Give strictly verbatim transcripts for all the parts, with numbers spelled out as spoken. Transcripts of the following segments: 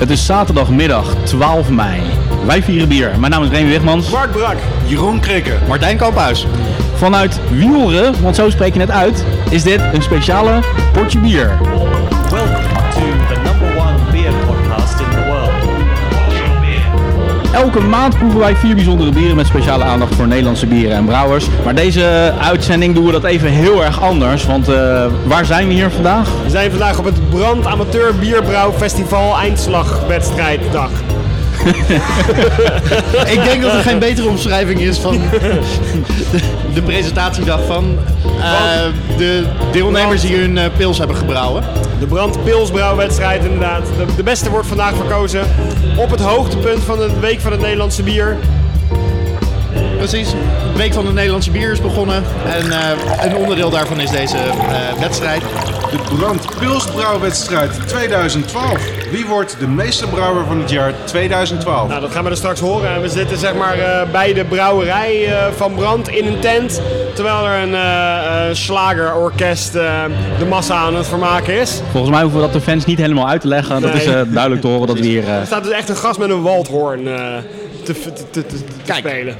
Het is zaterdagmiddag twaalf mei. Wij vieren bier. Mijn naam is Remi Wichmans. Mark Brak. Jeroen Krikke. Martijn Kamphuis. Vanuit Wijlre, want zo spreek je het uit, is dit een speciale potje bier. Elke maand proeven wij vier bijzondere bieren met speciale aandacht voor Nederlandse bieren en brouwers. Maar deze uitzending doen we dat even heel erg anders, want uh, waar zijn we hier vandaag? We zijn vandaag op het Brand Amateur Bierbrouwfestival Eindslagwedstrijddag. Ik denk dat er geen betere omschrijving is van de, de presentatiedag van uh, de deelnemers die hun uh, pils hebben gebrouwen. De Brand Pilsbrouwwedstrijd inderdaad. De, de beste wordt vandaag verkozen op het hoogtepunt van de Week van het Nederlandse Bier. Precies, de Week van het Nederlandse Bier is begonnen en uh, een onderdeel daarvan is deze uh, wedstrijd. De Brand Pilsbrouwwedstrijd tweeduizend twaalf. Wie wordt de meesterbrouwer van het jaar tweeduizend twaalf? Nou, dat gaan we dan straks horen. En we zitten zeg maar uh, bij de brouwerij uh, van Brand in een tent. Terwijl er een uh, uh, slagerorkest uh, de massa aan het vermaken is. Volgens mij hoeven we dat de fans niet helemaal uit te leggen. Dat nee. is uh, duidelijk te horen dat we hier... Uh... Er staat dus echt een gast met een waldhoorn uh, te, te, te, te Kijk. spelen.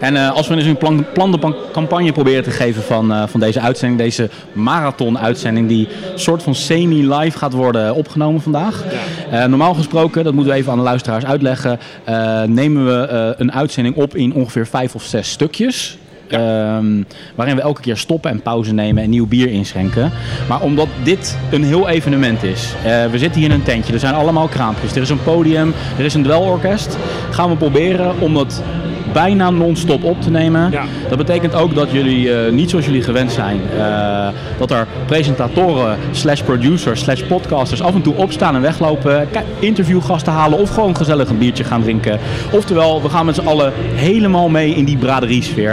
En uh, als we dus een plan, plan de campagne proberen te geven van, uh, van deze uitzending, deze marathon-uitzending die soort van semi-live gaat worden opgenomen vandaag. Ja. Uh, normaal gesproken, dat moeten we even aan de luisteraars uitleggen, uh, nemen we uh, een uitzending op in ongeveer vijf of zes stukjes. Ja. Um, waarin we elke keer stoppen en pauze nemen en nieuw bier inschenken. Maar omdat dit een heel evenement is, uh, we zitten hier in een tentje, er zijn allemaal kraampjes, er is een podium, er is een dwelorkest, gaan we proberen om dat bijna non-stop op te nemen. Ja. Dat betekent ook dat jullie uh, niet zoals jullie gewend zijn. Uh, dat er presentatoren, slash producers, slash podcasters af en toe opstaan en weglopen, interviewgasten halen of gewoon gezellig een biertje gaan drinken. Oftewel, we gaan met z'n allen helemaal mee in die braderiesfeer.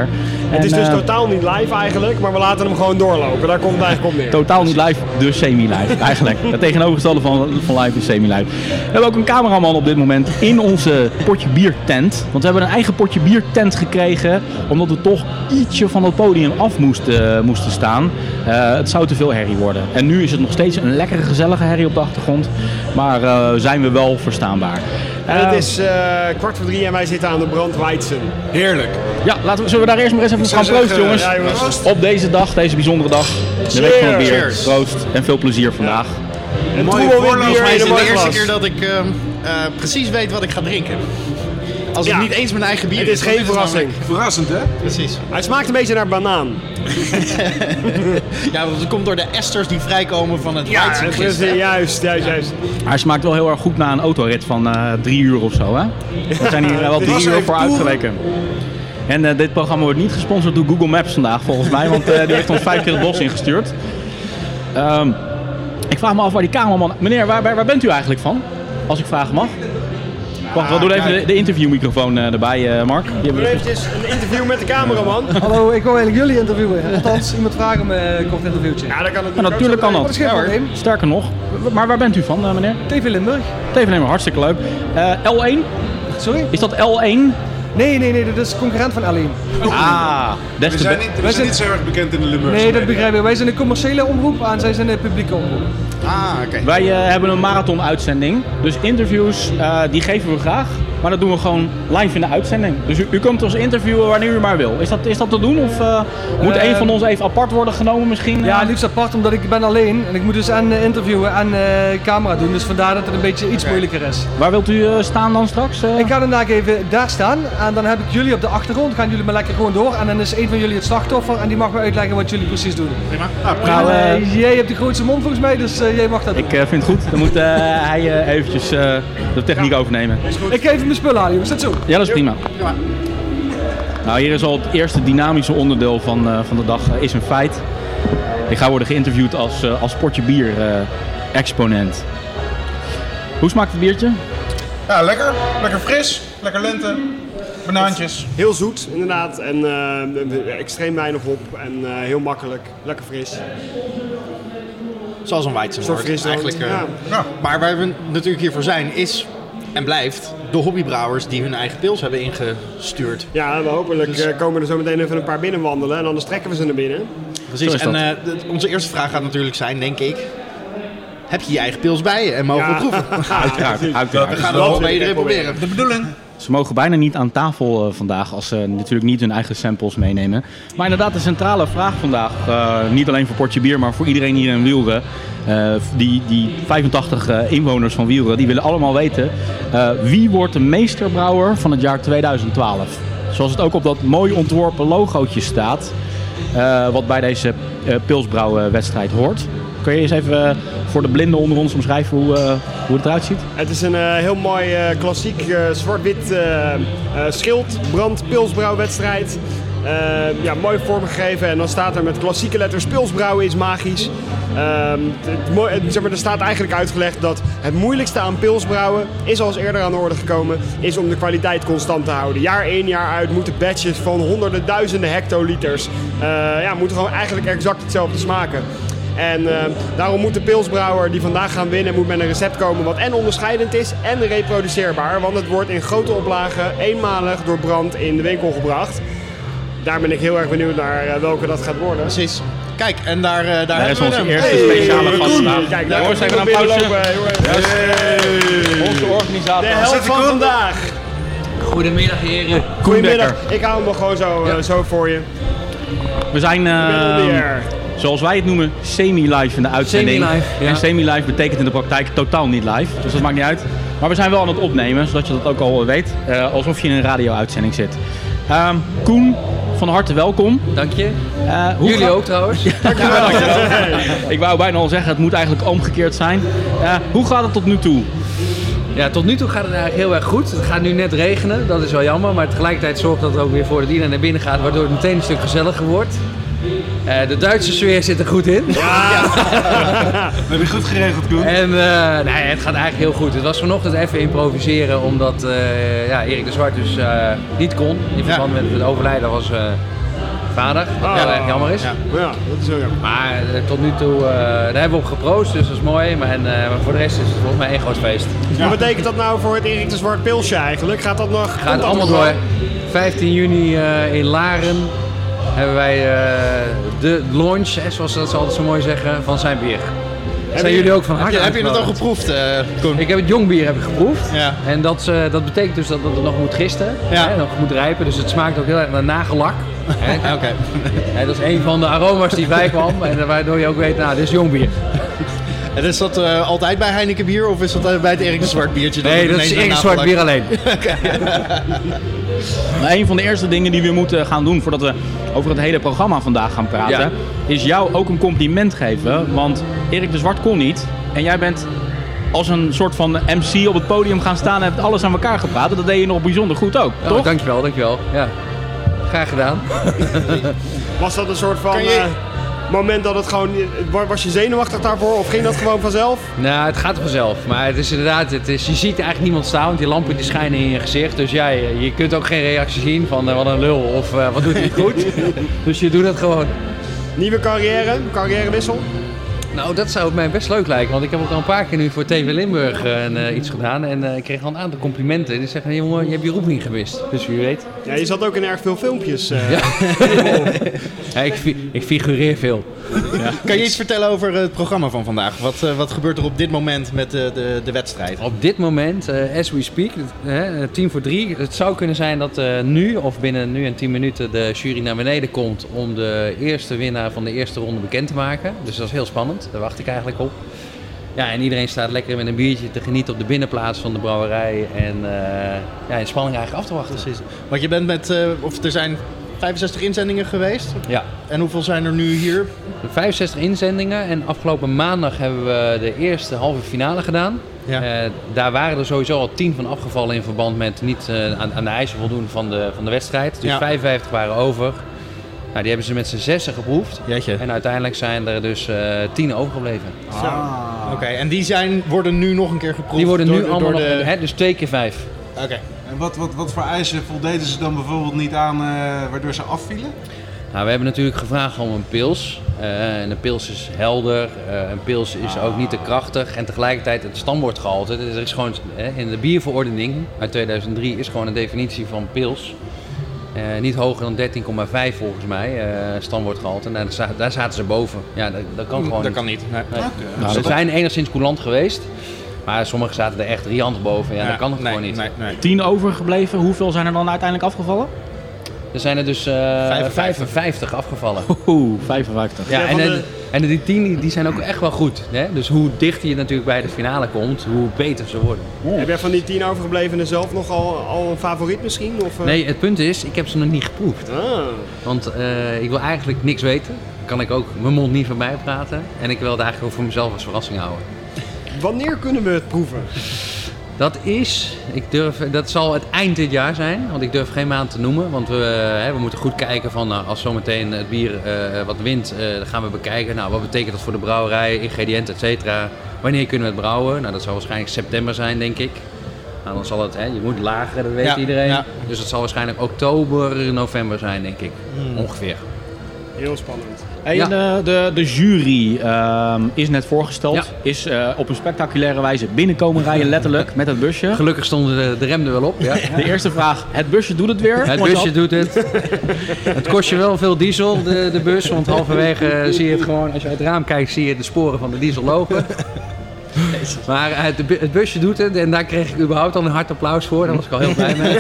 Het en, is dus uh, totaal niet live eigenlijk, maar we laten hem gewoon doorlopen. Daar komt het eigenlijk op neer. Totaal niet live, dus semi-live eigenlijk. Het tegenovergestelde van, van live is semi-live. We hebben ook een cameraman op dit moment in onze potje biertent. Want we hebben een eigen potje biertent gekregen, omdat we toch ietsje van het podium af moesten, moesten staan. Uh, het zou te veel herrie worden. En nu is het nog steeds een lekkere gezellige herrie op de achtergrond, maar uh, zijn we wel verstaanbaar. Uh, en het is uh, kwart voor drie en wij zitten aan de Brand Weidsen. Heerlijk. Ja, laten we, zullen we daar eerst maar eens even gaan proosten, jongens. Ja, jongens. Op deze dag, deze bijzondere dag. De Cheers. Week van het bier. Proost en veel plezier vandaag. Ja. Een mooie voorloos. Het is de eerste keer dat ik uh, uh, precies weet wat ik ga drinken. Als ja. het niet eens mijn eigen bier is. Het is geen verrassing. Verrassend, hè? Precies. Hij smaakt een beetje naar banaan. Ja, want het komt door de esters die vrijkomen van het Weidse. Ja, juist, juist, ja. juist. Hij smaakt wel heel erg goed na een autorit van uh, drie uur of zo, hè? We zijn hier wel drie uur voor uitgeweken. En uh, dit programma wordt niet gesponsord door Google Maps vandaag, volgens mij. Want uh, die heeft ons vijf keer het bos ingestuurd. Um, ik vraag me af waar die cameraman... Meneer, waar, waar bent u eigenlijk van? Als ik vragen mag. Wacht, we doen even de, de interviewmicrofoon erbij, uh, Mark. Doe eventjes een interview met de cameraman. Hallo, ik wil eigenlijk jullie interviewen. Althans, iemand vraagt om een kort interviewtje. Ja, dat kan het ja, natuurlijk kan dat. Ja, sterker nog. Maar waar bent u van, uh, meneer? T V Limburg. T V Limburg, hartstikke leuk. Uh, L één? Sorry? Is dat L één? Nee, nee, nee, dat is concurrent van L één. Ah, des te we zijn, niet, we zijn zin... niet zo erg bekend in de Limburgse. Nee, dat begrijp ik. Wij zijn een commerciële omroep en zij zijn een publieke omroep. Ah, oké. Okay. Wij uh, hebben een marathon-uitzending. Dus interviews, uh, die geven we graag. Maar dat doen we gewoon live in de uitzending. Dus u, u kunt ons interviewen wanneer u maar wil. Is dat, is dat te doen? Of uh, moet uh, een van ons even apart worden genomen misschien? Ja, liefst apart, omdat ik ben alleen. En ik moet dus aan interviewen en uh, camera doen. Dus vandaar dat het een beetje iets okay. moeilijker is. Waar wilt u uh, staan dan straks? Uh? Ik ga vandaag even daar staan. En dan heb ik jullie op de achtergrond. Gaan jullie maar lekker gewoon door. En dan is één van jullie het slachtoffer. En die mag me uitleggen wat jullie precies doen. Prima. Ah, prima. Nou, uh, jij hebt de grootste mond volgens mij. Dus uh, jij mag dat doen. Ik uh, vind het goed. Dan moet uh, hij uh, eventjes uh, de techniek ja. overnemen. Is goed. Ik geef mijn spullen aan, jongens. Is dat zo? Ja, dat is prima. Ja. Nou, hier is al het eerste dynamische onderdeel van, uh, van de dag. Uh, is een feit. Ik ga worden geïnterviewd als, uh, als potje bier uh, exponent. Hoe smaakt het biertje? Ja, lekker. Lekker fris. Lekker lente. Banaantjes. Heel zoet, inderdaad. En uh, extreem weinig op. En uh, heel makkelijk. Lekker fris. Zoals een Weidse wordt eigenlijk. Uh, ja. Ja. Maar waar we natuurlijk hiervoor zijn is en blijft de hobbybrouwers die hun eigen pils hebben ingestuurd. Ja, we hopelijk dus komen er zo meteen even een paar binnenwandelen. En anders trekken we ze naar binnen. Precies. En uh, onze eerste vraag gaat natuurlijk zijn, denk ik. heb je je eigen pils bij je en mogen ja. proeven. Ja, uiteraard. Ja, uiteraard. We gaan het wel bij iedereen proberen. De bedoeling. Ze mogen bijna niet aan tafel uh, vandaag als ze natuurlijk niet hun eigen samples meenemen. Maar inderdaad, de centrale vraag vandaag, uh, niet alleen voor Portje Bier, maar voor iedereen hier in Wijlre. Uh, die, die vijfentachtig uh, inwoners van Wijlre, die willen allemaal weten uh, wie wordt de meesterbrouwer van het jaar tweeduizend twaalf. Zoals het ook op dat mooi ontworpen logootje staat, uh, wat bij deze uh, pilsbrouwwedstrijd hoort. Kun je eens even voor de blinden onder ons omschrijven hoe, uh, hoe het eruit ziet? Het is een uh, heel mooi uh, klassiek uh, zwart-wit uh, uh, schild, brand, pilsbrouwwedstrijd. Uh, ja, mooi vormgegeven en dan staat er met klassieke letters pilsbrouwen is magisch. Uh, het, het, zeg maar, er staat eigenlijk uitgelegd dat het moeilijkste aan pilsbrouwen is al eens eerder aan de orde gekomen, is om de kwaliteit constant te houden. Jaar in, jaar uit moeten batches van honderden, duizenden hectoliters. Uh, ja, moeten gewoon eigenlijk exact hetzelfde smaken. En uh, daarom moet de pilsbrouwer die vandaag gaan winnen, moet met een recept komen wat en onderscheidend is en reproduceerbaar. Want het wordt in grote oplagen eenmalig door Brand in de winkel gebracht. Daar ben ik heel erg benieuwd naar uh, welke dat gaat worden. Precies. Kijk, en daar, uh, daar, daar hebben is we onze hem. Eerste hey, speciale gast vandaag. Kijk, daar hoort zijn we aan pauze. Onze organisator. De helft van vandaag. Goedemiddag heren. Goedemiddag. Ik hou hem gewoon zo, ja. uh, zo voor je. We zijn... Uh, Zoals wij het noemen, semi-live in de uitzending. Semi-live, ja. En semi-live betekent in de praktijk totaal niet live. Dus dat maakt niet uit. Maar we zijn wel aan het opnemen, zodat je dat ook al weet. Uh, alsof je in een radio-uitzending zit. Uh, Koen, van harte welkom. Dank je. Uh, hoe Jullie ga... ook trouwens. Ja, dank je wel. Ja. Ik wou bijna al zeggen, het moet eigenlijk omgekeerd zijn. Uh, hoe gaat het tot nu toe? Ja, tot nu toe gaat het eigenlijk heel erg goed. Het gaat nu net regenen, dat is wel jammer. Maar tegelijkertijd zorgt dat het ook weer voor dat iedereen naar binnen gaat. Waardoor het meteen een stuk gezelliger wordt. Uh, de Duitse sfeer zit er goed in. Ja. Ja. We hebben goed geregeld, Koen. En uh, nee, het gaat eigenlijk heel goed. Het was vanochtend even improviseren, omdat uh, ja, Erik de Zwart dus uh, niet kon. In verband ja. met het overlijden was uh, vader, wat oh. heel erg jammer is. Ja. Ja, dat is heel jammer. Maar uh, tot nu toe, uh, daar hebben we op geproost, dus dat is mooi. Maar, en, uh, maar voor de rest is het volgens mij een groot feest. Ja. Wat betekent dat nou voor het Erik de Zwart pilsje eigenlijk? Gaat dat nog? Gaat het allemaal door. vijftien juni uh, in Laren. Hebben wij uh, de launch, zoals dat ze altijd zo mooi zeggen, van zijn bier. Zijn heb jullie ook van harte? Heb, heb je dat al geproefd, uh, Koen? Ik heb het jongbier heb ik geproefd. Ja. En dat, uh, dat betekent dus dat het nog moet gisten, ja. hè, nog moet rijpen. Dus het smaakt ook heel erg naar nagelak. Oké. Okay. Dat is een van de aroma's die bijkwam, en waardoor je ook weet, nou, dit is jongbier. En is dat uh, altijd bij Heineken bier of is dat bij het Erik de Zwart biertje? Dat nee, dat is Erik de Zwart bier alleen. Okay. Een van de eerste dingen die we moeten gaan doen voordat we over het hele programma vandaag gaan praten, ja. is jou ook een compliment geven. Want Erik de Zwart kon niet en jij bent als een soort van M C op het podium gaan staan en hebt alles aan elkaar gepraat. Dat deed je nog bijzonder goed ook, ja, toch? Dankjewel, dankjewel. Ja. Graag gedaan. Was dat een soort van... moment dat het gewoon... Was je zenuwachtig daarvoor of ging dat gewoon vanzelf? Nou, het gaat vanzelf. Maar het is inderdaad... Het is, je ziet eigenlijk niemand staan, want die lampen die schijnen in je gezicht. Dus jij, ja, je kunt ook geen reactie zien van uh, wat een lul of uh, wat doet hij goed. Dus je doet dat gewoon. Nieuwe carrière? Carrièrewissel? Nou, dat zou mij best leuk lijken. Want ik heb ook al een paar keer nu voor T V Limburg uh, en, uh, iets gedaan. En uh, ik kreeg al een aantal complimenten. En die zeggen, jongen, je hebt je roeping gemist. Dus wie weet. Ja, je zat ook in erg veel filmpjes. Uh, ja. Ja, ik, ik figureer veel. Ja. Kan je iets vertellen over het programma van vandaag? Wat, uh, wat gebeurt er op dit moment met de, de, de wedstrijd? Op dit moment, uh, as we speak, tien voor drie. Het zou kunnen zijn dat uh, nu of binnen nu en tien minuten de jury naar beneden komt om de eerste winnaar van de eerste ronde bekend te maken. Dus dat is heel spannend. Daar wacht ik eigenlijk op. Ja, en iedereen staat lekker met een biertje te genieten op de binnenplaats van de brouwerij. En uh, ja, in spanning eigenlijk af te wachten. Precies. Want je bent met, uh, of er zijn vijfenzestig inzendingen geweest. Ja. En hoeveel zijn er nu hier? vijfenzestig inzendingen en afgelopen maandag hebben we de eerste halve finale gedaan. Ja. Uh, daar waren er sowieso al tien van afgevallen in verband met niet uh, aan, aan de eisen voldoen van de, van de wedstrijd. Dus ja. vijfenvijftig waren over. Nou, die hebben ze met z'n zessen geproefd. Jeetje. En uiteindelijk zijn er dus uh, tien overgebleven. Ah. Oké, okay, en die zijn, worden nu nog een keer geproefd? Die worden door, nu door allemaal door de... nog, hè, dus twee keer vijf. Oké. Okay. En wat, wat, wat voor eisen voldeden ze dan bijvoorbeeld niet aan uh, waardoor ze afvielen? Nou, we hebben natuurlijk gevraagd om een pils. Uh, en een pils is helder, uh, een pils is ah. ook niet te krachtig. En tegelijkertijd het stamwoordgehalte. Dus er is gewoon, uh, in de bierverordening uit tweeduizend drie is gewoon een definitie van pils. Uh, niet hoger dan dertien komma vijf volgens mij, uh, stamwoordgehalte. Nou, daar, daar zaten ze boven. Ja, dat, dat kan gewoon dat niet. Kan niet. Nee. Nee. Ja. Nou, ze zijn enigszins coulant geweest, maar sommigen zaten er echt riant boven. Ja, ja, dat kan nee, gewoon nee, niet. Nee, nee. Tien overgebleven, hoeveel zijn er dan uiteindelijk afgevallen? Er zijn er dus uh, vijfenvijftig afgevallen. Oeh, vijfenvijftig. Ja, en, en, en die tien die zijn ook echt wel goed. Hè? Dus hoe dichter je natuurlijk bij de finale komt, hoe beter ze worden. Wow. Heb jij van die tien overgeblevenen zelf nog al, al een favoriet misschien? Of, uh... Nee, het punt is, ik heb ze nog niet geproefd. Ah. Want uh, ik wil eigenlijk niks weten. Kan ik ook mijn mond niet voorbij praten. En ik wil het eigenlijk ook voor mezelf als verrassing houden. Wanneer kunnen we het proeven? Dat is, ik durf, dat zal het eind dit jaar zijn, want ik durf geen maand te noemen. Want we, hè, we moeten goed kijken van nou, als zometeen het bier uh, wat wint, uh, dan gaan we bekijken. Nou, wat betekent dat voor de brouwerij, ingrediënten, et cetera. Wanneer kunnen we het brouwen? Nou, dat zal waarschijnlijk september zijn, denk ik. Nou, dan zal het, hè, je moet lager, dat weet ja, iedereen. Ja. Dus dat zal waarschijnlijk oktober, november zijn, denk ik. Hmm. Ongeveer. Heel spannend. En ja. de, de, de jury uh, is net voorgesteld. Ja. Is uh, op een spectaculaire wijze binnenkomen rijden letterlijk met het busje. Gelukkig stond de, de rem er wel op. Ja. De eerste vraag, het busje doet het weer? Het busje doet het. Het kost je wel veel diesel, de, de bus. Want halverwege zie je het gewoon, als je uit het raam kijkt, zie je de sporen van de diesel lopen. Maar het, het busje doet het en daar kreeg ik überhaupt al een hard applaus voor. Daar was ik al heel blij mee.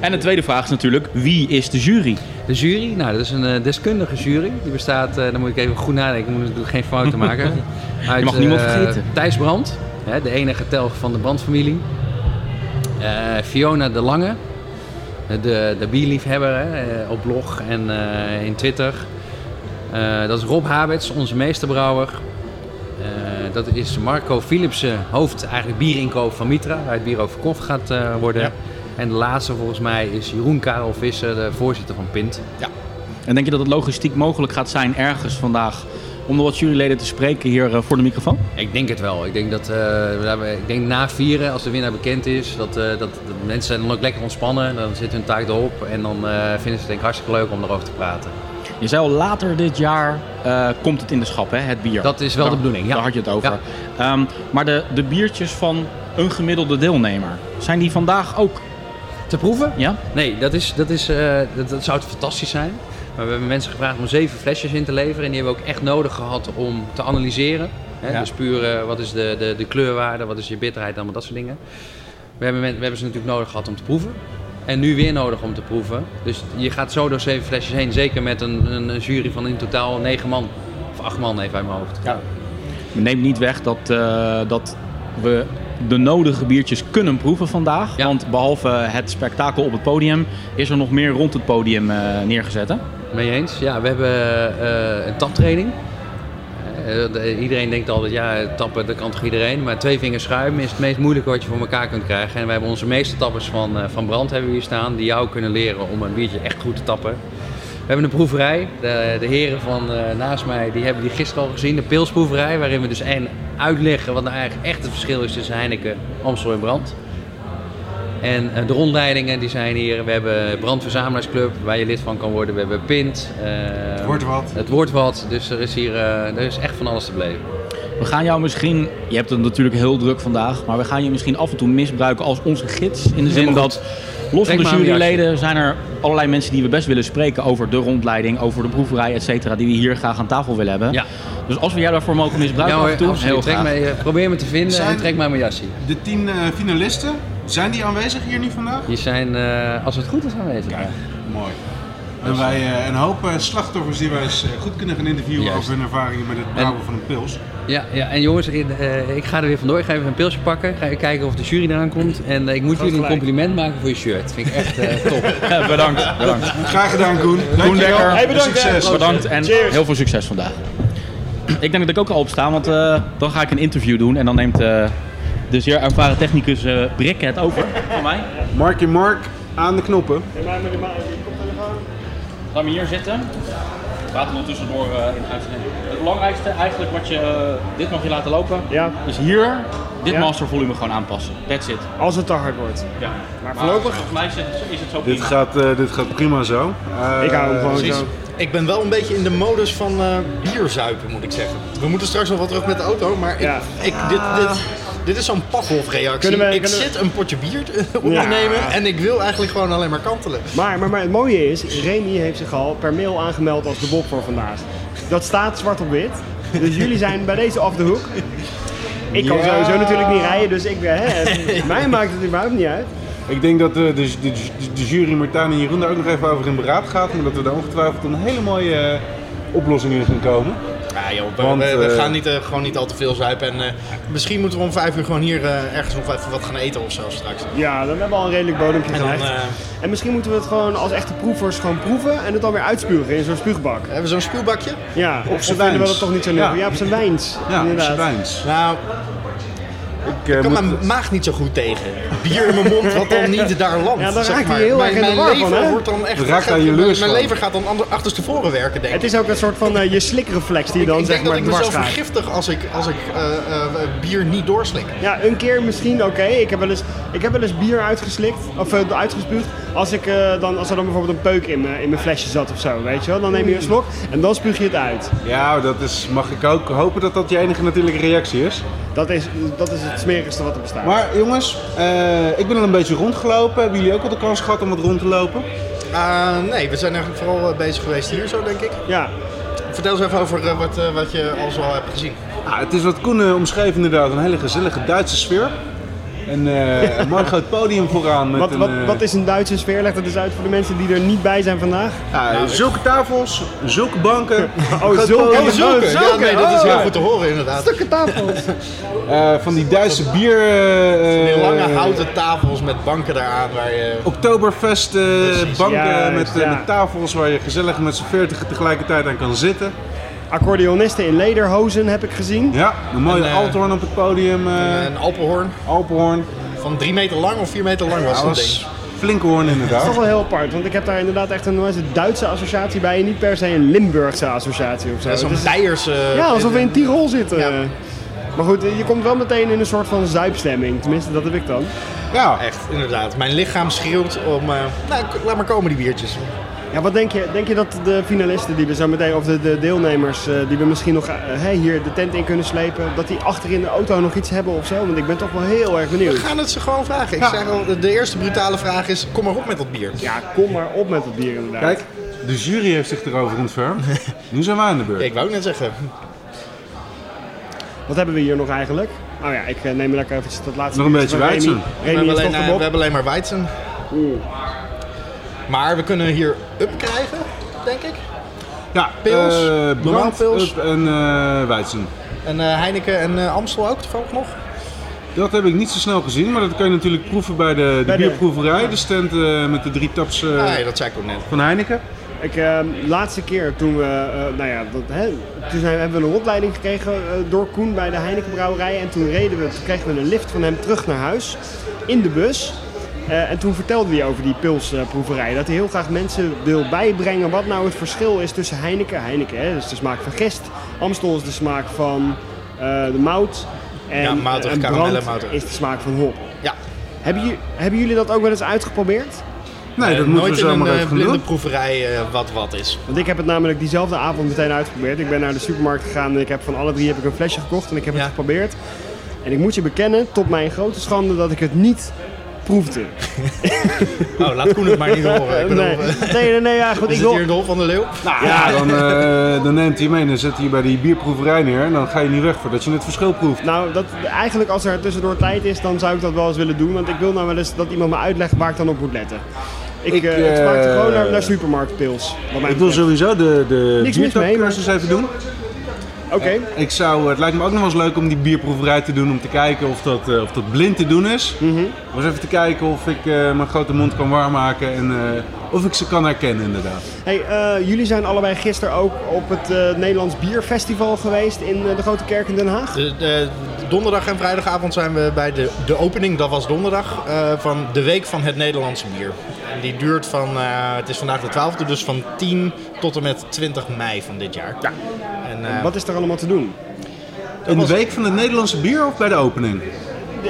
En de tweede vraag is natuurlijk, wie is de jury? De jury? Nou, dat is een deskundige jury. Die bestaat, uh, dan moet ik even goed nadenken, ik moet natuurlijk geen fouten maken. Uit, je mag niemand uh, vergeten. Thijs Brand, hè, de enige telg van de Brandfamilie. Uh, Fiona de Lange, de, de bierliefhebber hè, op blog en uh, in Twitter. Uh, dat is Rob Habets, onze meesterbrouwer. Uh, dat is Marco Philipsen, hoofd eigenlijk bierinkoop van Mitra, waar het bier over kof gaat uh, worden. Ja. En de laatste volgens mij is Jeroen Karel Visser, de voorzitter van Pint. Ja. En denk je dat het logistiek mogelijk gaat zijn ergens vandaag om nog wat juryleden te spreken hier voor de microfoon? Ik denk het wel. Ik denk dat uh, ik denk na vieren, als de winnaar bekend is, dat, uh, dat, dat mensen dan ook lekker ontspannen. Dan zit hun taak erop en dan uh, vinden ze het denk ik hartstikke leuk om erover te praten. Je zei al, later dit jaar uh, komt het in de schap, hè, het bier. Dat is wel daar, de bedoeling, ja. Daar had je het over. Ja. Um, maar de, de biertjes van een gemiddelde deelnemer, zijn die vandaag ook te proeven? Ja. Nee, dat, is, dat, is, uh, dat, dat zou fantastisch zijn. Maar we hebben mensen gevraagd om zeven flesjes in te leveren. En die hebben we ook echt nodig gehad om te analyseren. Hè? Ja. Dus puur uh, wat is de, de, de kleurwaarde, wat is je bitterheid, allemaal dat soort dingen. We hebben, we hebben ze natuurlijk nodig gehad om te proeven. En nu weer nodig om te proeven. Dus je gaat zo door zeven flesjes heen. Zeker met een, een jury van in totaal negen man. Of acht man even uit mijn hoofd. Ja. Neem niet weg dat, uh, dat we de nodige biertjes kunnen proeven vandaag. Ja. Want behalve het spektakel op het podium is er nog meer rond het podium uh, neergezet. Hè? Mee eens? Ja, we hebben uh, een taptraining. Uh, iedereen denkt altijd, ja, tappen, dat kan toch iedereen. Maar twee vingers schuim is het meest moeilijke wat je voor elkaar kunt krijgen. En we hebben onze meeste tappers van, uh, van Brand hebben we hier staan. Die jou kunnen leren om een biertje echt goed te tappen. We hebben een proeverij. De, de heren van uh, naast mij die hebben die gisteren al gezien. De pilsproeverij, waarin we dus en uitleggen wat nou eigenlijk echt het verschil is tussen Heineken, Amstel en Brand. En uh, de rondleidingen die zijn hier. We hebben Brandverzamelaarsclub, waar je lid van kan worden. We hebben Pint. Uh, het wordt wat. Het wordt wat. Dus er is hier uh, er is echt van alles te beleven. We gaan jou misschien, je hebt het natuurlijk heel druk vandaag, maar we gaan je misschien af en toe misbruiken als onze gids. In de zin Helemaal dat, los van de juryleden, zijn er allerlei mensen die we best willen spreken over de rondleiding, over de proeverij, et cetera, die we hier graag aan tafel willen hebben. Ja. Dus als we jou daarvoor mogen misbruiken ja, af en toe, heel graag. Mij, probeer me te vinden zijn en trek mij mijn jasje. De tien uh, finalisten, zijn die aanwezig hier nu vandaag? Die zijn, uh, als het goed is, aanwezig. Kijk, mooi. En wij uh, een hoop uh, slachtoffers die wij eens uh, goed kunnen gaan interviewen Juist. over hun ervaringen met het brouwen en, van een pils. Ja, ja en jongens, in, uh, ik ga er weer vandoor. Ik ga even een pilsje pakken. Ga even kijken of de jury eraan komt. En uh, ik moet Gaat jullie gelijk. een compliment maken voor je shirt. Dat vind ik echt uh, top. Ja, bedankt, bedankt. Graag gedaan, Koen. Koen Dekker. Hey, bedankt, succes. Hè. Bedankt en Cheers. heel veel succes vandaag. Ik denk dat ik ook al opsta, want uh, dan ga ik een interview doen en dan neemt uh, de zeer ervaren technicus uh, Brikke het over van mij. Mark en Mark aan de knoppen. En mij met de Laat me hier zitten. We gaan er tussendoor uh, in de uitzending. Het belangrijkste eigenlijk wat je, uh, dit mag je laten lopen, ja. is hier dit ja. mastervolume gewoon aanpassen. That's it. Als het te hard wordt. Ja. Maar, maar voorlopig volgens mij is het, is het zo prima. Dit gaat, uh, dit gaat prima zo. Uh, ik hou hem gewoon precies. zo. Ik ben wel een beetje in de modus van uh, bierzuipen moet ik zeggen. We moeten straks nog wat terug met de auto, maar ik, ja. ik, dit, dit, dit is zo'n Pavlov-reactie. We, ik zit we... een potje bier op te ja. nemen en ik wil eigenlijk gewoon alleen maar kantelen. Maar, maar, maar het mooie is, Remi heeft zich al per mail aangemeld als de Bob voor vandaag. Dat staat zwart op wit. Dus jullie zijn bij deze af de hoek. Ik kan ja. sowieso natuurlijk niet rijden, dus ik, hè, mij maakt het überhaupt niet uit. Ik denk dat de, de, de, de jury Martijn en Jeroen daar ook nog even over in beraad gaat. Maar dat we daar ongetwijfeld een hele mooie uh, oplossing in gaan komen. Ja joh, we, Want, we, we uh, gaan niet, uh, gewoon niet al te veel zuipen. En, uh, misschien moeten we om vijf uur gewoon hier uh, ergens nog even wat gaan eten of zo straks. Ja, dan hebben we al een redelijk bodempje gelegd. Uh, en misschien moeten we het gewoon als echte proevers gewoon proeven en het dan weer uitspugen in zo'n spuugbak. Hebben we zo'n spuugbakje? Ja, op z'n wijns. We dat toch niet zo nodig? Ja. ja, op z'n wijns. Ja, inderdaad. Op z'n wijns. Nou, Ik, uh, ik kan mijn het... maag niet zo goed tegen. Bier in mijn mond wat dan niet daar landt. Ja, dan raakt hij heel erg in de war van, hè? Wordt dan echt, raakt gaat, aan je lust Mijn van. lever gaat dan achterstevoren werken, denk ik. Het is ook een soort van uh, je slikreflex die je dan ik, zeg ik maar dwars gaat. Ik denk dat ik mezelf vergiftig als ik, als ik uh, uh, bier niet doorslik. Ja, een keer misschien, oké. Okay. Ik heb wel eens, ik heb wel eens bier uitgeslikt, of uh, uitgespuugd. Als, ik, uh, dan, als er dan bijvoorbeeld een peuk in, me, in mijn flesje zat of zo, weet je wel. Dan neem je een slok en dan spuug je het uit. Ja, dat is, mag ik ook hopen dat dat je enige natuurlijke reactie is. Dat is, dat is het smerigste wat er bestaat. Maar jongens, uh, ik ben al een beetje rondgelopen. Hebben jullie ook al de kans gehad om wat rond te lopen? Uh, nee, we zijn eigenlijk vooral bezig geweest hier zo, denk ik. Ja. Vertel eens even over uh, wat, uh, wat je al zo hebt gezien. Ah, het is wat Koen uh, omschreef inderdaad, een hele gezellige Duitse sfeer. En, uh, een mooi groot podium vooraan. Met wat, wat, een, uh... wat is een Duitse sfeer? Leg dat eens uit voor de mensen die er niet bij zijn vandaag. Ja, nou, zulke ik... tafels, zulke banken. oh, zulke, zulke, zulke. Ja, nee, dat is heel oh, goed te horen inderdaad. Stukken tafels. uh, van die Duitse bier... Uh, die lange houten tafels met banken daaraan waar je... Oktoberfest uh, banken ja, met, ja. met tafels waar je gezellig met z'n veertigen tegelijkertijd aan kan zitten. Accordeonisten in lederhozen heb ik gezien. Ja, een mooie uh, althorn op het podium. Uh, een, een alpenhoorn. Alpenhoorn. Van drie meter lang of vier meter lang was ja, dat was ding. Flinke hoorn inderdaad. Dat is toch wel heel apart, want ik heb daar inderdaad echt een Duitse associatie bij en niet per se een Limburgse associatie of zo. Ja, zo'n Beierse... Uh, ja, alsof we in Tirol zitten. Ja. Maar goed, je komt wel meteen in een soort van zuipstemming. Tenminste, dat heb ik dan. Ja, echt, inderdaad. Mijn lichaam schreeuwt om... Uh, nou, laat maar komen die biertjes. Ja, wat denk je? Denk je dat de finalisten die we zo meteen, of de, de deelnemers uh, die we misschien nog uh, hey, hier de tent in kunnen slepen, dat die achterin de auto nog iets hebben of zo? Want ik ben toch wel heel erg benieuwd. We gaan het ze gewoon vragen. Ik ja. zeg al, de eerste brutale vraag is, kom maar op met dat bier. Ja, kom maar op met dat bier inderdaad. Kijk, de jury heeft zich erover ontfermd. Nu zijn we aan de beurt. Ja, ik wou net zeggen. Wat hebben we hier nog eigenlijk? Nou ja, ik uh, neem lekker even dat laatste. Nog een beetje Weizen. We, we hebben alleen maar Weizen. Oeh. Maar we kunnen hier up krijgen, denk ik. Ja, pils, uh, normaal pils en uh, Weizen. En uh, Heineken en uh, Amstel ook toevallig nog? Dat heb ik niet zo snel gezien, maar dat kan je natuurlijk proeven bij de, de bij bierproeverij. De, de stand uh, met de drie taps uh, ah, ja, dat zei ik ook net. Van Heineken. Ik, uh, laatste keer toen we, uh, nou ja, dat, hè, toen zijn, hebben we een rondleiding gekregen uh, door Koen bij de Heinekenbrouwerij. En toen reden we, toen kregen we een lift van hem terug naar huis in de bus. Uh, en toen vertelde hij over die pilsproeverij, uh, dat hij heel graag mensen wil bijbrengen wat nou het verschil is tussen Heineken. Heineken hè, is de smaak van gist, Amstel is de smaak van uh, de mout en, ja, mouter, en Brand is de smaak van hop. Ja. Hebben, jullie, hebben jullie dat ook wel eens uitgeprobeerd? Nee, dat uh, nooit we zo in een uh, blinde proeverij uh, wat wat is. Want ik heb het namelijk diezelfde avond meteen uitgeprobeerd. Ik ben naar de supermarkt gegaan en ik heb van alle drie heb ik een flesje gekocht en ik heb ja. het geprobeerd. En ik moet je bekennen, tot mijn grote schande, dat ik het niet... proefde. Oh, laat Koen het maar niet horen. Ik nee. Over... nee, nee, nee, ja, goed. Is ik wil... hier de hol van de leeuw? Nou, ja, dan, uh, dan neemt hij mee en dan zet hij bij die bierproeverij neer en dan ga je niet weg voordat je het verschil proeft. Nou, dat, eigenlijk als er tussendoor tijd is, dan zou ik dat wel eens willen doen, want ik wil nou wel eens dat iemand me uitlegt waar ik dan op moet letten. Ik, ik, uh, ik smaakte gewoon naar, naar supermarktpils. Ik wil sowieso de, de biertapcursus maar... even doen. Okay. Ik zou, het lijkt me ook nog wel eens leuk om die bierproeverij te doen om te kijken of dat, uh, of dat blind te doen is. Mm-hmm. Was even te kijken of ik uh, mijn grote mond kan warm maken en uh, of ik ze kan herkennen inderdaad. Hey, uh, jullie zijn allebei gisteren ook op het uh, Nederlands Bierfestival geweest in uh, de Grote Kerk in Den Haag. De, de, donderdag en vrijdagavond zijn we bij de, de opening, dat was donderdag, uh, van de Week van het Nederlandse Bier. En die duurt van, uh, het is vandaag de twaalfde, dus van tien tot en met twintig mei van dit jaar. Ja. En, uh, en wat is er allemaal te doen? In de Week van het Nederlandse Bier of bij de opening?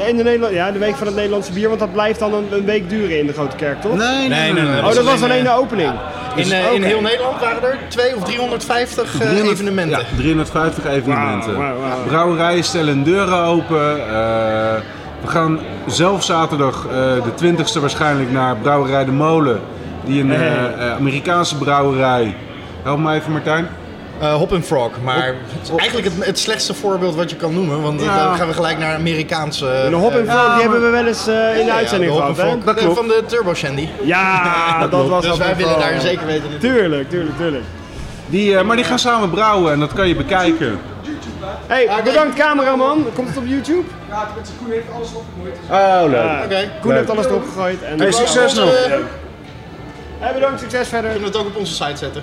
In de Nederland... Ja, de Week van het Nederlandse Bier, want dat blijft dan een, een week duren in de Grote Kerk, toch? Nee, nee, nee. nee, nee, nee. Oh, dat was alleen de opening? Ja. In, uh, okay. in heel Nederland waren er tweehonderd of driehonderdvijftig uh, driehonderd, evenementen. Ja, driehonderdvijftig evenementen. Wow, wow, wow. Brouwerijen stellen deuren open. Uh, we gaan zelf zaterdag uh, de twintigste waarschijnlijk naar Brouwerij De Molen. Die een uh, uh, Amerikaanse brouwerij. Help mij even, Martijn. Uh, Hop and Frog, maar hop, het is eigenlijk het, het slechtste voorbeeld wat je kan noemen, want ja. dan gaan we gelijk naar Amerikaanse... Uh, de Hop and Frog, ja, die hebben we wel eens uh, in de ja, uitzending gehad, ja, hè? Van, van de Turbo Shandy. Ja, ja, dat, dat was dus wij willen daar zeker weten. Tuurlijk, tuurlijk, tuurlijk. Die, uh, maar die gaan samen brouwen en dat kan je bekijken. Hey, bedankt cameraman. Komt het op YouTube? Ja, Koen heeft alles opgegooid. Oh, leuk. Uh, okay. Koen leuk. heeft alles opgegooid. En hey, succes nog. Uh, hey, bedankt, succes verder. Kunnen we het ook op onze site zetten?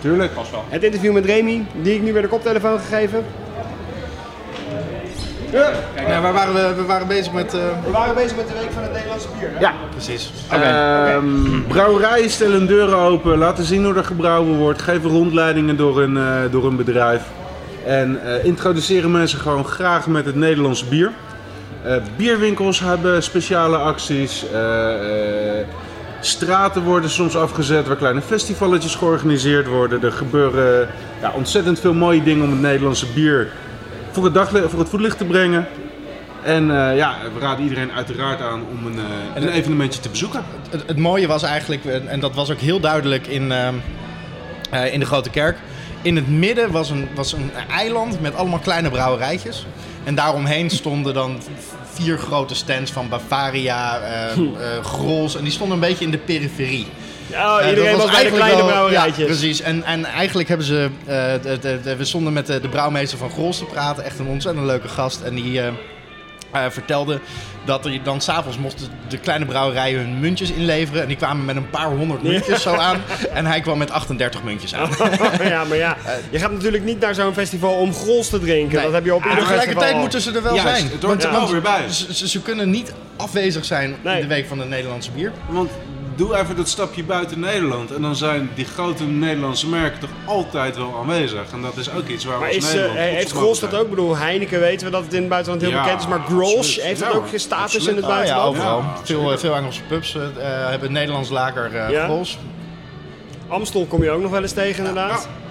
Tuurlijk. Pas wel. Het interview met Remi, die ik nu weer de koptelefoon gegeven. Ja. Kijk, nou, waar waren we, we waren bezig met... Uh... We waren bezig met de Week van het Nederlandse Bier, hè? Ja, precies. Okay. Um, brouwerijen stellen deuren open, laten zien hoe er gebrouwen wordt, geven rondleidingen door een, uh, door een bedrijf. En uh, introduceren mensen gewoon graag met het Nederlandse bier. Uh, bierwinkels hebben speciale acties. Uh, uh, Straten worden soms afgezet waar kleine festivaletjes georganiseerd worden. Er gebeuren ja, ontzettend veel mooie dingen om het Nederlandse bier voor het, dag, voor het voetlicht te brengen. En uh, ja, we raden iedereen uiteraard aan om een, uh, een het, evenementje te bezoeken. Het, het, het mooie was eigenlijk, en dat was ook heel duidelijk in, uh, uh, in de Grote Kerk. In het midden was een, was een eiland met allemaal kleine brouwerijtjes. En daaromheen stonden dan vier grote stands van Bavaria, uh, uh, Grolsch. En die stonden een beetje in de periferie. Ja, uh, iedereen was, was bij de kleine wel, brouwerijtjes. Ja, precies. En, en eigenlijk hebben ze... Uh, de, de, de, we stonden met de, de brouwmeester van Grolsch te praten. Echt een ontzettend leuke gast. En die... Uh, Uh, vertelde dat er dan s'avonds mochten de kleine brouwerijen hun muntjes inleveren. En die kwamen met een paar honderd muntjes ja. zo aan. En hij kwam met achtendertig muntjes aan. Oh, ja, maar ja. Uh, je gaat natuurlijk niet naar zo'n festival om Grolsch te drinken. Nee. Dat heb je op ieder festival. Tegelijkertijd moeten ze er wel ja, zijn. Het hoort ja. er weer bij. Ze, ze, ze kunnen niet afwezig zijn nee. in de Week van het Nederlandse Bier. Want doe even dat stapje buiten Nederland. En dan zijn die grote Nederlandse merken toch altijd wel aanwezig. En dat is ook iets waar we als Nederland... Heeft Grolsch dat ook? Ik bedoel, Heineken weten we dat het in het buitenland heel ja, bekend is. Maar Grolsch heeft dat ja, ook status absoluut. in het buitenland? Ah, ja, overal. Ja, veel, veel Engelse pubs uh, hebben Nederlands lager uh, ja. Grolsch. Amstel kom je ook nog wel eens tegen ja, inderdaad. Ja.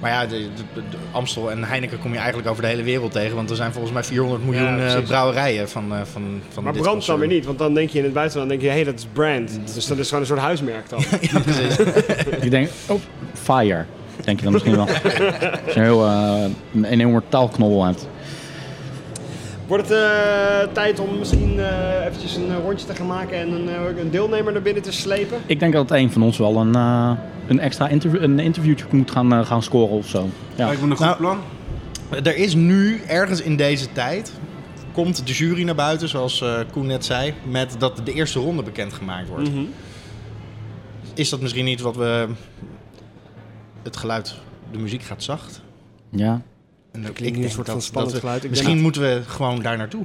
Maar ja, de, de, de Amstel en Heineken kom je eigenlijk over de hele wereld tegen. Want er zijn volgens mij vierhonderd miljoen ja, uh, brouwerijen van, uh, van, van maar dit Brand concern. Dan weer niet, want dan denk je in het buitenland, denk je, hé, hey, dat is Brand. Dus dat is gewoon een soort huismerk dan. Ja, precies. Ik denk, oh, fire, denk je dan misschien wel. Als je heel, uh, een enorme taalknobbel hebt. Wordt het uh, tijd om misschien uh, eventjes een rondje te gaan maken en een, uh, een deelnemer naar binnen te slepen? Ik denk dat een van ons wel een... Uh... een extra interview, een interviewtje moet gaan, uh, gaan scoren of zo. Ja. Lijkt me een goed nou, plan. Er is nu, ergens in deze tijd, komt de jury naar buiten, zoals uh, Koen net zei, met dat de eerste ronde bekendgemaakt wordt. Mm-hmm. Is dat misschien niet wat we... Het geluid, de muziek gaat zacht. Ja. En dat klinkt een soort van spannend geluid. We, misschien moeten we gewoon daar naartoe.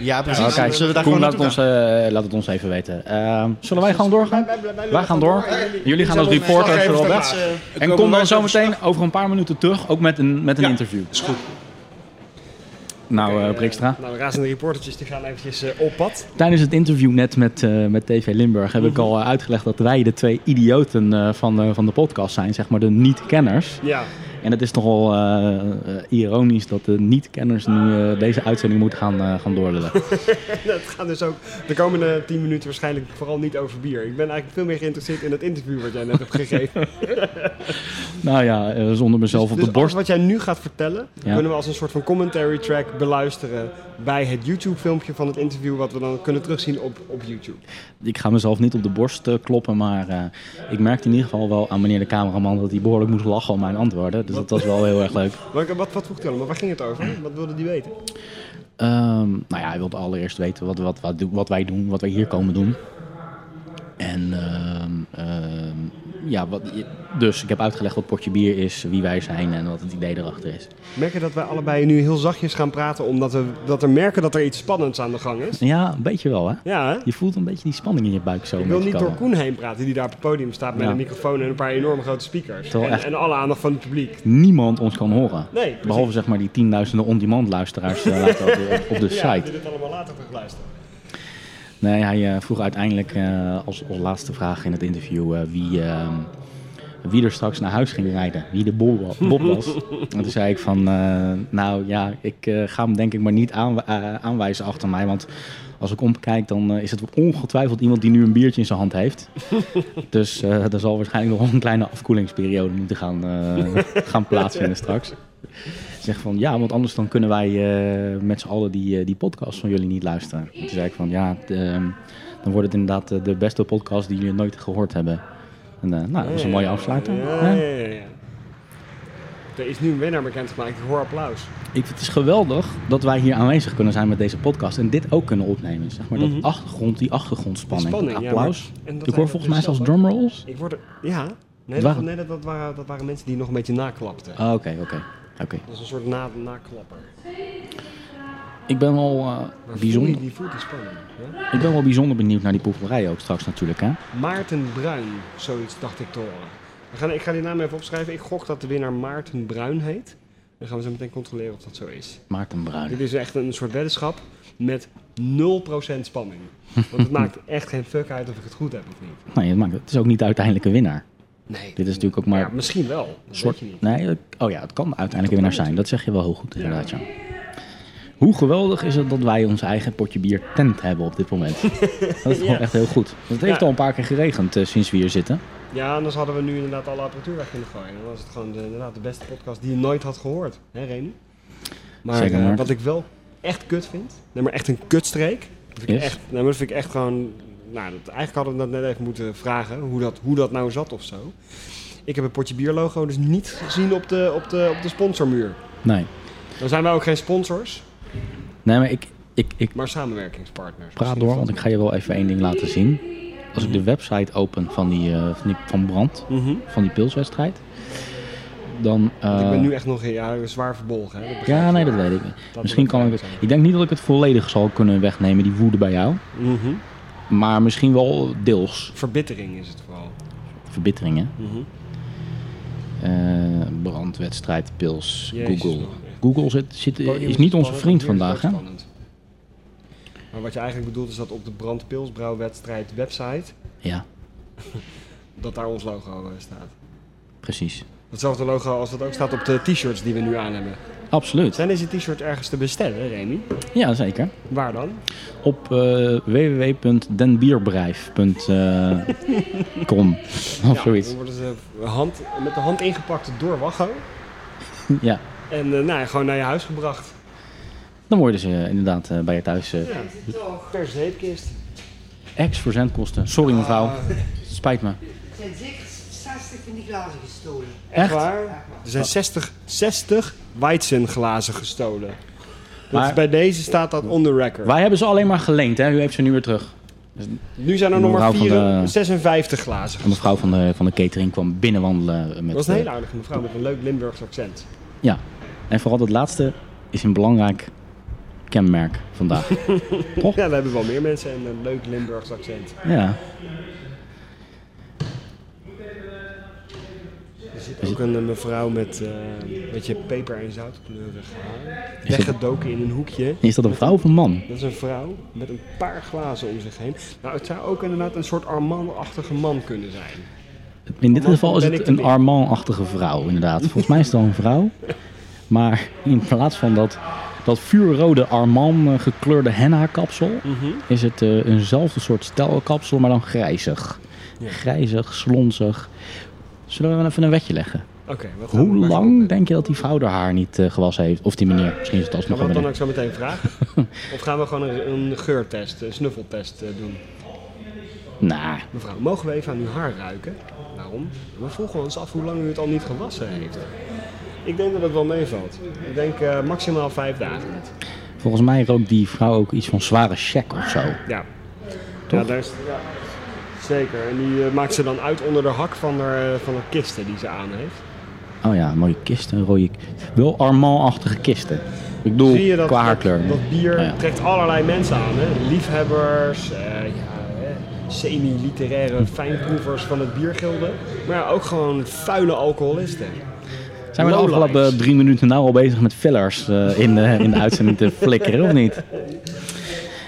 Ja, precies. Okay. Zullen we daar Koen, laat, het ons, uh, laat het ons even weten. Uh, zullen wij gewoon doorgaan? Wij, wij, wij, wij gaan door. door. Jullie, jullie gaan als reporters erop weg. En kom dan zo meteen over een paar minuten terug, ook met een, met een ja, interview. Is goed. Nou, okay, uh, Brikstra. Nou, razende reportertjes die gaan eventjes uh, op pad. Tijdens het interview net met, uh, met T V Limburg heb mm-hmm. ik al uh, uitgelegd dat wij de twee idioten uh, van, uh, van de podcast zijn. Zeg maar de niet-kenners. Ja. En het is toch wel uh, ironisch dat de niet-kenners nu uh, deze uitzending moeten gaan, uh, gaan doorlullen. Dat gaat dus ook de komende tien minuten waarschijnlijk vooral niet over bier. Ik ben eigenlijk veel meer geïnteresseerd in dat interview wat jij net hebt gegeven. Nou ja, uh, zonder mezelf dus, op de dus borst. Wat jij nu gaat vertellen, ja. kunnen we als een soort van commentary track beluisteren bij het YouTube-filmpje van het interview wat we dan kunnen terugzien op, op YouTube. Ik ga mezelf niet op de borst uh, kloppen, maar uh, ik merkte in ieder geval wel aan meneer de cameraman dat hij behoorlijk moest lachen om mijn antwoorden. Dus dat was wel heel erg leuk. Wat, wat, wat vroeg hij allemaal? Waar ging het over? Wat wilde hij weten? Um, nou ja, hij wilde allereerst weten wat, wat, wat, wat wij doen, wat wij hier komen doen. En um, um, ja, wat, dus ik heb uitgelegd wat Potje Bier is, wie wij zijn en wat het idee erachter is. Merk je dat wij allebei nu heel zachtjes gaan praten omdat we dat er merken dat er iets spannends aan de gang is? Ja, een beetje wel hè. Ja, hè? Je voelt een beetje die spanning in je buik zo. Ik wil niet door Koen heen praten die daar op het podium staat met ja. een microfoon en een paar enorme grote speakers. En, en alle aandacht van het publiek. Niemand ons kan horen. Nee, precies. Behalve zeg maar die tienduizenden on-demand luisteraars uh, later op de, op de ja, site. Ja, die dit allemaal later terug luisteren. Nee, hij uh, vroeg uiteindelijk uh, als, als laatste vraag in het interview uh, wie, uh, wie er straks naar huis ging rijden. Wie de Bob was. En toen zei ik van, uh, nou ja, ik uh, ga hem denk ik maar niet aan, uh, aanwijzen achter mij. Want als ik omkijk, dan uh, is het ongetwijfeld iemand die nu een biertje in zijn hand heeft. Dus uh, er zal waarschijnlijk nog een kleine afkoelingsperiode moeten gaan, uh, gaan plaatsvinden straks. Zeg van ja, want anders dan kunnen wij uh, met z'n allen die, uh, die podcast van jullie niet luisteren. En toen zei ik van ja, t, uh, dan wordt het inderdaad uh, de beste podcast die jullie nooit gehoord hebben. En uh, nou, dat was een mooie afsluiting. Ja, ja, ja, ja. Er is nu een winnaar bekendgemaakt. Ik hoor applaus. Ik, het is geweldig dat wij hier aanwezig kunnen zijn met deze podcast en dit ook kunnen opnemen. Zeg maar, mm-hmm. Dat achtergrond, die achtergrondspanning, spanning, dat applaus. Ja, maar, en dat ik hoor volgens mij zelfs drumrolls. Ik word er, ja, nee, dat, nee dat, dat, waren, dat waren mensen die nog een beetje naklapten. Oké, ah, oké. Okay, okay. Okay. Dat is een soort na, naklapper. Ik ben wel uh, bijzonder... Die voelt die spanning, hè? Ik ben wel bijzonder benieuwd naar die proeverij ook straks natuurlijk, hè? Maarten Bruin, zoiets dacht ik te horen. We gaan, ik ga die naam even opschrijven. Ik gok dat de winnaar Maarten Bruin heet. Dan gaan we zo meteen controleren of dat zo is. Maarten Bruin. Dit is echt een soort weddenschap met nul procent spanning. Want het maakt echt geen fuck uit of ik het goed heb of niet. Nee, het, maakt, het is ook niet de uiteindelijke winnaar. Nee. Dit is natuurlijk ook maar... Ja, misschien wel. Dat soort, weet je niet. Nee, oh ja, het kan uiteindelijk een winnaar zijn. Dat zeg je wel heel goed, inderdaad, ja. Hoe geweldig is het dat wij ons eigen potje bier tent hebben op dit moment. Dat is gewoon ja. echt heel goed. Want het heeft ja. al een paar keer geregend uh, sinds we hier zitten. Ja, anders hadden we nu inderdaad alle apparatuur weg kunnen gooien. Dan was het gewoon de, inderdaad de beste podcast die je nooit had gehoord. Hè, Remi? Maar Zeker, uh, wat ik wel echt kut vind, nee, maar echt een kutstreek. Dat vind ik, echt, nee, maar dat vind ik echt gewoon... Nou, dat, eigenlijk hadden we dat net even moeten vragen, hoe dat, hoe dat nou zat of zo. Ik heb het potje bierlogo dus niet gezien op de, op de, op de sponsormuur. Nee. Dan zijn wij ook geen sponsors. Nee, maar ik... ik, ik maar samenwerkingspartners. Praat door, want ik ga je wel even één ding laten zien. Als ik de website open van, die, uh, van, die, van Brand, mm-hmm. van die pilswedstrijd, dan... Uh, ik ben nu echt nog ja, zwaar verbolgen. Hè? Dat ja, nee, dat weet ik niet. Dat Misschien kan ik... Het, ik denk niet dat ik het volledig zal kunnen wegnemen, die woede bij jou. Mm-hmm. Maar misschien wel deels. Verbittering is het vooral. Verbittering, hè? Mm-hmm. Uh, brandwedstrijd, pils, Jezus, Google. Man, Google zit, zit, is niet spannend, onze vriend vandaag, hè? Maar wat je eigenlijk bedoelt is dat op de brandpilsbrouwwedstrijd website... Ja. dat daar ons logo staat. Precies. Hetzelfde logo als dat ook staat op de t-shirts die we nu aan hebben. Absoluut. Zijn deze t-shirts ergens te bestellen, Remi? Ja, zeker. Waar dan? Op uh, w w w punt den bierbrijf punt com of ja, zoiets. Dan worden ze hand, met de hand ingepakt door Wacho. ja. En uh, nou, gewoon naar je huis gebracht. Dan worden ze uh, inderdaad uh, bij je thuis... Uh, ja, per zeepkist. Ex-verzendkosten. Sorry mevrouw, uh, spijt me. zestig van die glazen gestolen. Echt? Echt waar? Er zijn zestig, zestig Weizen-glazen gestolen. Maar, dus bij deze staat dat on the record. Wij hebben ze alleen maar geleend, hè? U heeft ze nu weer terug. Dus nu zijn er nog maar vier, zesenvijftig glazen gestolen. Een mevrouw van de, van de catering kwam binnenwandelen. Met dat was een hele aardige mevrouw met een leuk Limburgs accent. Ja, en vooral dat laatste is een belangrijk kenmerk vandaag. Toch? Ja, we hebben wel meer mensen en een leuk Limburgs accent. Ja. Er zit ook een mevrouw met uh, een beetje peper- en zoutkleurig haar. Weggedoken in een hoekje. Is dat een vrouw of een man? Dat is een vrouw met een paar glazen om zich heen. Nou, het zou ook inderdaad een soort Armand-achtige man kunnen zijn. In dit geval is het een Armand-achtige vrouw, inderdaad. Volgens mij is het al een vrouw. Maar in plaats van dat, dat vuurrode Armand-gekleurde henna-kapsel... Mm-hmm. is het uh, eenzelfde soort stelkapsel, maar dan grijzig. Ja. Grijzig, slonzig... Zullen we wel even een wetje leggen? Okay, hoe lang denk je dat die vrouw haar niet uh, gewassen heeft? Of die meneer, misschien is het alsnog wel. Gaan we dat dan ook zo meteen vragen? of gaan we gewoon een, een geurtest, een snuffeltest uh, doen? Nah. Mevrouw, mogen we even aan uw haar ruiken? Waarom? We vroegen ons af hoe lang u het al niet gewassen heeft. Ik denk dat het wel meevalt. Ik denk uh, maximaal vijf dagen. Volgens mij rookt die vrouw ook iets van zware check of zo. Ja. Toch? Ja, daar is... Ja. Zeker, en die uh, maakt ze dan uit onder de hak van de, van de kisten die ze aan heeft. Oh ja, mooie kisten, rode... Wel Armand-achtige kisten. Ik bedoel, zie je dat, qua haarkleur. Dat, dat bier oh ja. trekt allerlei mensen aan, hè? Liefhebbers, uh, ja, semi-literaire fijnproevers van het biergilde. Maar ja, ook gewoon vuile alcoholisten. Zijn we de afgelopen drie minuten nou al bezig met fillers uh, in, uh, in de uitzending te flikkeren, of niet?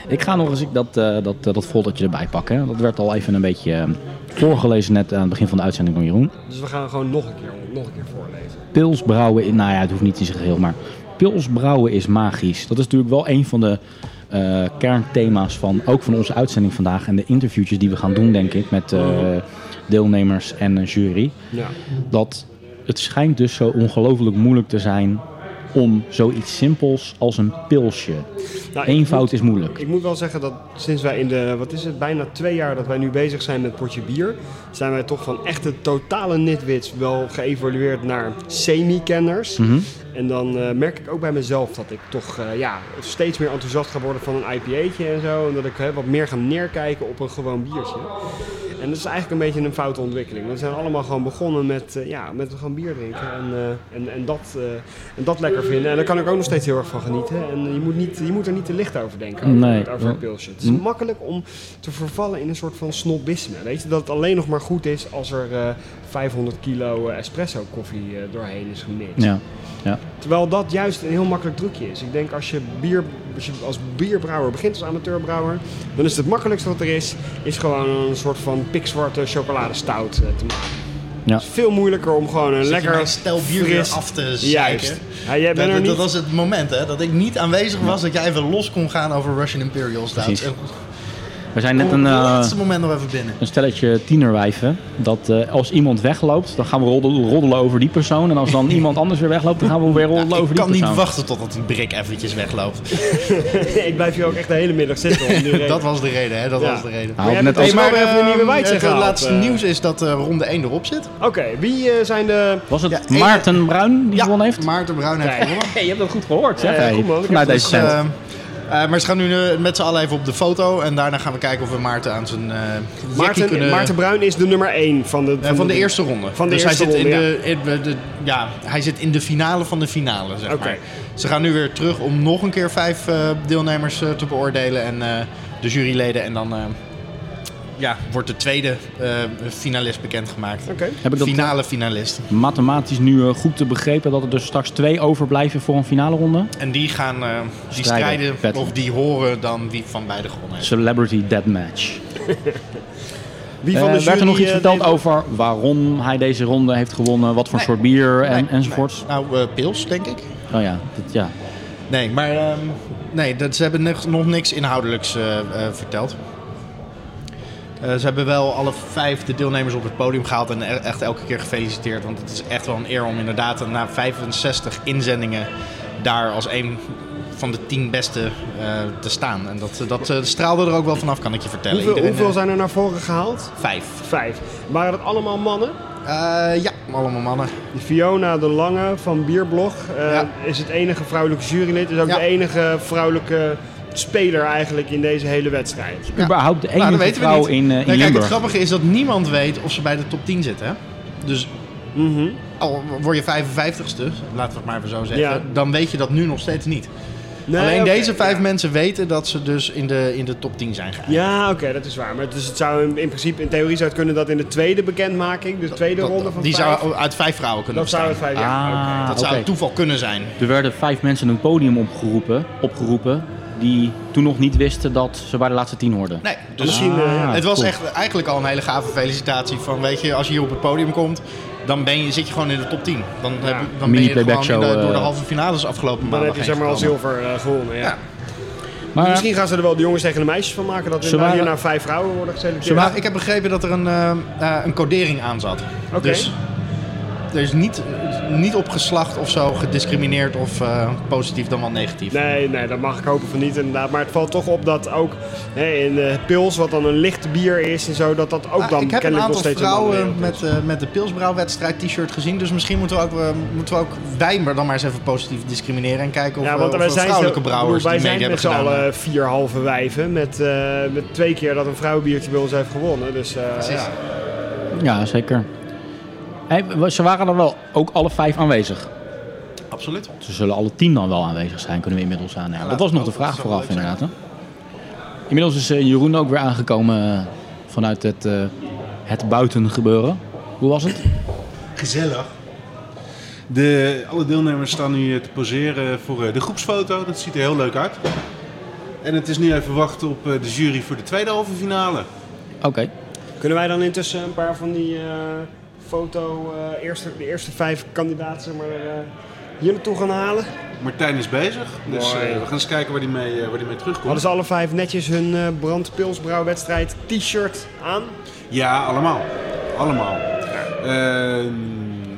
Ik ga nog eens dat, uh, dat, uh, dat foldertje erbij pakken. Dat werd al even een beetje uh, voorgelezen net aan het begin van de uitzending door Jeroen. Dus we gaan gewoon nog een keer, nog een keer voorlezen. Pilsbrouwen, in, nou ja, het hoeft niet in zijn geheel, maar pilsbrouwen is magisch. Dat is natuurlijk wel een van de uh, kernthema's van ook van onze uitzending vandaag en de interviewtjes die we gaan doen, denk ik, met uh, deelnemers en jury. Ja. Dat het schijnt dus zo ongelooflijk moeilijk te zijn om zoiets simpels als een pilsje. Nou, Eenvoud moet, is moeilijk. Ik moet wel zeggen dat sinds wij in de, wat is het, bijna twee jaar dat wij nu bezig zijn met Potje Bier, zijn wij toch van echte totale nitwits wel geëvolueerd naar semi-kenners. Mm-hmm. En dan uh, merk ik ook bij mezelf dat ik toch uh, ja, steeds meer enthousiast ga worden van een I P A'tje en zo. En dat ik uh, wat meer ga neerkijken op een gewoon biertje. En dat is eigenlijk een beetje een foute ontwikkeling. We zijn allemaal gewoon begonnen met, uh, ja, met gewoon bier drinken en, uh, en, en, dat, uh, en dat lekker vinden. En daar kan ik ook nog steeds heel erg van genieten. En je moet, niet, je moet er niet te licht over denken, over, nee, over een pilsje. Het is makkelijk om te vervallen in een soort van snobisme. Weet je, dat het alleen nog maar goed is als er uh, vijfhonderd kilo uh, espresso koffie uh, doorheen is gemixt. Ja. Ja. Terwijl dat juist een heel makkelijk trucje is. Ik denk als je, bier, als je als bierbrouwer begint, als amateurbrouwer, dan is het makkelijkste wat er is, is gewoon een soort van pikzwarte chocoladestout te maken. Ja. Het is veel moeilijker om gewoon een lekker stel bier fris af te zeiken. Ja, jij bent dat, er niet... dat was het moment, hè, dat ik niet aanwezig was, dat jij even los kon gaan over Russian Imperial Stout. We zijn net een, uh, moment nog even binnen. Een stelletje tienerwijven. Dat uh, als iemand wegloopt, dan gaan we roddelen over die persoon. En als dan iemand anders weer wegloopt, dan gaan we weer roddelen ja, over die persoon. Ik kan niet wachten totdat die brik eventjes wegloopt. Ik blijf hier ook echt de hele middag zitten. Om die reden. Dat was de reden, hè? Dat ja. was de reden. Nou, maar net als... maar, uh, even nieuwe het gehaald, laatste uh... nieuws is dat uh, ronde één erop zit. Oké, okay, wie uh, zijn de... Was het ja, Maarten en... Bruin die gewonnen ja, heeft? Maarten Bruin heeft gewonnen. Hey, je hebt dat goed gehoord, zeg. Hey, goed, man. Vanuit deze cent. Uh, maar ze gaan nu uh, met z'n allen even op de foto. En daarna gaan we kijken of we Maarten aan zijn... Uh, Maarten, kunnen... Maarten Bruin is de nummer één van de... Van, uh, van de, de eerste ronde. Van de dus eerste hij zit ronde, in de, ja. In de, de, ja, hij zit in de finale van de finale, zeg okay. maar. Ze gaan nu weer terug om nog een keer vijf uh, deelnemers uh, te beoordelen. En uh, de juryleden. En dan uh, ja, wordt de tweede uh, finalist bekendgemaakt. Okay. Heb ik dat finale te... finalist. Mathematisch nu uh, goed te begrepen dat er dus straks twee overblijven voor een finale ronde. En die gaan uh, die strijden, strijden of die horen dan wie van beide gewonnen heeft. Celebrity Deathmatch. Wie van de uh, werd er nog iets verteld uh, over waarom hij deze ronde heeft gewonnen? Wat voor nee, soort bier en, nee, enzovoorts? Nee. Nou, uh, pils denk ik. Oh ja, dat, ja. Nee, maar um, nee, dat, ze hebben nog niks inhoudelijks uh, uh, verteld. Uh, ze hebben wel alle vijf de deelnemers op het podium gehaald en e- echt elke keer gefeliciteerd. Want het is echt wel een eer om inderdaad na vijfenzestig inzendingen daar als een van de tien beste uh, te staan. En dat, dat uh, straalde er ook wel vanaf, kan ik je vertellen. Hoeveel, Iedereen, hoeveel zijn er naar voren gehaald? Vijf. Vijf. Waren dat allemaal mannen? Uh, ja, allemaal mannen. Fiona de Lange van Bierblog uh, ja. is het enige vrouwelijke jurylid. Is ook ja. de enige vrouwelijke... speler eigenlijk in deze hele wedstrijd. Ja. Überhaupt de enige nou, vrouw in, uh, in nou, kijk, Limburg. Het grappige is dat niemand weet of ze bij de top tien zitten. Hè? Dus mm-hmm. al word je vijfenvijftigste, laten we het maar even zo zeggen, ja. dan weet je dat nu nog steeds niet. Nee, Alleen okay, deze vijf ja. mensen weten dat ze dus in de, in de top tien zijn gegaan. Ja, oké, okay, dat is waar. Maar dus het zou in, in principe, in theorie zou het kunnen dat in de tweede bekendmaking, de dat, tweede dat, ronde van die vijf... Die zou uit vijf vrouwen kunnen dat bestaan. Zou uit vijf, ja. ah, okay. Dat okay. zou toeval kunnen zijn. Er werden vijf mensen een podium opgeroepen, opgeroepen die toen nog niet wisten dat ze bij de laatste tien hoorden. Nee, dus ah, ja, het was cool. echt eigenlijk al een hele gave felicitatie van, weet je, als je hier op het podium komt, dan ben je, zit je gewoon in de top tien. Dan, ja. heb, dan ben je gewoon show, de, door de halve finales afgelopen maandag. Dan heb je zeg maar al zilver uh, gewonnen, ja. ja. Maar, misschien gaan ze er wel de jongens tegen de meisjes van maken, dat er waren, hier naar vijf vrouwen worden geselecteerd. Waren, ik heb begrepen dat er een, uh, uh, een codering aan zat. Okay. Dus er is niet, niet op geslacht of zo gediscrimineerd of uh, positief dan wel negatief. Nee, nee, dat mag ik hopen van niet inderdaad. Maar het valt toch op dat ook hè, in uh, pils, wat dan een licht bier is en zo, dat dat ook ah, dan kennelijk nog steeds een andere wereld is. Ik heb een aantal vrouwen met, uh, met de pilsbrouwwedstrijd t-shirt gezien. Dus misschien moeten we ook, uh, moeten we ook wij maar dan maar eens even positief discrimineren en kijken of, ja, want, uh, of vrouwelijke brouwers die mee hebben gedaan. Wij zijn met z'n allen vier halve wijven met, uh, met twee keer dat een vrouwenbiertje bij ons heeft gewonnen. Dus, uh, ja. ja, zeker. Hey, ze waren dan wel ook alle vijf aanwezig. Absoluut. Ze zullen alle tien dan wel aanwezig zijn, kunnen we inmiddels aannemen. Ja, dat was nog de vraag vooraf inderdaad. Hè? Inmiddels is Jeroen ook weer aangekomen vanuit het, uh, het buitengebeuren. Hoe was het? Gezellig. De, alle deelnemers staan nu te poseren voor de groepsfoto. Dat ziet er heel leuk uit. En het is nu even wachten op de jury voor de tweede halve finale. Oké. Okay. Kunnen wij dan intussen een paar van die uh, foto, uh, eerste, de eerste vijf kandidaten maar, uh, hier naartoe gaan halen? Martijn is bezig, dus uh, we gaan eens kijken waar die mee, uh, waar die mee terugkomt. Hadden ze alle vijf netjes hun uh, brandpilsbrouwwedstrijd t-shirt aan? Ja, allemaal. Allemaal. Ja. Uh,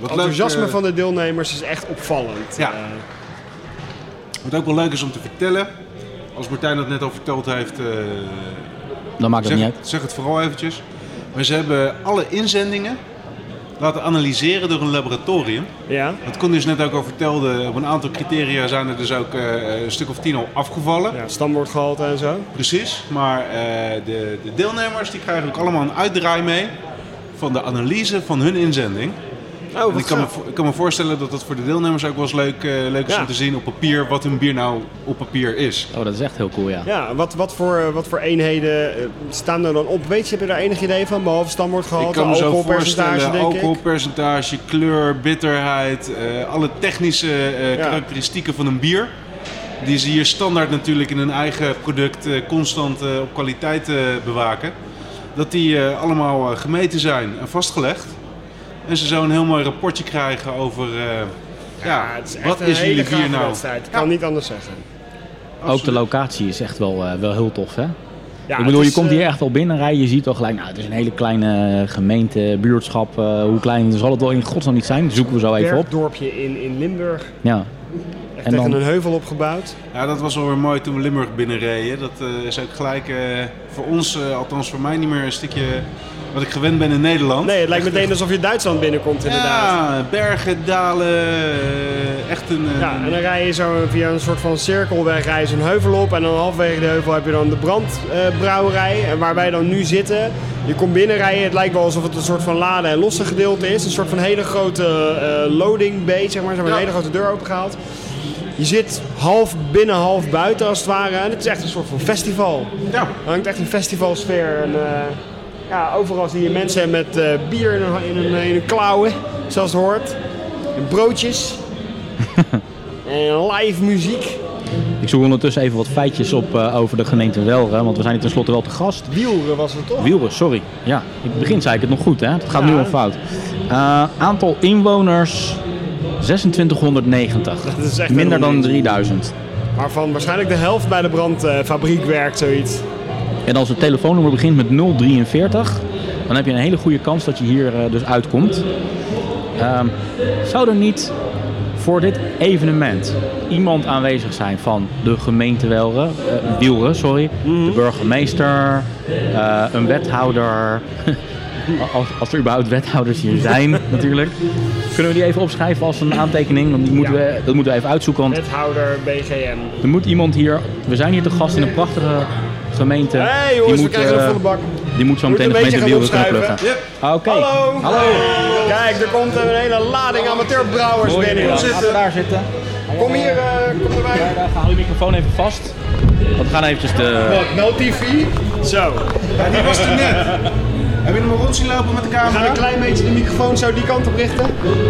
wat enthousiasme leuk, uh, van de deelnemers is echt opvallend. Ja. Uh, wat ook wel leuk is om te vertellen, als Martijn dat net al verteld heeft, uh, dan maakt zeg, het niet uit. Zeg het vooral eventjes. Maar ze hebben alle inzendingen laten analyseren door een laboratorium. Ja. Dat Koen dus net ook al vertelde, op een aantal criteria zijn er dus ook uh, een stuk of tien al afgevallen. Ja, stamwoordgehalte en zo. Precies, maar uh, de, de deelnemers die krijgen ook allemaal een uitdraai mee van de analyse van hun inzending. Oh, en ik kan, me, ik kan me voorstellen dat dat voor de deelnemers ook wel eens leuk, uh, leuk is ja. om te zien op papier wat hun bier nou op papier is. Oh, dat is echt heel cool, ja. Ja, wat, wat, voor, wat voor eenheden uh, staan er dan op? Weet je, heb je daar enig idee van? Behalve stamwoordgehalte, alcoholpercentage, denk ik. Alcoholpercentage, kleur, bitterheid, uh, alle technische uh, ja. karakteristieken van een bier. Die ze hier standaard natuurlijk in hun eigen product uh, constant uh, op kwaliteit uh, bewaken. Dat die uh, allemaal uh, gemeten zijn en vastgelegd. En ze zo een heel mooi rapportje krijgen over uh, ja, het is wat is jullie bier nou? Ik kan ja. niet anders zeggen. Absoluut. Ook de locatie is echt wel, uh, wel heel tof, hè? Ja, ik bedoel, is, je komt hier echt al binnen rijden, je ziet al gelijk, nou, het is een hele kleine gemeente, buurtschap. Uh, hoe klein zal het wel in godsnaam niet zijn? Zoeken we zo even op. Een dorpje in, in Limburg. Ja. Echt en tegen dan een heuvel opgebouwd. Ja, dat was wel weer mooi toen we Limburg binnenreden. Dat uh, is ook gelijk uh, voor ons, uh, althans voor mij, niet meer een stukje wat ik gewend ben in Nederland. Nee, het lijkt echt meteen alsof je Duitsland binnenkomt inderdaad. Ja, bergen, dalen, echt een... Uh, ja, en dan rij je zo via een soort van cirkelweg, rij je zo'n heuvel op. En dan halverwege de heuvel heb je dan de brandbrouwerij, uh, waar wij dan nu zitten. Je komt binnenrijden, het lijkt wel alsof het een soort van laden en losse gedeelte is. Een soort van hele grote uh, loading bay, zeg maar. Ze hebben ja. een hele grote deur opengehaald. Je zit half binnen, half buiten als het ware. En het is echt een soort van festival. Ja. Er hangt echt een festivalsfeer. En, uh, ja, overal zie je mensen met uh, bier in hun, in, hun, in hun klauwen, zoals het hoort. En broodjes. En live muziek. Ik zoek ondertussen even wat feitjes op uh, over de gemeente Wijlre, want we zijn hier tenslotte wel te gast. Wijlre was het toch? Wijlre, sorry. Ja, in het begin zei ik het nog goed, hè? Het gaat ja. nu al fout. Uh, aantal inwoners zesentwintighonderdnegentig. Dat is echt minder dan drieduizend. Waarvan waarschijnlijk de helft bij de brandfabriek uh, werkt, zoiets. En als het telefoonnummer begint met nul drieënveertig, dan heb je een hele goede kans dat je hier uh, dus uitkomt. Uh, zou er niet voor dit evenement iemand aanwezig zijn van de gemeente Wijlre, uh, Wijlre, sorry, mm-hmm. de burgemeester, uh, een wethouder, als, als er überhaupt wethouders hier zijn natuurlijk. Kunnen we die even opschrijven als een aantekening? Want die moeten ja. we, dat moeten we even uitzoeken. Want wethouder, B G M. Er moet iemand hier, we zijn hier te gast in een prachtige gemeente. Hey, jongens, die moet, we krijgen uh, een volle bak. Die moet zo meteen de gemeente Wijlre kunnen pluggen. Yep. Ah, oké. Okay. Hallo. Hallo. Hallo. Kijk, er komt een hele lading amateurbrouwers Mooi, binnen. Kom zitten. Daar zitten. Kom hier, uh, kom erbij. Ja, daar, hou je microfoon even vast. Want we gaan eventjes de... Wat, no T V? Zo. Ja, die was er net. Heb je hem al rond zien lopen met de camera? We gaan een klein beetje de microfoon zo die kant op richten.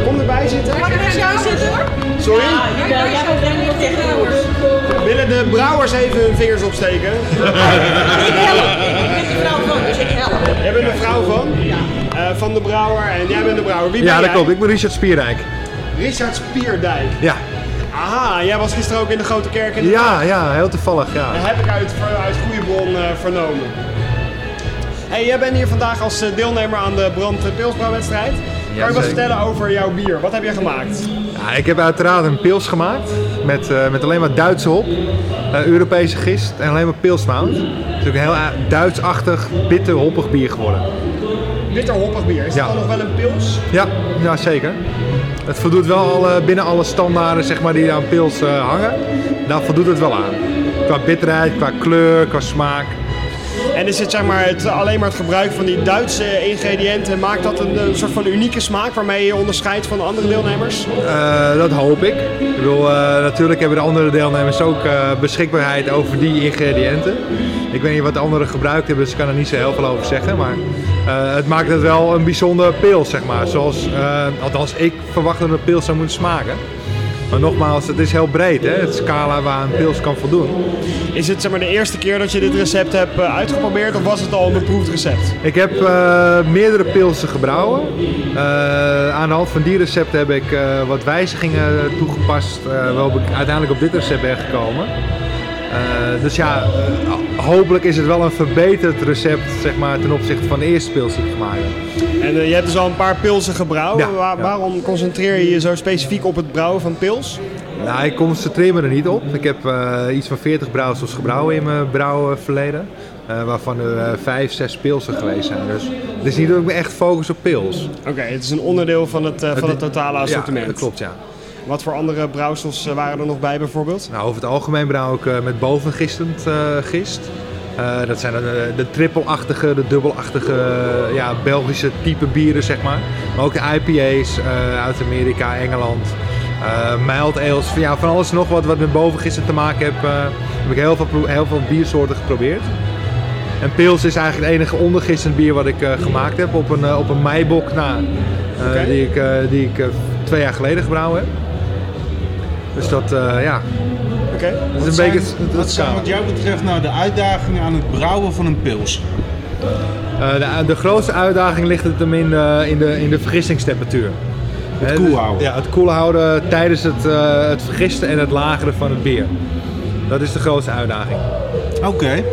Kom erbij zitten. Mag ik er zo zitten hoor? Sorry? Ja, jij bent helemaal tegen brouwers. Willen de brouwers even hun vingers opsteken? Ik help. Jij bent een vrouw van? Ja. Uh, van de Brouwer en jij bent de Brouwer. Wie ben jij? Ja, dat klopt. Ik ben Richard Spierdijk. Richard Spierdijk? Ja. Aha, jij was gisteren ook in de Grote Kerk in de Ja, dag. ja, heel toevallig. Ja. Dat heb ik uit, uit goede bron uh, vernomen. Hey, jij bent hier vandaag als deelnemer aan de brandpilsbrouwwedstrijd. Ja, kan je wat vertellen over jouw bier? Wat heb je gemaakt? Ja, ik heb uiteraard een pils gemaakt met, uh, met alleen maar Duitse hop, uh, Europese gist en alleen maar pilsmout. Het is natuurlijk een heel uh, Duitsachtig, bitter hoppig bier geworden. Bitter hoppig bier? Is ja. dat dan nog wel een pils? Ja, ja zeker. Het voldoet wel al, uh, binnen alle standaarden zeg maar, die aan pils uh, hangen. Daar voldoet het wel aan. Qua bitterheid, qua kleur, qua smaak. En is het, zeg maar, het alleen maar het gebruik van die Duitse ingrediënten, maakt dat een, een soort van unieke smaak waarmee je je onderscheidt van de andere deelnemers? Uh, dat hoop ik. Ik bedoel, uh, natuurlijk hebben de andere deelnemers ook uh, beschikbaarheid over die ingrediënten. Ik weet niet wat de anderen gebruikt hebben, dus ik kan er niet zo heel veel over zeggen. Maar uh, het maakt het wel een bijzondere pils, zeg maar. Zoals, uh, althans, ik verwacht dat een pils zou moeten smaken. Maar nogmaals, het is heel breed, hè? Het scala waar een pils kan voldoen. Is het zeg maar, de eerste keer dat je dit recept hebt uitgeprobeerd of was het al een beproefd recept? Ik heb uh, meerdere pilsen gebrouwen. Uh, aan de hand van die recepten heb ik uh, wat wijzigingen toegepast uh, waarop ik uiteindelijk op dit recept ben gekomen. Uh, dus ja, uh, hopelijk is het wel een verbeterd recept zeg maar, ten opzichte van de eerste pils die ik gemaakt heb. En uh, je hebt dus al een paar pilsen gebrouwen. Ja, Waar, ja. Waarom concentreer je je zo specifiek op het brouwen van pils? Nou, ik concentreer me er niet op. Ik heb uh, iets van veertig brouwsels gebrouwen in mijn brouwverleden. Uh, waarvan er uh, vijf, zes pilsen geweest zijn. Dus het is niet dat ik me echt focus op pils. Oké, okay, het is een onderdeel van het, uh, van het totale assortiment. Ja, dat klopt, ja. Wat voor andere brouwsels waren er nog bij bijvoorbeeld? Nou, over het algemeen brouw ik uh, met bovengistend uh, gist. Uh, dat zijn de, de trippelachtige, de dubbelachtige uh, ja, Belgische type bieren, zeg maar. Maar ook de I P A's uh, uit Amerika, Engeland, uh, mild ales. Ja, van alles nog wat, wat met bovengistend te maken heeft, uh, heb ik heel veel, heel veel biersoorten geprobeerd. En pils is eigenlijk het enige ondergistend bier wat ik uh, gemaakt heb op een, uh, op een meibok na, uh, okay. die ik, uh, die ik uh, twee jaar geleden gebrouwen heb. Dus dat, uh, ja. Oké. Okay. Wat, wat zijn wat jou betreft nou de uitdagingen aan het brouwen van een pils? Uh, de, de grootste uitdaging ligt het hem in de, in de, in de vergistingstemperatuur. Het koel cool houden. Dus, ja, het koel cool houden tijdens het, uh, het vergisten en het lageren van het bier. Dat is de grootste uitdaging. Oké. Okay.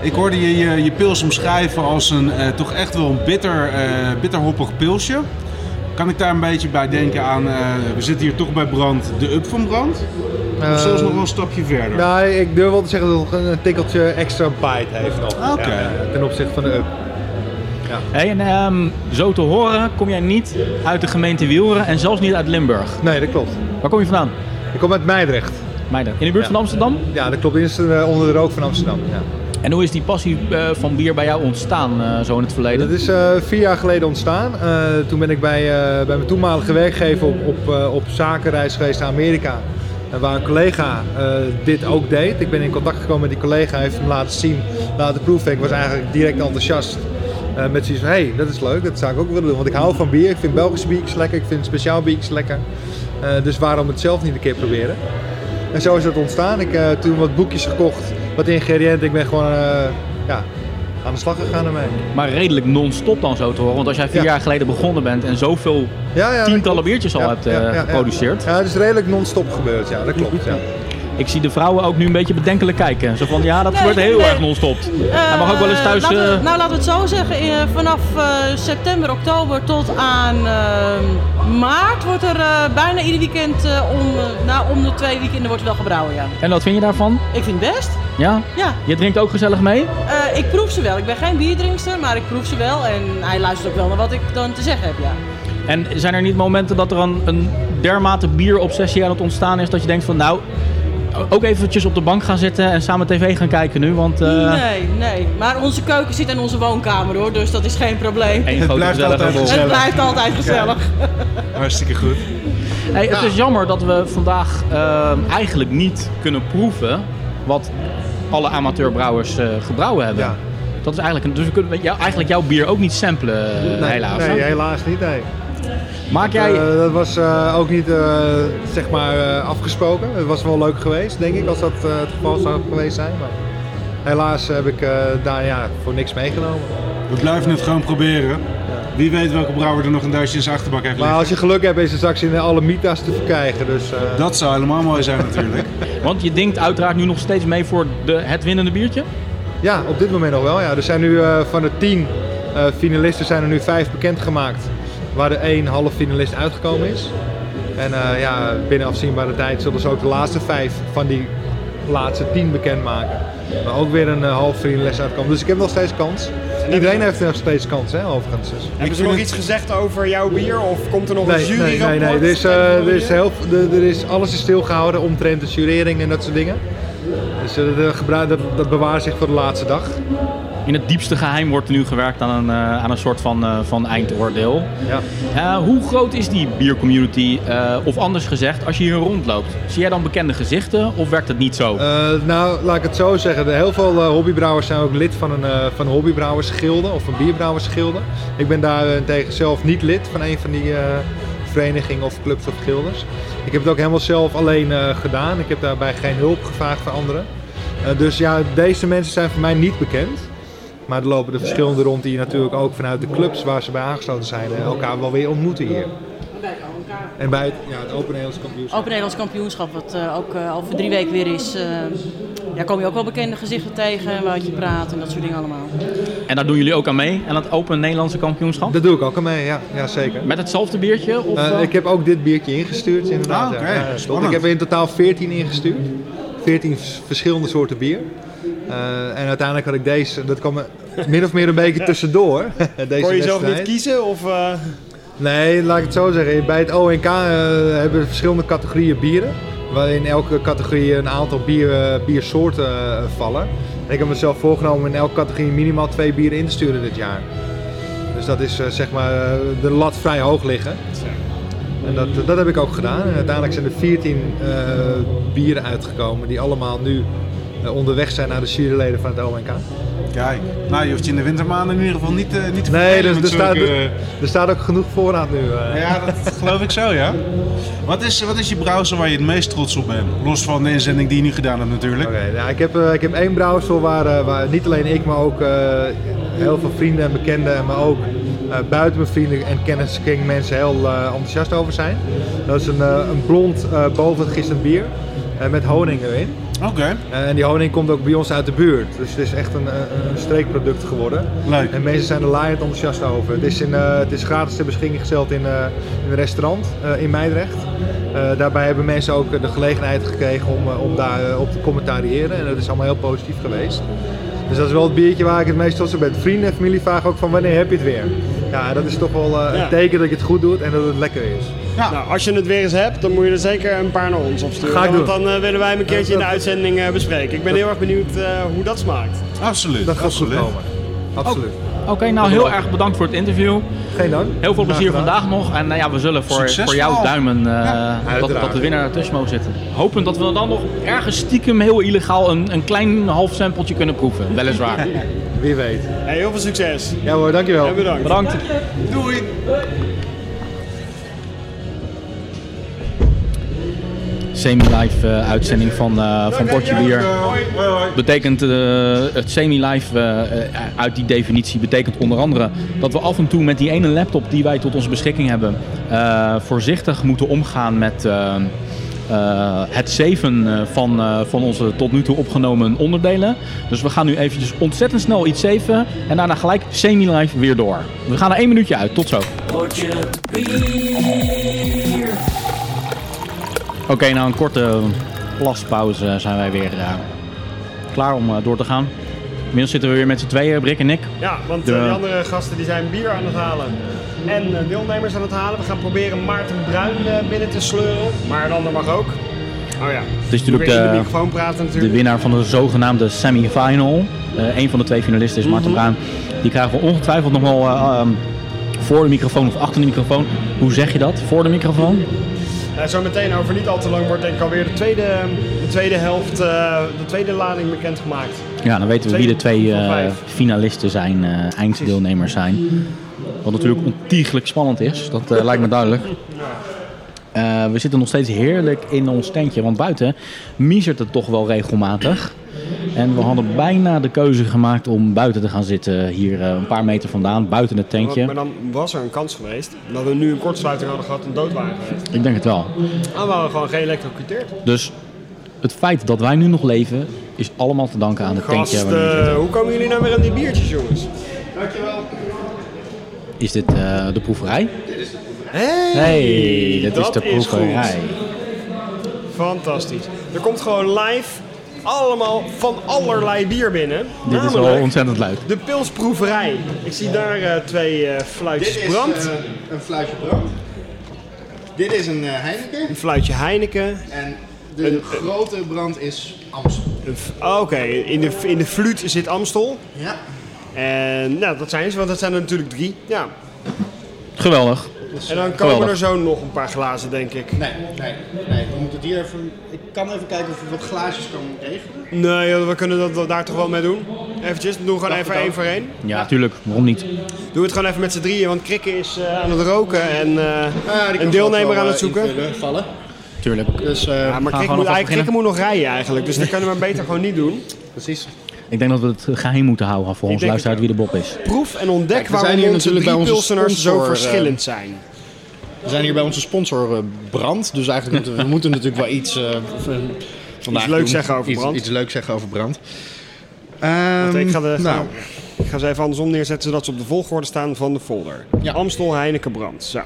Ik hoorde je, je je pils omschrijven als een uh, toch echt wel een bitter, uh, bitterhoppig pilsje. Kan ik daar een beetje bij denken aan, uh, we zitten hier toch bij Brand, de up van Brand? Of uh, zelfs nog wel een stapje verder? Nou, ik durf wel te zeggen dat het een tikkeltje extra bite heeft nog. Okay. Ja, ten opzichte van de up. Ja. Hey, en um, zo te horen kom jij niet uit de gemeente Wijlre en zelfs niet uit Limburg. Nee, dat klopt. Waar kom je vandaan? Ik kom uit Mijdrecht. Mijdrecht. In de buurt ja. van Amsterdam? Ja, dat klopt. Eerst onder de rook van Amsterdam. Ja. En hoe is die passie van bier bij jou ontstaan, zo in het verleden? Dat is uh, vier jaar geleden ontstaan. Uh, toen ben ik bij, uh, bij mijn toenmalige werkgever op, op, uh, op zakenreis geweest naar Amerika. Uh, waar een collega uh, dit ook deed. Ik ben in contact gekomen met die collega, heeft hem laten zien, laten proeven. Ik was eigenlijk direct enthousiast. Uh, met zoiets van, hé, hey, dat is leuk, dat zou ik ook willen doen. Want ik hou van bier, ik vind Belgische biertjes lekker, ik vind speciaal biertjes lekker. Uh, dus waarom het zelf niet een keer proberen? En zo is dat ontstaan. Ik heb uh, toen wat boekjes gekocht, wat ingrediënten. Ik ben gewoon uh, ja, aan de slag gegaan ermee. Maar redelijk non-stop dan zo te horen. Want als jij vier ja. jaar geleden begonnen bent en zoveel ja, ja, tientallen biertjes al ja, hebt uh, ja, ja, geproduceerd. Ja, ja, het is redelijk non-stop gebeurd. Ja, dat klopt. Ja. Ik zie de vrouwen ook nu een beetje bedenkelijk kijken. Zo van, ja, dat nee, wordt heel nee. erg non-stop. Uh, Hij mag ook wel eens thuis... Laten we, nou, laten we het zo zeggen. Uh, vanaf uh, september, oktober tot aan uh, maart wordt er uh, bijna ieder weekend, uh, om, uh, nou, om de twee weekenden wordt er wel gebrouwen, ja. En wat vind je daarvan? Ik vind het best. Ja? Ja. Je drinkt ook gezellig mee? Uh, ik proef ze wel. Ik ben geen bierdrinkster, maar ik proef ze wel. En hij luistert ook wel naar wat ik dan te zeggen heb, ja. En zijn er niet momenten dat er een, een dermate bierobsessie aan het ontstaan is, dat je denkt van, nou... Ook eventjes op de bank gaan zitten en samen tv gaan kijken nu, want... Uh... Nee, nee. Maar onze keuken zit in onze woonkamer, hoor, dus dat is geen probleem. Eén het, blijft gezellig. Gezellig. het blijft altijd gezellig. Ja. Hartstikke goed. Hey, het ja. is jammer dat we vandaag uh, eigenlijk niet kunnen proeven wat alle amateurbrouwers uh, gebrouwen hebben. Ja. Dat is eigenlijk een, dus we kunnen jou, eigenlijk jouw bier ook niet samplen, uh, nee, helaas. Nee, hè? helaas niet, nee. Maak jij... uh, dat was uh, ook niet uh, zeg maar, uh, afgesproken. Het was wel leuk geweest, denk ik, als dat uh, het geval zou geweest zijn. Maar helaas heb ik uh, daar ja, voor niks meegenomen. We blijven het gewoon proberen. Wie weet welke brouwer er nog een duistje in zijn achterbak heeft liggen. Maar als je geluk hebt is de straks in alle mita's te verkrijgen. Dus, uh... dat zou helemaal mooi zijn natuurlijk. Want je denkt uiteraard nu nog steeds mee voor de, het winnende biertje? Ja, op dit moment nog wel. Ja. Er zijn nu uh, van de tien uh, finalisten zijn er nu vijf bekendgemaakt. Waar de één halve finalist uitgekomen is. En uh, ja, binnen afzienbare tijd zullen ze ook de laatste vijf van die laatste tien bekendmaken. Maar ook weer een uh, halve finalist uitkomen. Dus ik heb nog steeds kans. Iedereen heeft nog steeds kans, hè, overigens. Dus. Hebben ze nog het... iets gezegd over jouw bier? Of komt er nog nee, een jury Nee, nee, nee. Er is, uh, er is heel, er, er is, alles is stilgehouden omtrent de jurering en dat soort dingen. Dus uh, de gebruik, dat, dat bewaart zich voor de laatste dag. In het diepste geheim wordt nu gewerkt aan een, uh, aan een soort van, uh, van eindoordeel. Ja. Uh, hoe groot is die biercommunity? Uh, of anders gezegd, als je hier rondloopt, zie jij dan bekende gezichten of werkt het niet zo? Uh, nou, laat ik het zo zeggen. Heel veel uh, hobbybrouwers zijn ook lid van een, uh, van een hobbybrouwersgilde of een bierbrouwersgilde. Ik ben daarentegen zelf niet lid van een van die uh, verenigingen of clubs of gildes. Ik heb het ook helemaal zelf alleen uh, gedaan. Ik heb daarbij geen hulp gevraagd voor anderen. Uh, dus ja, deze mensen zijn voor mij niet bekend. Maar er lopen er verschillende rond die natuurlijk ook vanuit de clubs waar ze bij aangesloten zijn uh, elkaar wel weer ontmoeten hier. En bij het, ja, het Open Nederlands Kampioenschap. Open Nederlands Kampioenschap, wat uh, ook uh, over drie weken weer is. Uh, ja, kom je ook wel bekende gezichten tegen, waar je praat en dat soort dingen allemaal. En daar doen jullie ook aan mee, aan het Open Nederlandse Kampioenschap? Dat doe ik ook aan mee, ja, ja zeker. Met hetzelfde biertje? Of, uh, ik heb ook dit biertje ingestuurd, inderdaad. Ah, okay. ja, uh, ik heb er in totaal veertien ingestuurd. veertien verschillende soorten bier. Uh, en uiteindelijk had ik deze, dat kwam min of meer een beetje tussendoor. Deze kon je zo niet kiezen? Of, uh... Nee, laat ik het zo zeggen. Bij het O N K uh, hebben we verschillende categorieën bieren. Waarin elke categorie een aantal bier, uh, biersoorten uh, vallen. En ik heb mezelf voorgenomen in elke categorie minimaal twee bieren in te sturen dit jaar. Dus dat is uh, zeg maar uh, de lat vrij hoog liggen. En dat, uh, dat heb ik ook gedaan. En uiteindelijk zijn er veertien uh, bieren uitgekomen die allemaal nu uh, onderweg zijn naar de juryleden van het O N K. Kijk, nou je hoeft je in de wintermaanden in ieder geval niet, uh, niet te Nee, dus, er, staat, uh... er, er staat ook genoeg voorraad nu. Uh. Ja, dat geloof ik zo, ja. Wat is, wat is je brouwsel waar je het meest trots op bent? Los van de inzending die je nu gedaan hebt natuurlijk. Oké, okay, nou, ik, heb, uh, ik heb één brouwsel waar, uh, waar niet alleen ik, maar ook uh, heel veel vrienden en bekenden, maar ook uh, buiten mijn vrienden en kennisgeving mensen heel uh, enthousiast over zijn. Dat is een, uh, een blond uh, boven het gisteren bier uh, met honing erin. Oké. Okay. Uh, en die honing komt ook bij ons uit de buurt. Dus het is echt een, een, een streekproduct geworden. Leuk. En mensen zijn er laaiend enthousiast over. Het is, in, uh, het is gratis ter beschikking gesteld in, uh, in een restaurant uh, in Mijdrecht. Uh, daarbij hebben mensen ook de gelegenheid gekregen om, uh, om daar uh, op te commentariëren. En dat is allemaal heel positief geweest. Dus dat is wel het biertje waar ik het meest trots op ben. Vrienden en familie vragen ook van wanneer heb je het weer? Ja, dat is toch wel uh, een ja. teken dat je het goed doet en dat het lekker is. Ja. Nou, als je het weer eens hebt, dan moet je er zeker een paar naar ons opsturen. Ga ik doen. Want dan uh, willen wij hem een keertje in de uitzending uh, bespreken. Ik ben dat... heel erg benieuwd uh, hoe dat smaakt. Absoluut. Dat gaat absoluut goed komen. Absoluut. Oh. Oké, okay, nou heel erg bedankt voor het interview. Geen dank. Heel veel plezier vandaag nog. En uh, ja, we zullen voor, voor jouw duimen uh, ja, dat, dat de winnaar ertussen mogen zitten. Hopend dat we dan nog ergens stiekem heel illegaal een, een klein half sampletje kunnen proeven. Weliswaar. Wie weet. Hey, heel veel succes. Ja hoor, dankjewel. En bedankt. Bedankt. Doei. Semi-live uh, uitzending van, uh, van Portje Bier. Betekent uh, het semi-live uh, uit die definitie betekent onder andere dat we af en toe met die ene laptop die wij tot onze beschikking hebben uh, voorzichtig moeten omgaan met uh, uh, het saven van, uh, van onze tot nu toe opgenomen onderdelen. Dus we gaan nu eventjes ontzettend snel iets saven en daarna gelijk semi-live weer door. We gaan er één minuutje uit. Tot zo. Portje Bier. Oké, okay, na nou een korte plaspauze zijn wij weer uh, klaar om uh, door te gaan. Inmiddels zitten we weer met z'n tweeën, Brik en ik. Ja, want de uh, die andere gasten die zijn bier aan het halen en uh, deelnemers aan het halen. We gaan proberen Maarten Bruin uh, binnen te sleuren, maar een ander mag ook. Oh ja, het is natuurlijk, uh, in de, microfoon praten, natuurlijk. De winnaar van de zogenaamde semi-final. Uh, Eén van de twee finalisten is Maarten mm-hmm. Bruin. Die krijgen we ongetwijfeld nog wel uh, um, voor de microfoon of achter de microfoon. Hoe zeg je dat? Voor de microfoon? Uh, Zometeen over niet al te lang wordt denk ik alweer de tweede, de tweede helft, uh, de tweede lading bekendgemaakt. Ja, dan weten we wie de twee uh, finalisten zijn, uh, einddeelnemers zijn. Wat natuurlijk ontiegelijk spannend is, dat uh, lijkt me duidelijk. Uh, we zitten nog steeds heerlijk in ons tentje, want buiten miezert het toch wel regelmatig. En we hadden bijna de keuze gemaakt om buiten te gaan zitten, hier een paar meter vandaan, buiten het tentje. Maar dan was er een kans geweest dat we nu een kortsluiting hadden gehad en dood waren geweest. Ik denk het wel. En we hadden gewoon geëlektrocuteerd. Dus het feit dat wij nu nog leven is allemaal te danken aan het Gast, tentje. Waar uh, hoe komen jullie nou weer aan die biertjes, jongens? Dankjewel. Is dit uh, de proeverij? Dit is de proeverij. Hey, hey dat, dat is de proeverij. Is fantastisch. Er komt gewoon live... allemaal van allerlei bier binnen. Dit is wel ontzettend luid. De pilsproeverij. Ik zie daar uh, twee uh, fluitjes brand. Dit is uh, een fluitje brand. Dit is een uh, Heineken. Een fluitje Heineken. En de een, grote brand is Amstel. Oké, okay. in, de, in de fluit zit Amstel. Ja. En nou, dat zijn ze, want dat zijn er natuurlijk drie. Ja. Geweldig. En dan komen Geweldig. er zo nog een paar glazen, denk ik. Nee, nee, nee. We moeten hier even... Ik kan even kijken of we wat glaasjes kan regelen. Nee, we kunnen dat daar toch wel mee doen. eventjes. Dan doen we gewoon even één voor één. Ja, tuurlijk. Waarom niet? Doe het gewoon even met z'n drieën, want Krikke is uh, aan het roken en uh, ja, een deelnemer aan het zoeken. Vallen. Tuurlijk. Dus, uh, ja, maar Krikke moet, Krikke moet nog rijden eigenlijk, dus dat kunnen we beter gewoon niet doen. Precies. Ik denk dat we het geheim moeten houden voor ons luisteraar wie de Bob is. Proef en ontdek Kijk, waarom hier onze drie pilseners zo verschillend zijn. We zijn hier bij onze sponsor Brand, dus eigenlijk moeten we, we moeten natuurlijk wel iets, uh, vandaag iets, leuks zeggen over iets, brand. iets leuks zeggen over Brand. Um, ik, ga de, nou. ik ga ze even andersom neerzetten, zodat ze op de volgorde staan van de folder. Ja. Amstel, Heineken, Brand. Zo.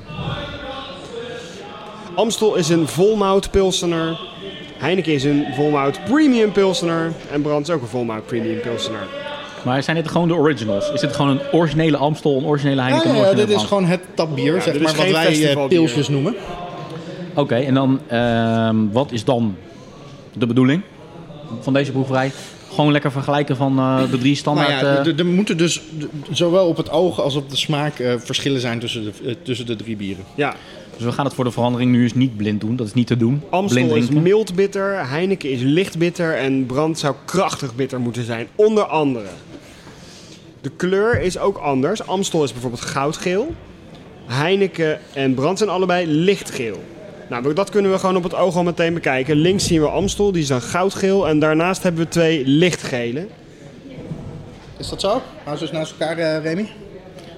Amstel is een volmout pilsener. Heineken is een volmout premium pilsener. En Brand is ook een volmout premium pilsener. Maar zijn dit gewoon de originals? Is dit gewoon een originele Amstel, een originele Heineken? Ja, ja, ja dit is gewoon het tapbier, ja, zeg maar, wat wij pilsjes noemen. Oké, okay, en dan, uh, wat is dan de bedoeling van deze proeverij? Gewoon lekker vergelijken van uh, de drie standaard... Nou ja, er, er moeten dus zowel op het oog als op de smaak uh, verschillen zijn tussen de, uh, tussen de drie bieren. Ja. Dus we gaan het voor de verandering nu eens niet blind doen. Dat is niet te doen. Amstel is mild bitter, Heineken is licht bitter en Brand zou krachtig bitter moeten zijn. Onder andere. De kleur is ook anders. Amstel is bijvoorbeeld goudgeel. Heineken en Brand zijn allebei lichtgeel. Nou, dat kunnen we gewoon op het oog al meteen bekijken. Links zien we Amstel, die is dan goudgeel. En daarnaast hebben we twee lichtgele. Is dat zo? Hou ze eens naast elkaar, uh, Remi.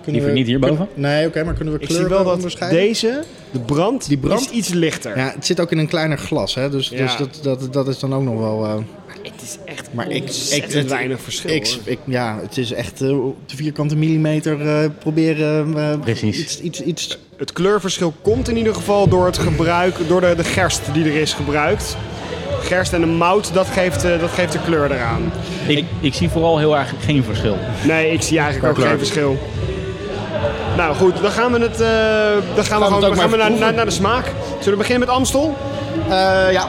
Kunnen we, niet hierboven? Kunnen, nee, oké, okay, maar kunnen we kleuren wel onderscheiden? Deze, de brand, die brand, is iets lichter. Ja, het zit ook in een kleiner glas, hè, dus, ja. dus dat, dat, dat is dan ook nog wel... Uh... Maar het is echt maar ik, ik, het, weinig verschil. Ik, ik, ja, het is echt uh, op de vierkante millimeter uh, proberen uh, iets, iets, iets... Het kleurverschil komt in ieder geval door het gebruik, door de, de gerst die er is gebruikt. Gerst en de mout, dat geeft, dat geeft de kleur eraan. Ik, ik zie vooral heel erg geen verschil. Nee, ik zie eigenlijk ook kleur. geen verschil. Nou goed, dan gaan we, het, uh, dan gaan we, gewoon, dan gaan we naar, naar, naar de smaak. Zullen we beginnen met Amstel? Uh, ja.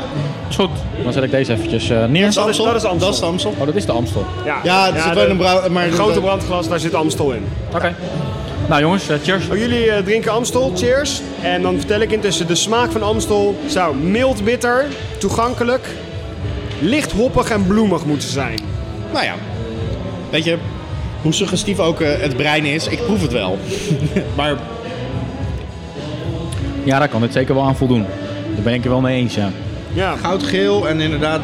Is goed. Dan zet ik deze eventjes uh, neer. Dat is, dat is Amstel. Dat is de Amstel. Oh, dat is de Amstel. Ja, ja, het ja zit de, wel een bra- maar de grote brandglas, daar zit Amstel in. Oké. Okay. Nou jongens, uh, cheers. Oh, jullie uh, drinken Amstel, cheers. En dan vertel ik intussen de smaak van Amstel zou mild bitter, toegankelijk, licht hoppig en bloemig moeten zijn. Nou ja, weet je... Hoe suggestief ook het brein is, ik proef het wel. Maar... Ja, daar kan dit zeker wel aan voldoen. Daar ben ik er wel mee eens, ja. ja. Goudgeel en inderdaad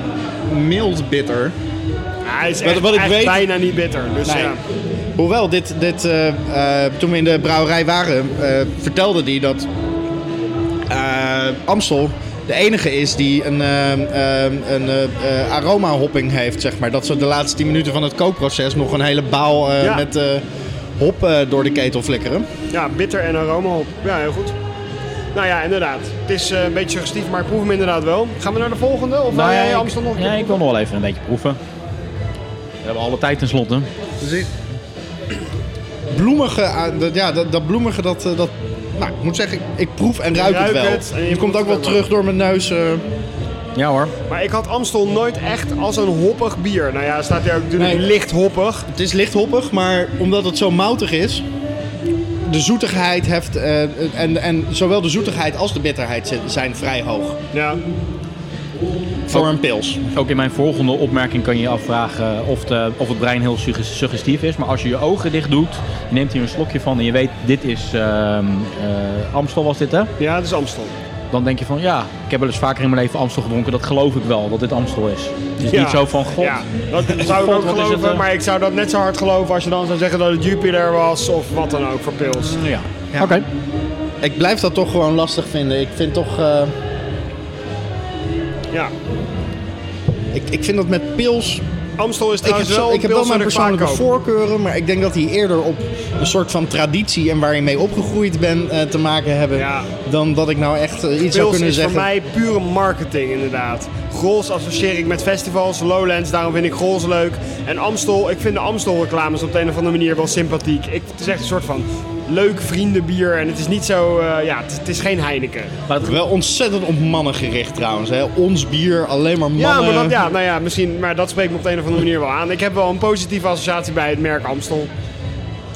mild bitter. Ja, hij is echt, wat, wat ik echt weet... bijna niet bitter. Dus nee. ja. Hoewel, dit, dit, uh, uh, toen we in de brouwerij waren, uh, vertelde hij dat uh, Amstel de enige is die een, uh, uh, een uh, aroma-hopping heeft, zeg maar. Dat ze de laatste tien minuten van het kookproces nog een hele baal uh, ja. met uh, hop uh, door de ketel flikkeren. Ja, bitter en aroma-hop. Ja, heel goed. Nou ja, inderdaad. Het is uh, een beetje suggestief, maar ik proef hem inderdaad wel. Gaan we naar de volgende? Of nou, jij Amstel nog een keer? Ja, ik wil nog wel even een beetje proeven. We hebben alle tijd tenslotte. Dus bloemige, uh, dat, ja, dat, dat bloemige, dat... Uh, dat Nou, ik moet zeggen, ik proef en ruik, ruik het wel. Het, het komt ook wel terug door mijn neus. Uh... Ja hoor. Maar ik had Amstel nooit echt als een hoppig bier. Nou ja, staat hier ook nee. licht hoppig. Het is licht hoppig, maar omdat het zo moutig is... De zoetigheid heft... Uh, en, en zowel de zoetigheid als de bitterheid zijn vrij hoog. Ja. Voor een pils. Ook in mijn volgende opmerking kan je je afvragen of, de, of het brein heel suggestief is. Maar als je je ogen dicht doet, je neemt hier een slokje van en je weet, dit is uh, uh, Amstel was dit hè? Ja, het is Amstel. Dan denk je van, ja, ik heb wel eens vaker in mijn leven Amstel gedronken. Dat geloof ik wel, dat dit Amstel is. Het is ja. niet zo van, god. Ja, dat zou ik god, ook geloven, het, uh... maar ik zou dat net zo hard geloven als je dan zou zeggen dat het Jupiter was of wat dan ook voor pils. Uh, ja, ja. oké. Okay. Ik blijf dat toch gewoon lastig vinden. Ik vind toch... Uh... Ja. Ik, ik vind dat met pils... Amstel is trouwens wel... Ik heb wel mijn persoonlijke voorkeuren, maar ik denk dat die eerder op een soort van traditie en waar je mee opgegroeid bent uh, te maken hebben, ja. dan dat ik nou echt uh, iets pils zou kunnen zeggen. Pils is voor mij pure marketing inderdaad. Grolsch associeer ik met festivals, Lowlands, daarom vind ik Grolsch leuk. En Amstel, ik vind de Amstel reclames op de een of andere manier wel sympathiek. Ik, het is echt een soort van... Leuk vriendenbier en het is niet zo, uh, ja, het, het is geen Heineken. Maar het... Wel ontzettend op mannen gericht trouwens, hè. Ons bier, alleen maar mannen. Ja, maar dat, ja, nou ja, misschien, maar dat spreekt me op de een of andere manier wel aan. Ik heb wel een positieve associatie bij het merk Amstel.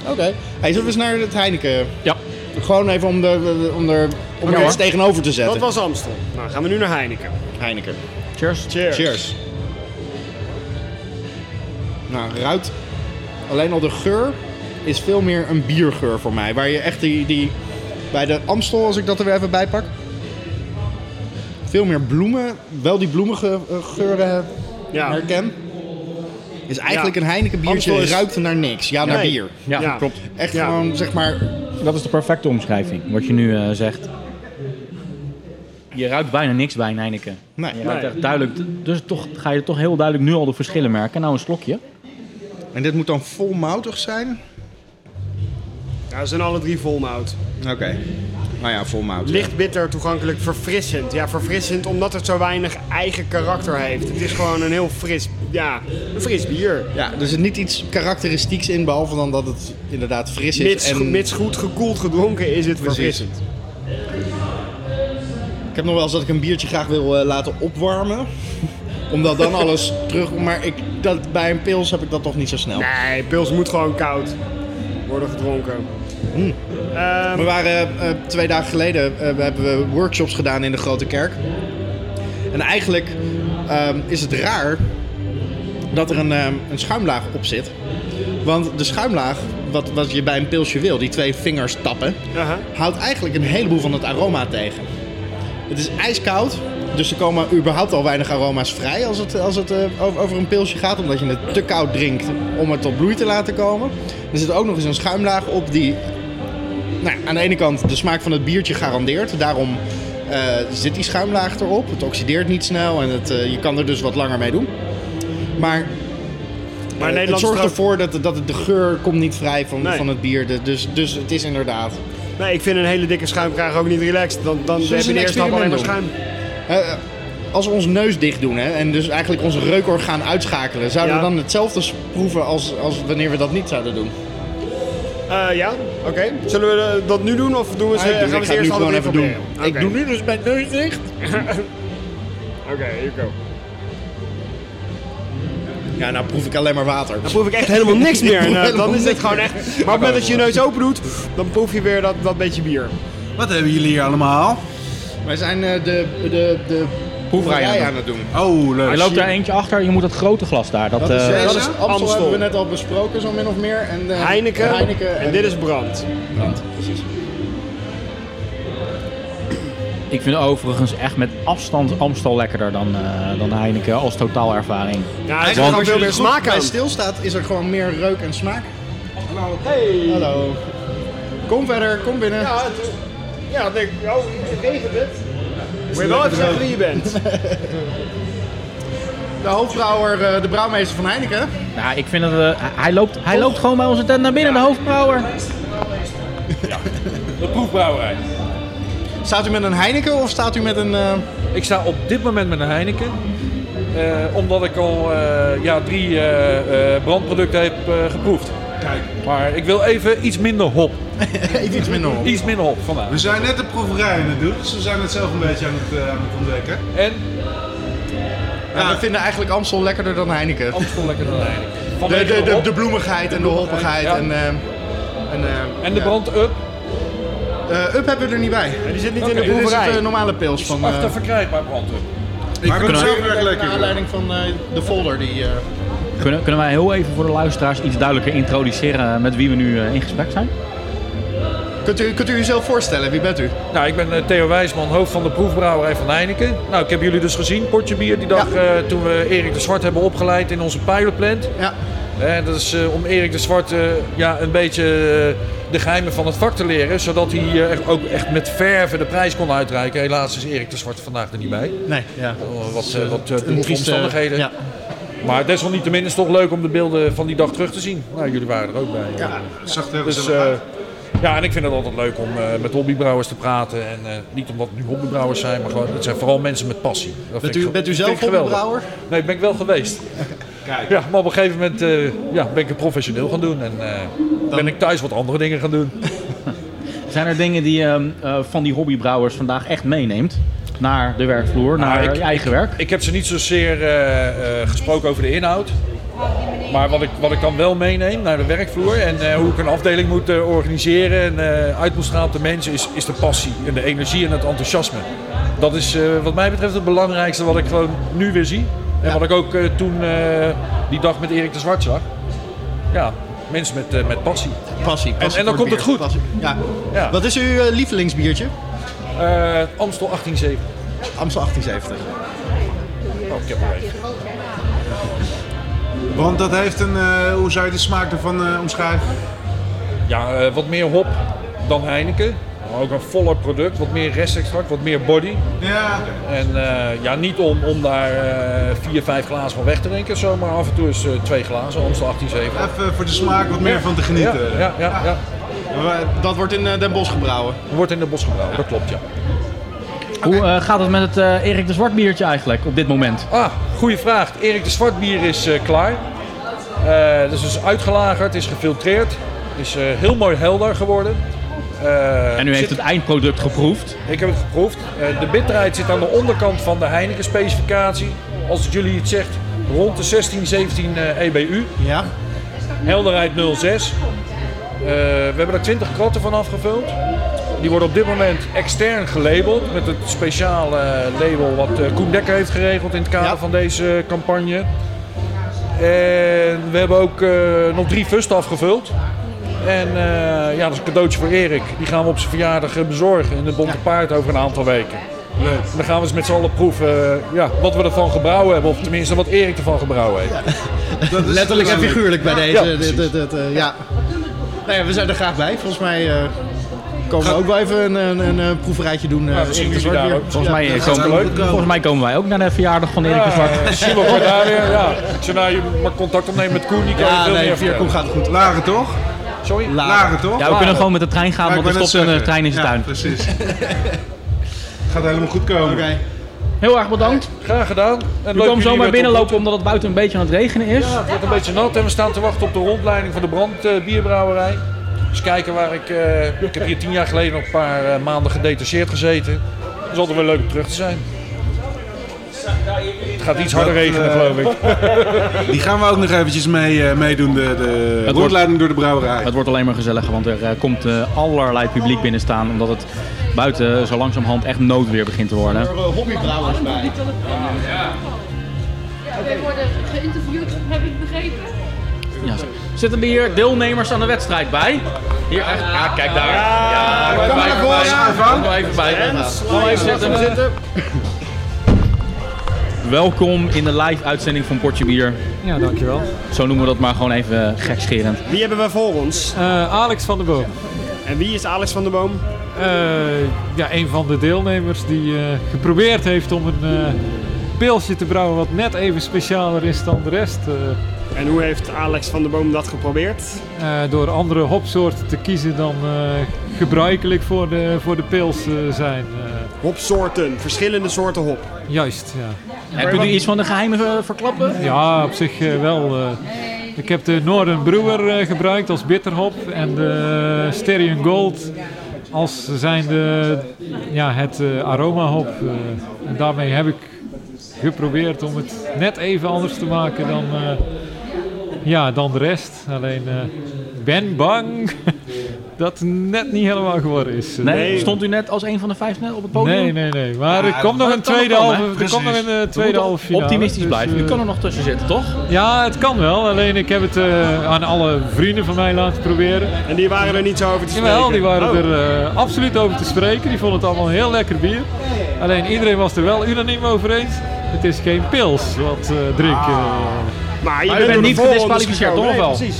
Oké. Okay. Hey, zullen we eens naar het Heineken? Ja. Gewoon even om er om de, om okay. iets tegenover te zetten. Dat was Amstel. Nou, gaan we nu naar Heineken. Heineken. Cheers. Cheers. Cheers. Nou, ruikt Alleen al de geur is veel meer een biergeur voor mij. Waar je echt die, die bij de Amstel, als ik dat er weer even bij pak, veel meer bloemen, wel die bloemige geuren ja. herken. Is eigenlijk ja. een Heineken biertje is... ruikt naar niks. Ja, naar nee. bier. Ja, ja, klopt. Echt ja. gewoon, zeg maar... Dat is de perfecte omschrijving, wat je nu uh, zegt. Je ruikt bijna niks bij een Heineken. Nee. Je ruikt nee. echt duidelijk. Dus toch, ga je toch heel duidelijk nu al de verschillen merken. Nou, een slokje. En dit moet dan volmoutig zijn? Ja, ze zijn alle drie volmout. Oké. Okay. Nou ja, volmout. Licht bitter, toegankelijk, verfrissend. Ja, verfrissend omdat het zo weinig eigen karakter heeft. Het is gewoon een heel fris, ja, een fris bier. Ja, er zit niet iets karakteristieks in, behalve dan dat het inderdaad fris is. Mits, en... mits goed gekoeld gedronken is het verfrissend. Ik heb nog wel eens dat ik een biertje graag wil uh, laten opwarmen. Omdat dan alles terug... Maar ik, dat, bij een pils heb ik dat toch niet zo snel. Nee, pils moet gewoon koud worden gedronken. Mm. Um, we waren uh, twee dagen geleden, uh, we hebben we workshops gedaan in de Grote Kerk. En eigenlijk um, is het raar dat er een, um, een schuimlaag op zit. Want de schuimlaag, wat, wat je bij een pilsje wil, die twee vingers tappen, uh-huh. houdt eigenlijk een heleboel van het aroma tegen. Het is ijskoud, dus er komen überhaupt al weinig aroma's vrij als het, als het uh, over een pilsje gaat. Omdat je het te koud drinkt om het tot bloei te laten komen. Er zit ook nog eens een schuimlaag op die nou, aan de ene kant de smaak van het biertje garandeert. Daarom uh, zit die schuimlaag erop. Het oxideert niet snel en het, uh, je kan er dus wat langer mee doen. Maar, maar uh, Nederland het zorgt ervoor dat, dat het, de geur komt niet vrij van, nee. van het bier. Dus, dus het is inderdaad... Nee, ik vind een hele dikke schuimkraag ook niet relaxed. Dan, dan heb je de eerste stap alleen maar schuim. Uh, als we onze neus dicht doen hè, en dus eigenlijk onze reukorgaan uitschakelen... zouden ja. we dan hetzelfde proeven als, als wanneer we dat niet zouden doen? Uh, ja, oké. Okay. Zullen we dat nu doen of doen we ze, ah, gaan we ze eerst altijd even doen? Okay. Ik doe nu dus mijn neus dicht. Oké, here go. Ja, nou proef ik alleen maar water. Dan proef ik echt helemaal niks meer. Nou, dan is het gewoon echt... Maar op het moment dat je je neus open doet, dan proef je weer dat, dat beetje bier. Wat hebben jullie hier allemaal? Wij zijn uh, de, de, de proeverij aan, aan het doen. Oh, leuk. Hij loopt daar eentje achter. Je moet dat grote glas daar. Dat, dat is, uh, dat is Amstel. Amstel hebben we net al besproken, zo min of meer. En, uh, Heineken. Heineken en, en dit is Brand. Brand, precies. Ik vind overigens echt met afstand Amstel lekkerder dan, uh, dan Heineken als totaalervaring. Ja, hij is er gewoon veel meer smaak aan. Als hij stilstaat is er gewoon meer reuk en smaak. Hallo. Hey. Hallo. Kom verder, kom binnen. Ja, het, ja denk, oh, het regent het. Ik weet wel even wie je bent. De hoofdbrouwer, de brouwmeester van Heineken. Nou, ik vind dat... Uh, hij loopt, hij loopt gewoon bij onze tent naar binnen, ja. De hoofdbrouwer. Ja, de proefbrouwerij. Staat u met een Heineken of staat u met een... Uh... Ik sta op dit moment met een Heineken. Uh, omdat ik al uh, ja, drie uh, uh, brandproducten heb uh, geproefd. Kijk. Maar ik wil even iets minder hop. iets minder hop. Iets minder hop vandaag. We zijn net de proeverij aan het doen, dus we zijn het zelf een beetje aan het, uh, aan het ontdekken. En? Ja, ja, we vinden eigenlijk Amstel lekkerder dan Heineken. Amstel lekkerder dan Heineken. De, de, de, de, de bloemigheid de en de hoppigheid. Ja. En, uh, en, uh, en de ja. brand-up. Uh, up hebben we er niet bij. Ja, die zit niet okay, in de proeverij. Dit is het, uh, normale pils van... Achter uh... verkrijgbaar brand-up. Ik maar vind het zelf erg lekker. Naar aanleiding van uh, de folder die... Uh... Kunnen, kunnen wij heel even voor de luisteraars iets duidelijker introduceren met wie we nu uh, in gesprek zijn? Kunt u, kunt u uzelf voorstellen? Wie bent u? Nou, ik ben uh, Theo Wijsman, hoofd van de proefbrouwerij van Heineken. Nou, ik heb jullie dus gezien, potje bier, die dag ja. uh, toen we Erik de Zwart hebben opgeleid in onze pilotplant. Ja. En dat is uh, om Erik de Zwart uh, ja, een beetje uh, de geheimen van het vak te leren. Zodat hij uh, echt, ook echt met verven de prijs kon uitreiken. Helaas is Erik de Zwart vandaag er niet bij. Nee, ja. Uh, wat uh, wat uh, trieste omstandigheden. Ja. Maar desalniettemin is het toch leuk om de beelden van die dag terug te zien. Nou, jullie waren er ook bij. Ja, dat zag er dus, uh, ja, en ik vind het altijd leuk om uh, met hobbybrouwers te praten. En uh, niet omdat het nu hobbybrouwers zijn, maar gewoon, het zijn vooral mensen met passie. Dat bent, u, ik, bent u zelf hobbybrouwer? Nee, ben ik wel geweest. Kijk. Ja, maar op een gegeven moment uh, ja, ben ik het professioneel gaan doen en uh, ben ik thuis wat andere dingen gaan doen. Zijn er dingen die je um, uh, van die hobbybrouwers vandaag echt meeneemt naar de werkvloer, nou, naar ik, je eigen ik, werk? Ik heb ze niet zozeer uh, uh, gesproken over de inhoud, maar wat ik, wat ik dan wel meeneem naar de werkvloer en uh, hoe ik een afdeling moet uh, organiseren en uh, uit moet stralen op de mensen is, is de passie en de energie en het enthousiasme. Dat is uh, wat mij betreft het belangrijkste wat ik gewoon nu weer zie. En ja. wat ik ook uh, toen uh, die dag met Erik de Zwart zag. Ja, Mensen met, uh, met passie. Passie, passie en, en dan komt het goed. Ja. Ja. Wat is uw uh, lievelingsbiertje? Uh, Amstel achttien zeventig. Amstel achttien zeventig. Oh, ik heb er even. Want dat heeft een, uh, hoe zou je de smaak ervan uh, omschrijven? Ja, uh, wat meer hop dan Heineken. Ook een voller product, wat meer restextract, wat meer body. Ja. En uh, ja, niet om, om daar uh, vier, vijf glazen van weg te drinken, zo, maar af en toe is uh, twee glazen, Amstel achttien zeventig. Even voor de smaak wat meer ja. van te genieten. Ja, ja, ja, ja. ja. Dat wordt in uh, Den Bosch gebrouwen? Dat wordt in Den Bosch gebrouwen, dat klopt, ja. Okay. Hoe uh, gaat het met het uh, Erik de Zwart biertje eigenlijk op dit moment? Ah, goede vraag. Het Erik de Zwart bier is uh, klaar. Uh, dus het is uitgelagerd, is gefiltreerd. Is uh, heel mooi helder geworden. Uh, en u heeft zit... het eindproduct geproefd? Ik heb het geproefd. Uh, de bitterheid zit aan de onderkant van de Heineken specificatie. Als het jullie het zegt, rond de zestien, zeventien uh, E B U. Ja. Helderheid nul komma zes. Uh, we hebben er twintig kratten van afgevuld. Die worden op dit moment extern gelabeld met het speciale uh, label wat uh, Koen Dekker heeft geregeld in het kader ja. van deze campagne. En we hebben ook uh, nog drie fusten afgevuld. En uh, ja, dat is een cadeautje voor Erik. Die gaan we op zijn verjaardag bezorgen in het Bonte Paard over een aantal weken. Leuk. En dan gaan we eens met z'n allen proeven uh, ja, wat we ervan gebrouwen hebben. Of tenminste wat Erik ervan gebrouwen heeft. Ja. Letterlijk en figuurlijk bij deze. Ja, dit, dit, dit, uh, ja. Nou ja, we zijn er graag bij. Volgens mij uh, komen Gaat... we ook wel even een, een, een, een proeverijtje doen. Uh, ja, Erik de Zwart daar ook. Volgens, mij, ja, komen, leuk. volgens mij komen wij ook naar de verjaardag van Erik de Zwart. Ja, zien we elkaar daar weer. Ja. Zodra je maar contact opneemt met Koen, die kan ja, veel nee, meer vertellen. Koen gaat goed. Laren toch? Sorry? Laren. Laren, toch? Ja, we Laren. kunnen gewoon met de trein gaan, want er stopt een trein in zijn ja, tuin. Precies. Het gaat helemaal goed komen. Okay. Heel erg bedankt. Graag gedaan. En we komen zomaar binnenlopen omdat het buiten een beetje aan het regenen is. Ja, het wordt een beetje nat en we staan te wachten op de rondleiding van de brandbierbrouwerij. Uh, dus kijken waar ik... Uh, ik heb hier tien jaar geleden nog een paar uh, maanden gedetacheerd gezeten. Het is altijd wel leuk om terug te zijn. Het gaat iets harder dat, regenen, uh, geloof ik. Die gaan we ook nog eventjes mee, uh, meedoen, de, de rondleiding door de brouwerij. Het wordt alleen maar gezelliger, want er uh, komt uh, allerlei publiek binnen staan, omdat het buiten zo langzamerhand echt noodweer begint te worden. Er zijn hobbybrouwers bij. Ja, ja. Ja, wij worden geïnterviewd, heb ik begrepen. Ja, zitten we hier deelnemers aan de wedstrijd bij? Hier, echt, ja, kijk daar. Ja, kom maar naar voren, Stefan. Kom even bij. Kom even zitten. zitten. Welkom in de live uitzending van Portje Bier. Ja, dankjewel. Zo noemen we dat maar gewoon even gekscherend. Wie hebben we voor ons? Uh, Alex van der Boom. En wie is Alex van der Boom? Uh, ja, een van de deelnemers die uh, geprobeerd heeft om een uh, pilsje te brouwen wat net even specialer is dan de rest. Uh, en hoe heeft Alex van der Boom dat geprobeerd? Uh, door andere hopsoorten te kiezen dan uh, gebruikelijk voor de, voor de pils uh, zijn. Uh, Hopsoorten, verschillende soorten hop. Juist, ja. Heb je nu iets van de geheimen verklappen? Ja, op zich wel. Ik heb de Northern Brewer gebruikt als bitterhop en de Styrian Gold als zijnde ja, het aromahop. En daarmee heb ik geprobeerd om het net even anders te maken dan, ja, dan de rest. Alleen ik ben bang dat net niet helemaal geworden is. Nee, nee. Stond u net als een van de vijf net op het podium? Nee, nee, nee. Maar ja, er komt nog een tweede halve uh, half finale. Optimistisch dus, blijven. U kan er nog tussen zitten, toch? Ja, het kan wel. Alleen ik heb het uh, aan alle vrienden van mij laten proberen. En die waren er niet zo over te spreken? Jawel, die waren oh. er uh, absoluut over te spreken. Die vonden het allemaal een heel lekker bier. Alleen iedereen was er wel unaniem over eens. Het is geen pils wat uh, drinken. Ah. Maar je maar bent, bent niet gediskwalificeerd, toch wel? Precies.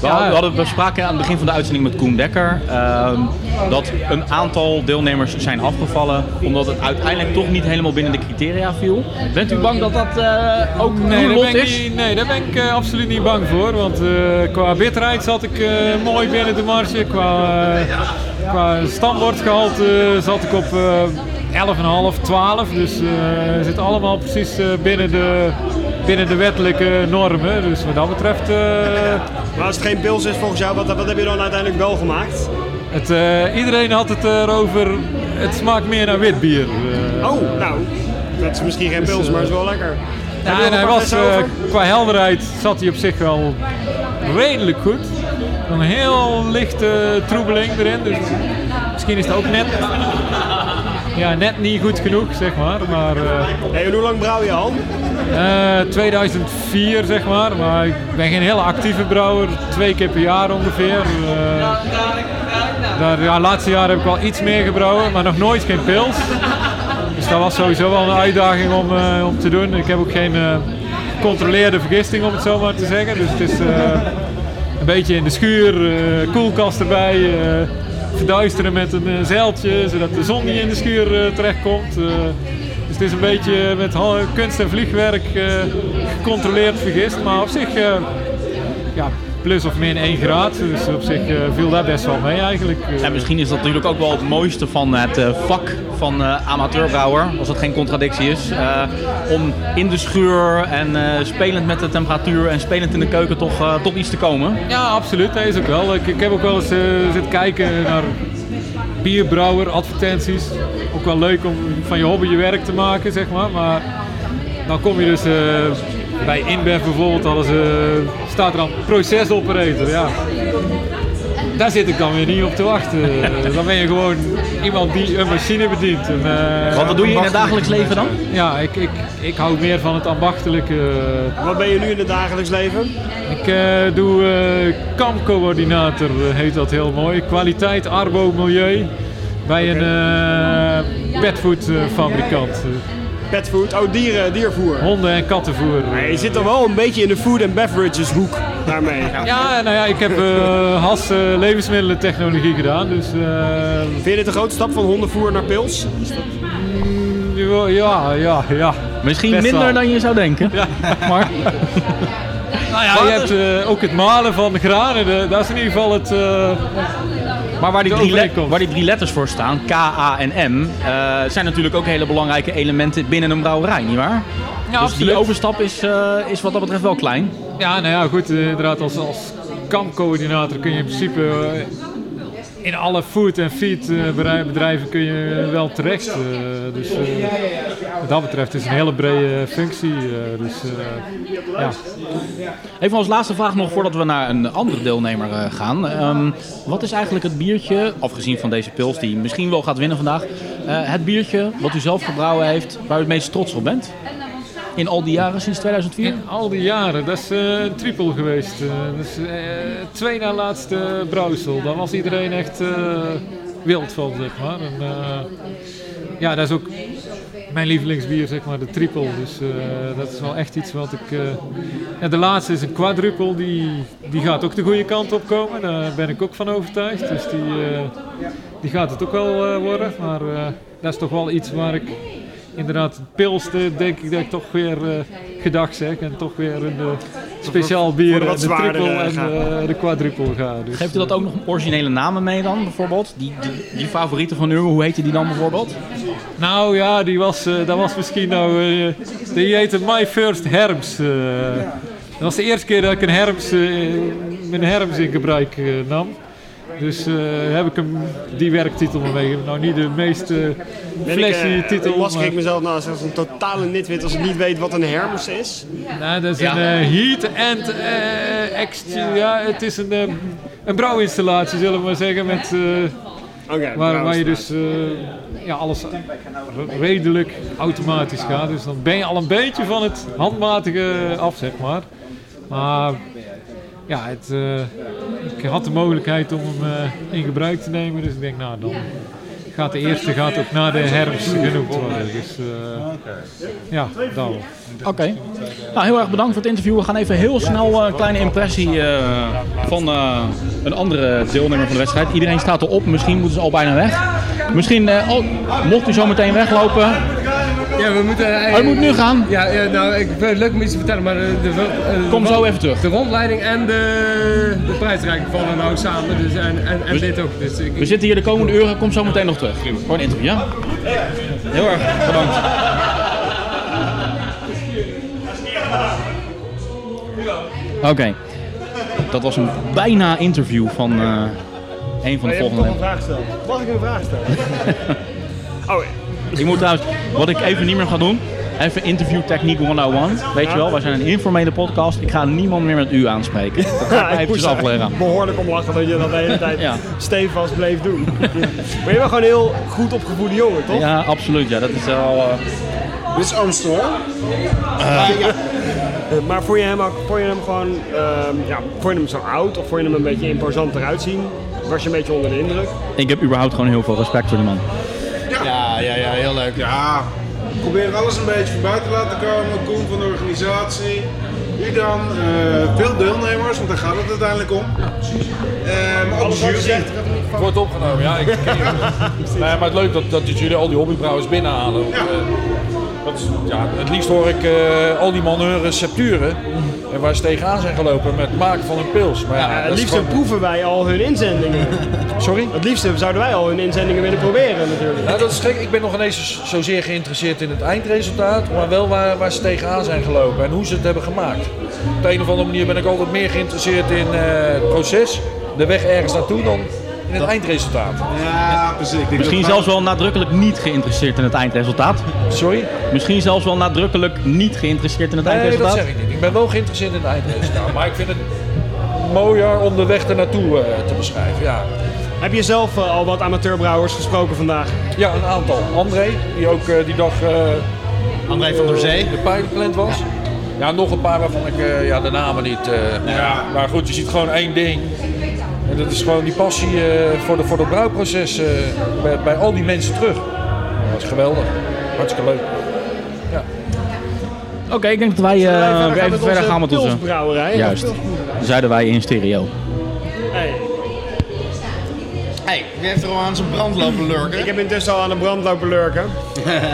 We, hadden, we spraken aan het begin van de uitzending met Koen Dekker uh, dat een aantal deelnemers zijn afgevallen omdat het uiteindelijk toch niet helemaal binnen de criteria viel. Bent u bang dat dat uh, ook nee, uw lot ben ik is? Niet, nee, daar ben ik uh, absoluut niet bang voor, want uh, qua bitterheid zat ik uh, mooi binnen de marge. Qua, uh, qua stamboordgehalte uh, zat ik op uh, elf komma vijf, twaalf, dus uh, zit allemaal precies uh, binnen de... binnen de wettelijke normen, dus wat dat betreft... Uh... Maar als het geen pils is volgens jou, wat, wat heb je dan uiteindelijk wel gemaakt? Het, uh, iedereen had het erover, het smaakt meer naar wit bier. Uh... Oh, nou, dat is misschien geen pils, dus, uh... maar het is wel lekker. Ja, en hij was, uh, qua helderheid zat hij op zich wel redelijk goed. Een heel lichte troebeling erin, dus misschien is het ook net... ja, net niet goed genoeg, zeg maar. maar uh, hey, en hoe lang brouw je al? Uh, tweeduizend vier, zeg maar. Maar ik ben geen hele actieve brouwer. Twee keer per jaar ongeveer. Uh, daar, ja, laatste jaar heb ik wel iets meer gebrouwen, maar nog nooit geen pils. Dus dat was sowieso wel een uitdaging om, uh, om te doen. Ik heb ook geen gecontroleerde uh, vergisting, om het zo maar te zeggen. Dus het is uh, een beetje in de schuur, uh, koelkast erbij. Uh, verduisteren met een uh, zeiltje, zodat de zon niet in de schuur uh, terechtkomt. Uh, dus het is een beetje met kunst en vliegwerk uh, gecontroleerd vergist. Maar op zich, uh, ja, plus of min één graad. Dus op zich uh, viel daar best wel mee eigenlijk. Uh, en misschien is dat natuurlijk ook wel het mooiste van het uh, vak van uh, amateurbrouwer, als dat geen contradictie is. Uh, om in de schuur en uh, spelend met de temperatuur en spelend in de keuken toch uh, tot iets te komen. Ja, absoluut. Dat is ook wel. Ik, ik heb ook wel eens uh, zitten kijken naar bierbrouwer, advertenties. Ook wel leuk om van je hobby je werk te maken, zeg maar. Maar dan kom je dus... Uh, Bij InBev bijvoorbeeld alles, uh, staat er dan procesoperator. Ja. Daar zit ik dan weer niet op te wachten. Dan ben je gewoon iemand die een machine bedient. En, uh, Wat doe je in het dagelijks leven dan? Ja, ik, ik, ik hou meer van het ambachtelijke. Wat ben je nu in het dagelijks leven? Ik uh, doe uh, kampcoördinator, heet dat heel mooi. Kwaliteit, arbo, milieu. Bij okay. een uh, petfood fabrikant. Petfood, oh dieren, diervoer. Honden- en kattenvoer. Maar je zit toch wel een beetje in de food and beverages hoek daarmee. Ja, nou ja, ik heb uh, H A S uh, levensmiddelentechnologie gedaan. Dus, uh... Vind je dit een grote stap van hondenvoer naar pils? Mm, ja, ja, ja. Misschien best minder wel dan je zou denken. Ja. Maar... nou ja, je hebt uh, ook het malen van de granen. De, dat is in ieder geval het... Uh... Maar waar die, drie le- waar die drie letters voor staan, K, A en M, uh, zijn natuurlijk ook hele belangrijke elementen binnen een brouwerij, nietwaar? Ja, dus absoluut. Die overstap is, uh, is wat dat betreft wel klein. Ja, nou ja, goed. Uh, inderdaad, als, als kampcoördinator kun je in principe uh, in alle food- en feed uh, bedrijven kun je uh, wel terecht. Uh, dus uh, wat dat betreft is het een hele brede functie. Uh, dus, uh, ja. Even als laatste vraag nog voordat we naar een andere deelnemer uh, gaan. Um, wat is eigenlijk het biertje, afgezien van deze pils die misschien wel gaat winnen vandaag, uh, het biertje wat u zelf gebrouwen heeft, waar u het meest trots op bent? In al die jaren sinds tweeduizend vier? In al die jaren, dat is uh, een triple geweest. Uh, dat is uh, twee na laatste uh, brouwsel. Daar was iedereen echt uh, wild van, zeg maar. En, uh, ja, dat is ook mijn lievelingsbier, zeg maar, de triple. Dus uh, dat is wel echt iets wat ik... Uh... En de laatste is een quadruple, die, die gaat ook de goede kant op komen. Daar ben ik ook van overtuigd. Dus die, uh, die gaat het ook wel uh, worden. Maar uh, dat is toch wel iets waar ik... Inderdaad, pilste denk ik dat ik toch weer uh, gedag zeg. En toch weer een uh, speciaal bier, de, de triple en uh, de quadruple ga. Dus, geeft u dat ook nog originele namen mee dan, bijvoorbeeld? Die, die, die favorieten van u, hoe heette die dan bijvoorbeeld? Nou ja, die was, uh, dat was misschien nou... Uh, die heette My First Herms. Uh, dat was de eerste keer dat ik een herms, uh, mijn herms in gebruik uh, nam. Dus uh, heb ik hem die werktitel meegegeven. Nou, niet de meest uh, flashy ik, uh, titel. Las maar... ik mezelf naast als een totale nitwit als ik niet weet wat een hermes is. Nou, dat is ja. een uh, heat and uh, exchange. Ja, het is een, um, een brouwinstallatie, zullen we maar zeggen. Met, uh, okay, waar, waar je dus uh, ja, alles redelijk automatisch gaat. Dus dan ben je al een beetje van het handmatige af, zeg maar. Maar... Ja, het, uh, ik had de mogelijkheid om hem uh, in gebruik te nemen, dus ik denk, nou dan gaat de eerste gaat ook na de herfst genoemd worden. Dus uh, ja, dan. Oké. Okay. Nou, heel erg bedankt voor het interview. We gaan even heel snel een uh, kleine impressie uh, van uh, een andere deelnemer van de wedstrijd. Iedereen staat erop, misschien moeten ze al bijna weg. Misschien, uh, oh, mocht u zo meteen weglopen... Ja, we moeten... Uh, oh, je moet nu gaan. Ja, ja nou, ik vind het leuk om iets te vertellen, maar... De, de, de, Kom zo even terug. De rondleiding en de, de prijsreiking vallen nou samen, dus en, en, en we, dit ook. Dus ik, we zitten hier de komende uren, kom zo meteen nog terug. Voor een interview, ja? Heel erg, bedankt. Oké, okay. Dat was een bijna interview van uh, een van de volgende... Mag ik een vraag stellen? Mag ik een vraag stellen? Oh, ja. Ik moet trouwens, wat ik even niet meer ga doen, Even interviewtechniek honderdéén. Weet je wel, wij zijn een informele podcast. Ik ga niemand meer met u aanspreken. Dat ga ik eventjes afleggen. Behoorlijk om lachen dat je dat de hele tijd ja. stevast bleef doen. Maar je bent gewoon heel goed opgevoede jongen, toch? Ja, absoluut. Ja, dat is wel... Uh... Dit is Amstel. Uh. Ja. Uh, maar vond je hem ook, vond je hem gewoon, uh, ja, vond je hem zo oud of vond je hem een beetje imposant eruit zien? Was je een beetje onder de indruk? Ik heb überhaupt gewoon heel veel respect voor die man. Ja, ja, ja, ja, heel leuk. Ja, ik probeer alles een beetje voorbij te laten komen. Koen van de organisatie, u dan, uh, veel deelnemers, want daar gaat het uiteindelijk om. Ja, precies. Uh, maar alles wat je zegt, het wordt opgenomen, ja. Ik, ik nee, maar het leuk dat, dat jullie al die hobbybrouwers binnenhalen. Ja. Dat is, ja, het liefst hoor ik uh, al die manneuren septuren en waar ze tegenaan zijn gelopen met het maken van hun pils. Maar ja, ja, het liefst gewoon... proeven wij al hun inzendingen. Sorry? Het liefst zouden wij al hun inzendingen willen proberen natuurlijk. Nou, dat is gek. Ik ben nog ineens zozeer geïnteresseerd in het eindresultaat, maar wel waar, waar ze tegenaan zijn gelopen en hoe ze het hebben gemaakt. Op de een of andere manier ben ik altijd meer geïnteresseerd in uh, het proces, de weg ergens naartoe dan... in het eindresultaat. Ja, precies. Ik denk Misschien dat zelfs wel nadrukkelijk niet geïnteresseerd in het eindresultaat. Sorry? Misschien zelfs wel nadrukkelijk niet geïnteresseerd in het nee, eindresultaat. Nee, dat zeg ik niet. Ik ben wel geïnteresseerd in het eindresultaat. Maar ik vind het mooier om de weg ernaartoe uh, te beschrijven. Ja. Heb je zelf uh, al wat amateurbrouwers gesproken vandaag? Ja, een aantal. André, die ook uh, die dag... Uh, André van der Zee. ...de pijlenplant was. Ja. ja, nog een paar waarvan ik uh, ja, de namen niet... Uh, nee. ja, maar goed, je ziet gewoon één ding. En dat is gewoon die passie uh, voor de, voor de brouwproces uh, bij, bij al die mensen terug. Dat is geweldig. Hartstikke leuk. Ja. Oké, okay, ik denk dat wij uh, we even, even verder gaan met onze brouwerij. Juist. Zuiden wij in stereo. Hey. Hey, wie heeft er al aan zijn brand lopen lurken? Ik heb intussen al aan de brand lopen lurken.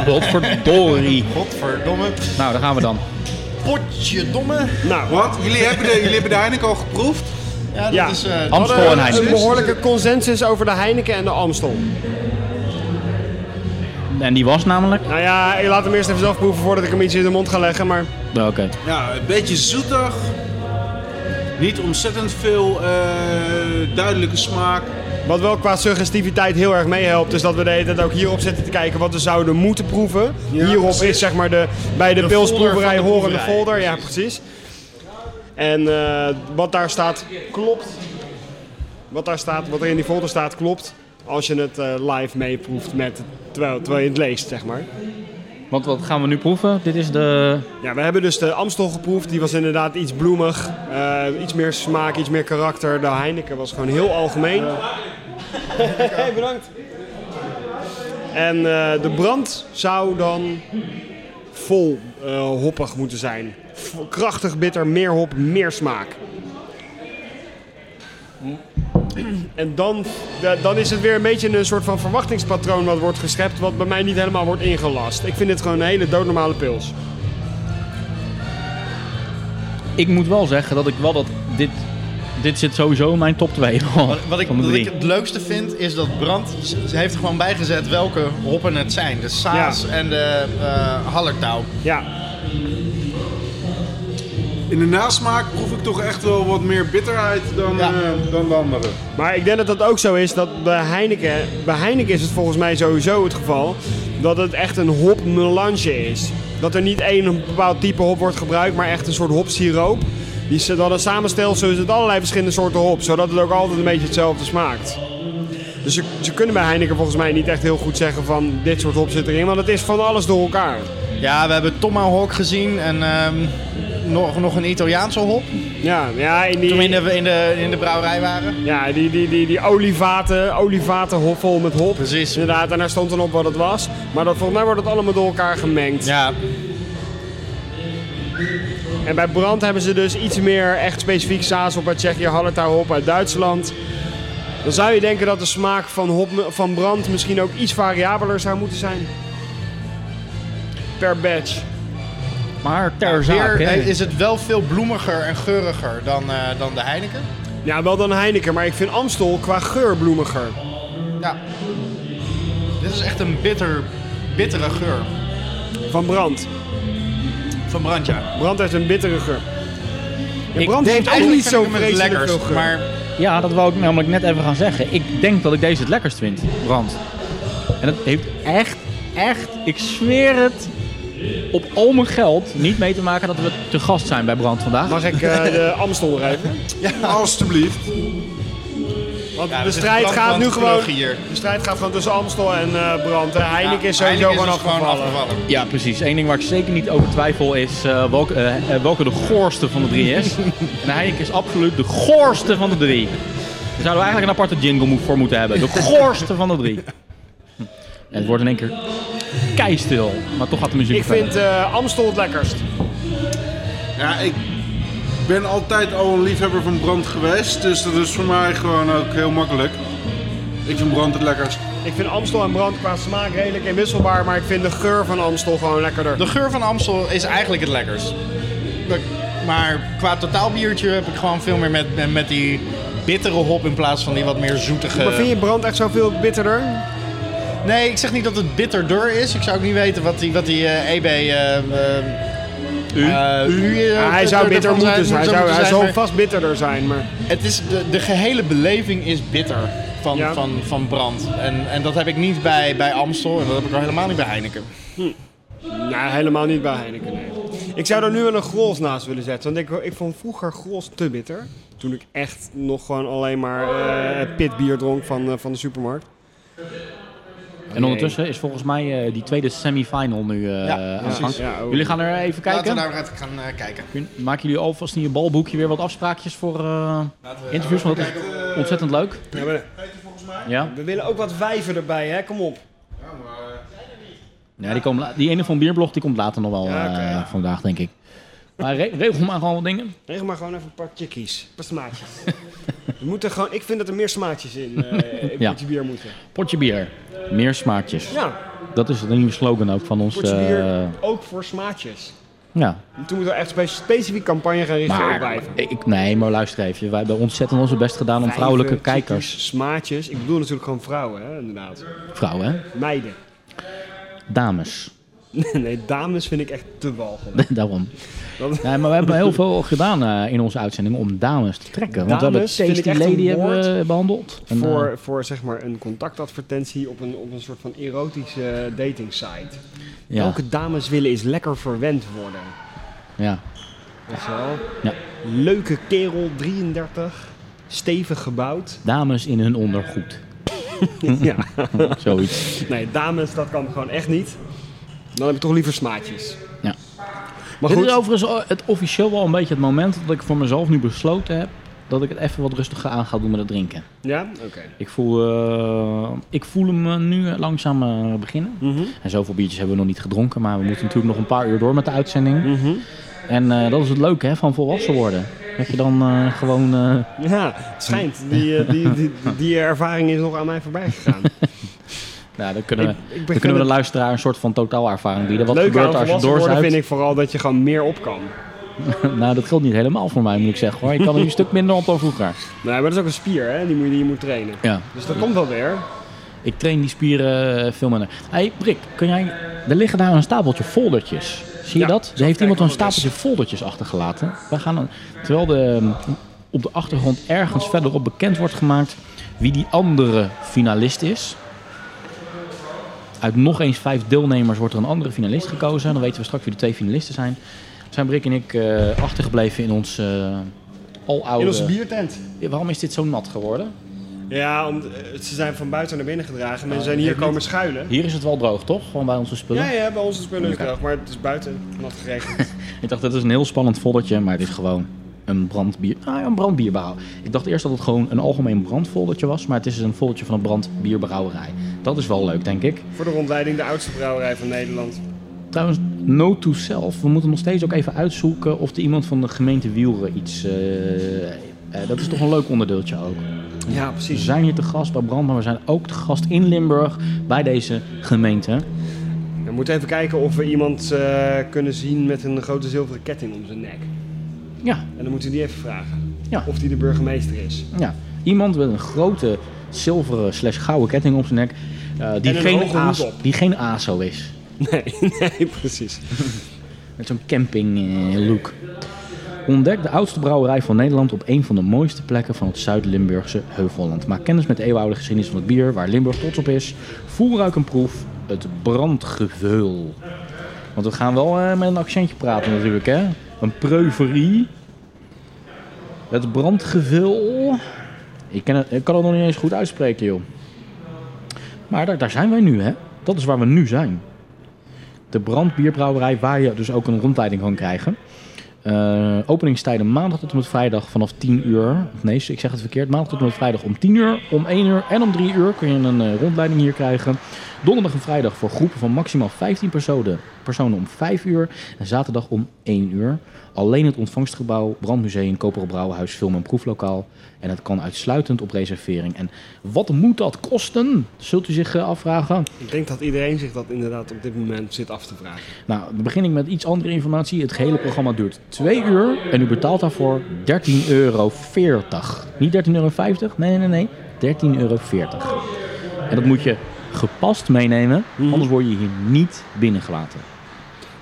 Godverdorie. Godverdomme. Nou, daar gaan we dan. Potjedomme. Nou, wat? Jullie hebben de, jullie hebben de Heineken al geproefd? Ja, dat ja. Is, uh, Amstel en Heineken. Er is een behoorlijke consensus over de Heineken en de Amstel. En die was namelijk? Nou ja, ik laat hem eerst even zelf proeven voordat ik hem iets in de mond ga leggen, maar... Oh, oké. Okay. Ja, een beetje zoetig. Niet ontzettend veel uh, duidelijke smaak. Wat wel qua suggestiviteit heel erg meehelpt, is dat we de hele tijd ook hierop zitten te kijken wat we zouden moeten proeven. Ja, hierop precies. Is zeg maar de, bij de, de pilsproeverij horende folder. Precies. Ja, precies. En uh, wat daar staat, klopt. Wat daar staat, wat er in die folder staat, klopt. Als je het uh, live meeproeft met, terwijl, terwijl je het leest, zeg maar. Want wat gaan we nu proeven? Dit is de... Ja, we hebben dus de Amstel geproefd. Die was inderdaad iets bloemig. Uh, iets meer smaak, iets meer karakter. De Heineken was gewoon heel algemeen. Uh. Hey, bedankt. En uh, de brand zou dan vol uh, hoppig moeten zijn. Krachtig bitter, meer hop, meer smaak. En dan, dan is het weer een beetje een soort van verwachtingspatroon wat wordt geschept, wat bij mij niet helemaal wordt ingelast. Ik vind dit gewoon een hele doodnormale pils. Ik moet wel zeggen dat ik wel dat dit, dit zit sowieso in mijn top twee. Wat, wat, ik, wat ik het leukste vind is dat Brand ze heeft er gewoon bijgezet welke hoppen het zijn. De Saas ja. en de uh, Hallertau. Ja. In de nasmaak proef ik toch echt wel wat meer bitterheid dan, ja. uh, dan de andere. Maar ik denk dat dat ook zo is, dat bij Heineken, bij Heineken is het volgens mij sowieso het geval, dat het echt een hopmelange is. Dat er niet één bepaald type hop wordt gebruikt, maar echt een soort hopsiroop. Die, dat een samenstelsel is uit allerlei verschillende soorten hop, zodat het ook altijd een beetje hetzelfde smaakt. Dus ze, ze kunnen bij Heineken volgens mij niet echt heel goed zeggen van dit soort hop zit erin, want het is van alles door elkaar. Ja, we hebben Tomahawk gezien en... Um... Nog, nog een Italiaanse hop. Ja, ja, in die... Toen we in de, in de, in de brouwerij waren. Ja, die, die, die, die olivaten, olivaten hop vol met hop. Precies. Inderdaad, en daar stond dan op wat het was. Maar dat, volgens mij wordt het allemaal door elkaar gemengd. Ja. En bij Brand hebben ze dus iets meer echt specifiek saas op uit Tsjechië, Hallertau hop uit Duitsland. Dan zou je denken dat de smaak van, hop, van Brand misschien ook iets variabeler zou moeten zijn. Per batch. Maar ter zaak, ja, is het wel veel bloemiger en geuriger dan, uh, dan de Heineken? Ja, wel dan Heineken, maar ik vind Amstel qua geur bloemiger. Ja. Dit is echt een bitter, bittere geur. Van Brand. Van Brand, ja. Brand heeft een bittere geur. En ik Brand denk heeft eigenlijk niet zo lekker. Maar... Ja, dat wou ik namelijk net even gaan zeggen. Ik denk dat ik deze het lekkerst vind, Brand. En dat heeft echt, echt, ik zweer het... op al mijn geld niet mee te maken dat we te gast zijn bij Brand vandaag. Mag ik uh, de Amstel rijden? Ja, alstublieft. Want ja, de strijd gaat nu gewoon hier. De strijd gaat gewoon tussen Amstel en uh, Brand. Uh, Heineken ja, is sowieso gewoon afgevallen. Ja, precies. Eén ding waar ik zeker niet over twijfel is uh, welke, uh, welke de goorste van de drie is. En Heineken is absoluut de goorste van de drie. Daar zouden we eigenlijk een aparte jingle voor moeten hebben. De goorste van de drie. Hm. En het wordt in één keer keistil. Maar toch gaat de muziek Ik verder. vind uh, Amstel het lekkerst. Ja, ik... Ik ben altijd al een liefhebber van Brand geweest, dus dat is voor mij gewoon ook heel makkelijk. Ik vind Brand het lekkerst. Ik vind Amstel en Brand qua smaak redelijk inwisselbaar, maar ik vind de geur van Amstel gewoon lekkerder. De geur van Amstel is eigenlijk het lekkerst. Maar qua totaalbiertje heb ik gewoon veel meer met, met die bittere hop in plaats van die wat meer zoetige... Maar vind je Brand echt zoveel bitterder? Nee, ik zeg niet dat het bitterder is. Ik zou ook niet weten wat die, wat die uh, E B... Uh, uh, U? Uh, U, uh, ja, hij zou bitter moeten zijn. Hij zou, hij zou vast bitterder zijn. Maar... Het is de, de gehele beleving is bitter van, ja. van, van Brand. En, en dat heb ik niet bij, bij Amstel en dat heb ik al helemaal niet bij Heineken. Hm. Ja, helemaal niet bij Heineken. Nee. Ik zou er nu wel een Grolsch naast willen zetten. Want ik, ik vond vroeger Grolsch te bitter. Toen ik echt nog gewoon alleen maar uh, pitbier dronk van, uh, van de supermarkt. En ondertussen is volgens mij uh, die tweede semifinal nu uh, ja, aan de gang. Ja, jullie gaan er even kijken? Laten we daar even gaan uh, kijken. Kun, maken jullie alvast in je balboekje weer wat afspraakjes voor uh, interviews? Want dat is uh, ontzettend leuk. Ja, maar, ja. We willen ook wat wijven erbij, hè? Kom op. Ja, maar... Ja, die, komen, die ene van Bierblog die komt later nog wel ja, okay. uh, vandaag, denk ik. Maar re- regel maar gewoon wat dingen. Regel maar gewoon even een paar chickies. Een paar smaakjes. We moeten gewoon, ik vind dat er meer smaakjes in uh, ja. potje bier moeten. Potje bier. Meer smaakjes. Ja. Dat is de nieuwe slogan ook van ons. Potje bier, uh, ook voor smaakjes. Ja. En toen moeten we echt een specifiek campagne gaan richten op wijven. Ik, nee, maar luister even. Wij hebben ontzettend onze best gedaan om wijven, vrouwelijke kijkers. Chickies, smaakjes. Ik bedoel natuurlijk gewoon vrouwen, hè, inderdaad. Vrouwen, hè? Meiden. Dames. Nee, dames vind ik echt te walgelijk. Daarom. Ja, maar we hebben heel veel gedaan uh, in onze uitzending om dames te trekken. Want dames we hebben Tasty Lady hebben behandeld. En, voor, uh, voor zeg maar een contactadvertentie op een, op een soort van erotische dating site. Ja. Welke dames willen is lekker verwend worden. Ja. Weet je wel? Ja. Leuke kerel, drieëndertig. Stevig gebouwd. Dames in hun ondergoed. Ja. Zoiets. Nee, dames, dat kan gewoon echt niet. Dan heb ik toch liever smaakjes. Ja. Maar goed. Dit is overigens het officieel wel een beetje het moment dat ik voor mezelf nu besloten heb dat ik het even wat rustiger aan ga doen met het drinken. Ja? Oké. Okay. Ik voel, uh, ik voel hem nu langzaam uh, beginnen. Mm-hmm. En zoveel biertjes hebben we nog niet gedronken, maar we moeten natuurlijk nog een paar uur door met de uitzending. Mm-hmm. En uh, dat is het leuke hè, van volwassen worden. Dat je dan uh, gewoon... Uh... Ja, het schijnt. Die, uh, die, die, die ervaring is nog aan mij voorbij gegaan. Ja, dan kunnen, ik, ik begin... dan kunnen we de luisteraar een soort van totaalervaring bieden. Wat Leuk gebeurt er als je doorzuipt? Worden vind ik vooral dat je gewoon meer op kan. Nou, dat geldt niet helemaal voor mij, moet ik zeggen. Hoor. Je kan er een stuk minder op dan vroeger. Nee, maar dat is ook een spier, hè? Die moet je, die je moet trainen. Ja. Dus dat ja. komt wel weer. Ik train die spieren veel minder. Hé, hey, Brik, kun jij... er liggen daar een stapeltje foldertjes. Zie je ja, dat? Er heeft iemand een stapeltje foldertjes achtergelaten. Wij gaan dan... Terwijl de, op de achtergrond ergens verderop bekend wordt gemaakt wie die andere finalist is... Uit nog eens vijf deelnemers wordt er een andere finalist gekozen. Dan weten we straks wie de twee finalisten zijn. Zijn Brik en ik uh, achtergebleven in ons uh, aloude... In onze biertent. Ja, waarom is dit zo nat geworden? Ja, om, ze zijn van buiten naar binnen gedragen. Mensen uh, zijn hier komen niet... schuilen. Hier is het wel droog, toch? Gewoon bij onze spullen? Ja, ja bij onze spullen is het droog. Maar het is buiten nat geregend. Ik dacht, dat is een heel spannend voddertje. Maar het is gewoon een brandbier... Ah ja, een brandbierbrouw. Ik dacht eerst dat het gewoon een algemeen brandvoldertje was. Maar het is een voldertje van een brandbierbrouwerij. Dat is wel leuk, denk ik. Voor de rondleiding de oudste brouwerij van Nederland. Trouwens, note to self. We moeten nog steeds ook even uitzoeken of er iemand van de gemeente Wijlre iets... Uh, uh, dat is toch een leuk onderdeeltje ook. Ja, precies. We zijn hier te gast bij Brand, maar we zijn ook te gast in Limburg bij deze gemeente. We moeten even kijken of we iemand uh, kunnen zien met een grote zilveren ketting om zijn nek. Ja. En dan moeten we die even vragen. Ja. Of die de burgemeester is. Ja. Iemand met een grote zilveren slash gouden ketting om zijn nek. Uh, die, geen aas, die geen A S O is. Nee, nee, precies. Met zo'n camping uh, look. Ontdek de oudste brouwerij van Nederland op een van de mooiste plekken van het Zuid-Limburgse Heuvelland. Maak kennis met de eeuwenoude geschiedenis van het bier waar Limburg trots op is. Voel, ruik en proef het brandgeveul. Want we gaan wel uh, met een accentje praten natuurlijk, hè. Een preuverie. Het brandgevul. Ik, ken het, ik kan het nog niet eens goed uitspreken, joh. Maar daar, daar zijn wij nu, hè. Dat is waar we nu zijn. De brandbierbrouwerij, waar je dus ook een rondleiding kan krijgen. Uh, openingstijden maandag tot en met vrijdag vanaf tien uur. Nee, ik zeg het verkeerd. Maandag tot en met vrijdag om tien uur, om één uur en om drie uur kun je een uh, rondleiding hier krijgen. Donderdag en vrijdag voor groepen van maximaal vijftien personen om vijf uur. En zaterdag om één uur. Alleen het ontvangstgebouw, brandmuseum, Koperel Brouwenhuis, film- en proeflokaal. En het kan uitsluitend op reservering. En wat moet dat kosten? Zult u zich uh, afvragen? Ik denk dat iedereen zich dat inderdaad op dit moment zit af te vragen. Nou, dan begin ik met iets andere informatie. Het gehele programma duurt twee uur en u betaalt daarvoor dertien euro veertig. Niet dertien euro vijftig, nee, nee, nee, nee. dertien euro veertig. En dat moet je gepast meenemen, mm-hmm. Anders word je hier niet binnengelaten.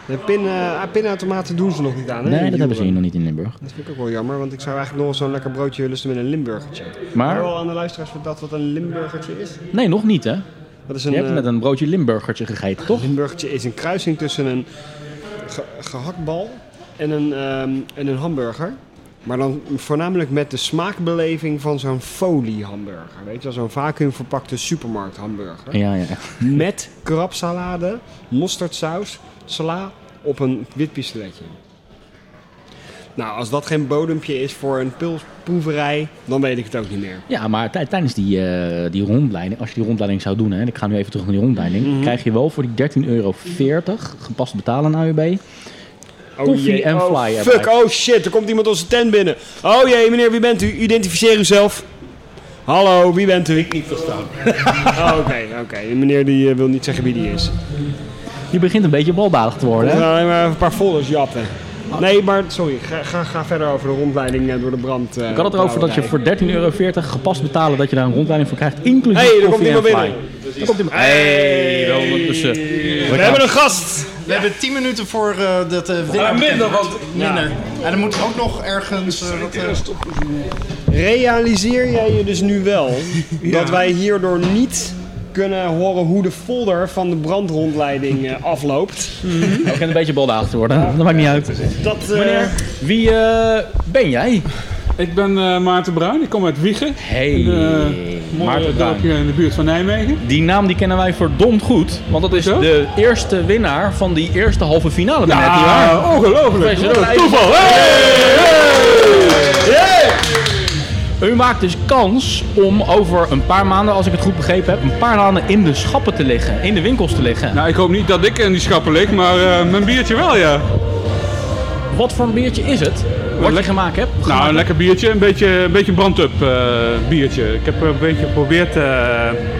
De pin, uh, pinautomaten doen ze nog niet aan, hè? Nee, dat hebben ze hier nog niet in Limburg. Dat vind ik ook wel jammer, want ik zou eigenlijk nog zo'n lekker broodje willen lusten met een Limburgertje. Maar... maar wel aan de luisteraars verteld wat een Limburgertje is? Nee, nog niet, hè? Dat is een, je hebt net een broodje Limburgertje gegeten, toch? Een Limburgertje is een kruising tussen een ge- gehaktbal en een, um, en een hamburger. Maar dan voornamelijk met de smaakbeleving van zo'n foliehamburger. Weet je wel, zo'n vacuümverpakte supermarkthamburger. Ja, ja. Met krabsalade, mosterdsaus, sla op een wit pistoletje. Nou, als dat geen bodempje is voor een pilsproeverij, dan weet ik het ook niet meer. Ja, maar t- tijdens die, uh, die rondleiding, als je die rondleiding zou doen, hè, ik ga nu even terug naar die rondleiding, mm-hmm. Krijg je wel voor die dertien euro veertig, gepast betalen aan U B. Koffie en oh, fly. Fuck, oh shit, er komt iemand onze tent binnen. Oh jee, meneer, wie bent u? Identificeer uzelf. Hallo, wie bent u? Ik niet verstaan. Oké, oké. Okay. Meneer die uh, wil niet zeggen wie die is. Je begint een beetje baldadig te worden, hè? Nou, maar een paar folders jatten. Nee, maar sorry, ga, ga, ga verder over de rondleiding door de brand. Uh, ik had het erover dat je voor dertien euro veertig gepast betalen dat je daar een rondleiding voor krijgt, inclusief hey, er koffie en fly. Hé, daar komt iemand binnen. Hé, daar komt iemand binnen. Hey, we hebben een gast. We ja. hebben tien minuten voor uh, dat uh, winnaar. Ah, minder, want minder. Ja. En dan moet ook nog ergens... Uh, dat, uh, Realiseer jij je dus nu wel ja. dat wij hierdoor niet kunnen horen hoe de folder van de brandrondleiding uh, afloopt? Mm-hmm. Ik begin een beetje baldadig te worden, dat maakt niet uit. Dat, uh, Meneer, wie uh, ben jij? Ik ben uh, Maarten Bruin, ik kom uit Wijlre. Hey, in, uh, Maarten dorpje in de buurt van Nijmegen. Die naam die kennen wij verdomd goed, want dat is Zo? de eerste winnaar van die eerste halve finale. Ja, net, ja. Ongelooflijk. Toeval. U maakt dus kans om over een paar maanden, als ik het goed begrepen heb, een paar maanden in de schappen te liggen, in de winkels te liggen. Nou, ik hoop niet dat ik in die schappen lig, maar uh, mijn biertje wel, ja. Wat voor een biertje is het? Wat je gemaakt hebt? Nou, een lekker biertje. Een beetje, een beetje brand-up uh, biertje. Ik heb een beetje geprobeerd uh,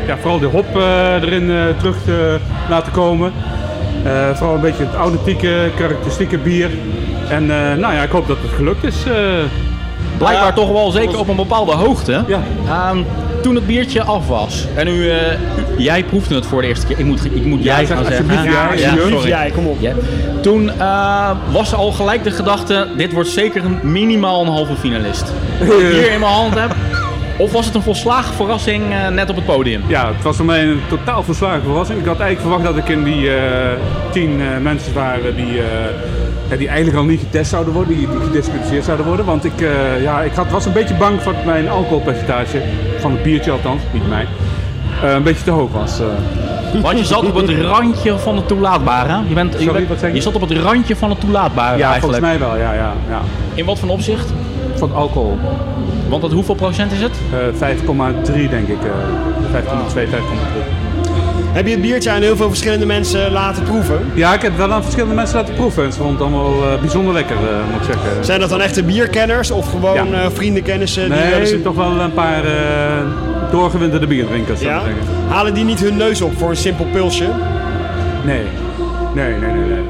ja, vooral de hop uh, erin uh, terug te uh, laten komen. Uh, vooral een beetje het authentieke, karakteristieke bier. En uh, nou ja, ik hoop dat het gelukt is. Uh, Blijkbaar ja, toch wel zeker was... op een bepaalde hoogte. Ja. Um, toen het biertje af was. En u, uh, jij proefde het voor de eerste keer. Ik moet, ik moet jij ja, gaan zeggen. Ja, ja, ja, ja, sorry. Jij, kom op. Ja. Toen uh, was er al gelijk de gedachte, dit wordt zeker een, minimaal een halve finalist. Wat ik hier in mijn hand heb. Of was het een volslagen verrassing uh, net op het podium? Ja, het was voor mij een totaal volslagen verrassing. Ik had eigenlijk verwacht dat ik in die uh, tien uh, mensen waren die... Uh, Ja, die eigenlijk al niet getest zouden worden, die, die gedisqualificeerd zouden worden. Want ik, uh, ja, ik had, was een beetje bang dat mijn alcoholpercentage, van het biertje althans, niet mij, uh, een beetje te hoog was. Uh. Want je zat op het randje van het toelaatbare. Je, bent, Sorry, je, bent, wat zeg je? je zat op het randje van het toelaatbare ja, eigenlijk. Ja, volgens mij wel. Ja, ja, ja. In wat voor opzicht? Van alcohol. Want dat, hoeveel procent is het? vijf komma drie denk ik. Uh, vijf komma twee, vijf komma drie. Heb je het biertje aan heel veel verschillende mensen laten proeven? Ja, ik heb het wel aan verschillende mensen laten proeven. En ze vonden het allemaal uh, bijzonder lekker, uh, moet ik zeggen. Zijn dat dan echte bierkenners of gewoon ja. uh, vriendenkennissen? Nee, er zijn toch wel een paar uh, doorgewinterde bierdrinkers, ja? zou ik zeggen. Halen die niet hun neus op voor een simpel pilsje? Nee, nee, nee, nee. nee.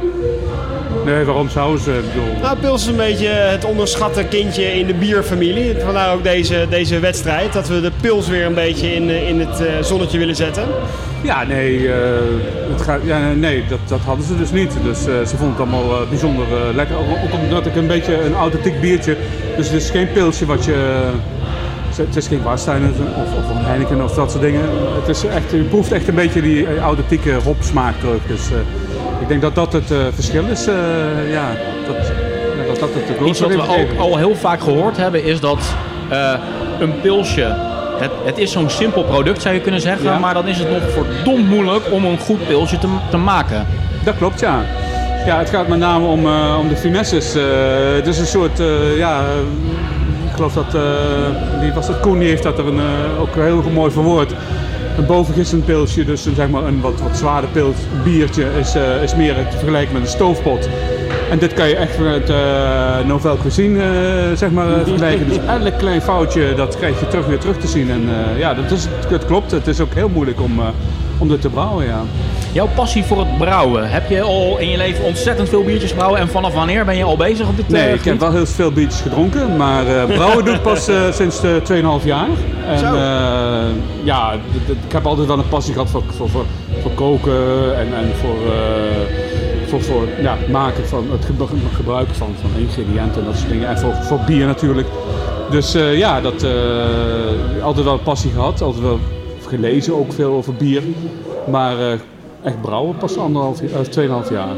Nee, waarom zou ze? Bedoel... Nou, pils is een beetje het onderschatte kindje in de bierfamilie. Vandaar ook deze, deze wedstrijd. Dat we de pils weer een beetje in, in het uh, zonnetje willen zetten. Ja, nee, uh, het gaat, ja, nee dat, dat hadden ze dus niet. Dus uh, ze vonden het allemaal uh, bijzonder uh, lekker. Ook omdat ik een beetje een authentiek biertje. Dus het is geen pilsje wat je... Uh, het is geen Warstein of, of een Heineken of dat soort dingen. Het is echt, je proeft echt een beetje die authentieke hopsmaak terug. Dus... Uh, Ik denk dat dat het uh, verschil is. Uh, ja, dat, ja, dat, dat het de Iets wat we al, al heel vaak gehoord hebben is dat uh, een pilsje, het, het is zo'n simpel product zou je kunnen zeggen, ja. maar dan is het nog verdomd moeilijk om een goed pilsje te, te maken. Dat klopt, ja. Ja, het gaat met name om, uh, om de finesses. Uh, het is een soort, uh, ja, ik geloof dat, uh, die was dat Koen, die heeft dat er een, uh, ook heel mooi verwoord. Een bovengistend pilsje, dus een, zeg maar een wat, wat zwaarder pils, biertje, is, uh, is meer te vergelijken met een stoofpot. En dit kan je echt met uh, Nouvelle Cuisine uh, zeg maar, uh, vergelijken. Dus elk klein foutje, dat krijg je terug weer terug te zien. En uh, ja, dat, is, dat klopt. Het is ook heel moeilijk om, uh, om dit te brouwen, ja. Jouw passie voor het brouwen. Heb je al in je leven ontzettend veel biertjes brouwen en vanaf wanneer ben je al bezig op dit Nee, gebied? Ik heb wel heel veel biertjes gedronken, maar uh, brouwen doe ik pas uh, sinds uh, twee komma vijf jaar. En, Zo. Uh, ja, d- d- ik heb altijd wel een passie gehad voor, voor, voor, voor koken en, en voor, uh, voor, voor ja, het maken van het gebruik van, van ingrediënten en dat soort dingen. En voor, voor bier natuurlijk. Dus uh, ja, dat uh, altijd wel een passie gehad. Altijd wel gelezen ook veel over bier. Maar uh, echt brouwen pas anderhalf, uh, tweeënhalf jaar.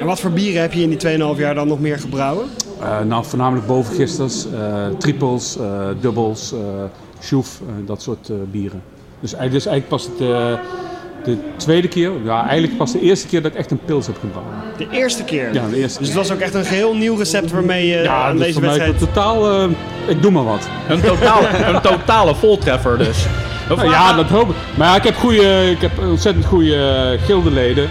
En wat voor bieren heb je in die tweeënhalf jaar dan nog meer gebrouwen? Uh, nou, voornamelijk bovengisters, uh, triples, uh, dubbels, uh, sjoef, uh, dat soort uh, bieren. Dus dit is eigenlijk pas het, uh, de tweede keer, ja, eigenlijk pas de eerste keer dat ik echt een pils heb gebrouwen. De eerste keer? Ja, de eerste keer. Dus het was ook echt een geheel nieuw recept waarmee je ja, aan dus deze wedstrijd... Ja, totaal, uh, ik doe maar wat. Een totale, een totale voltreffer dus. Nou, ja, dat hoop ik. Maar ja, ik heb, goede, ik heb ontzettend goede uh, gildeleden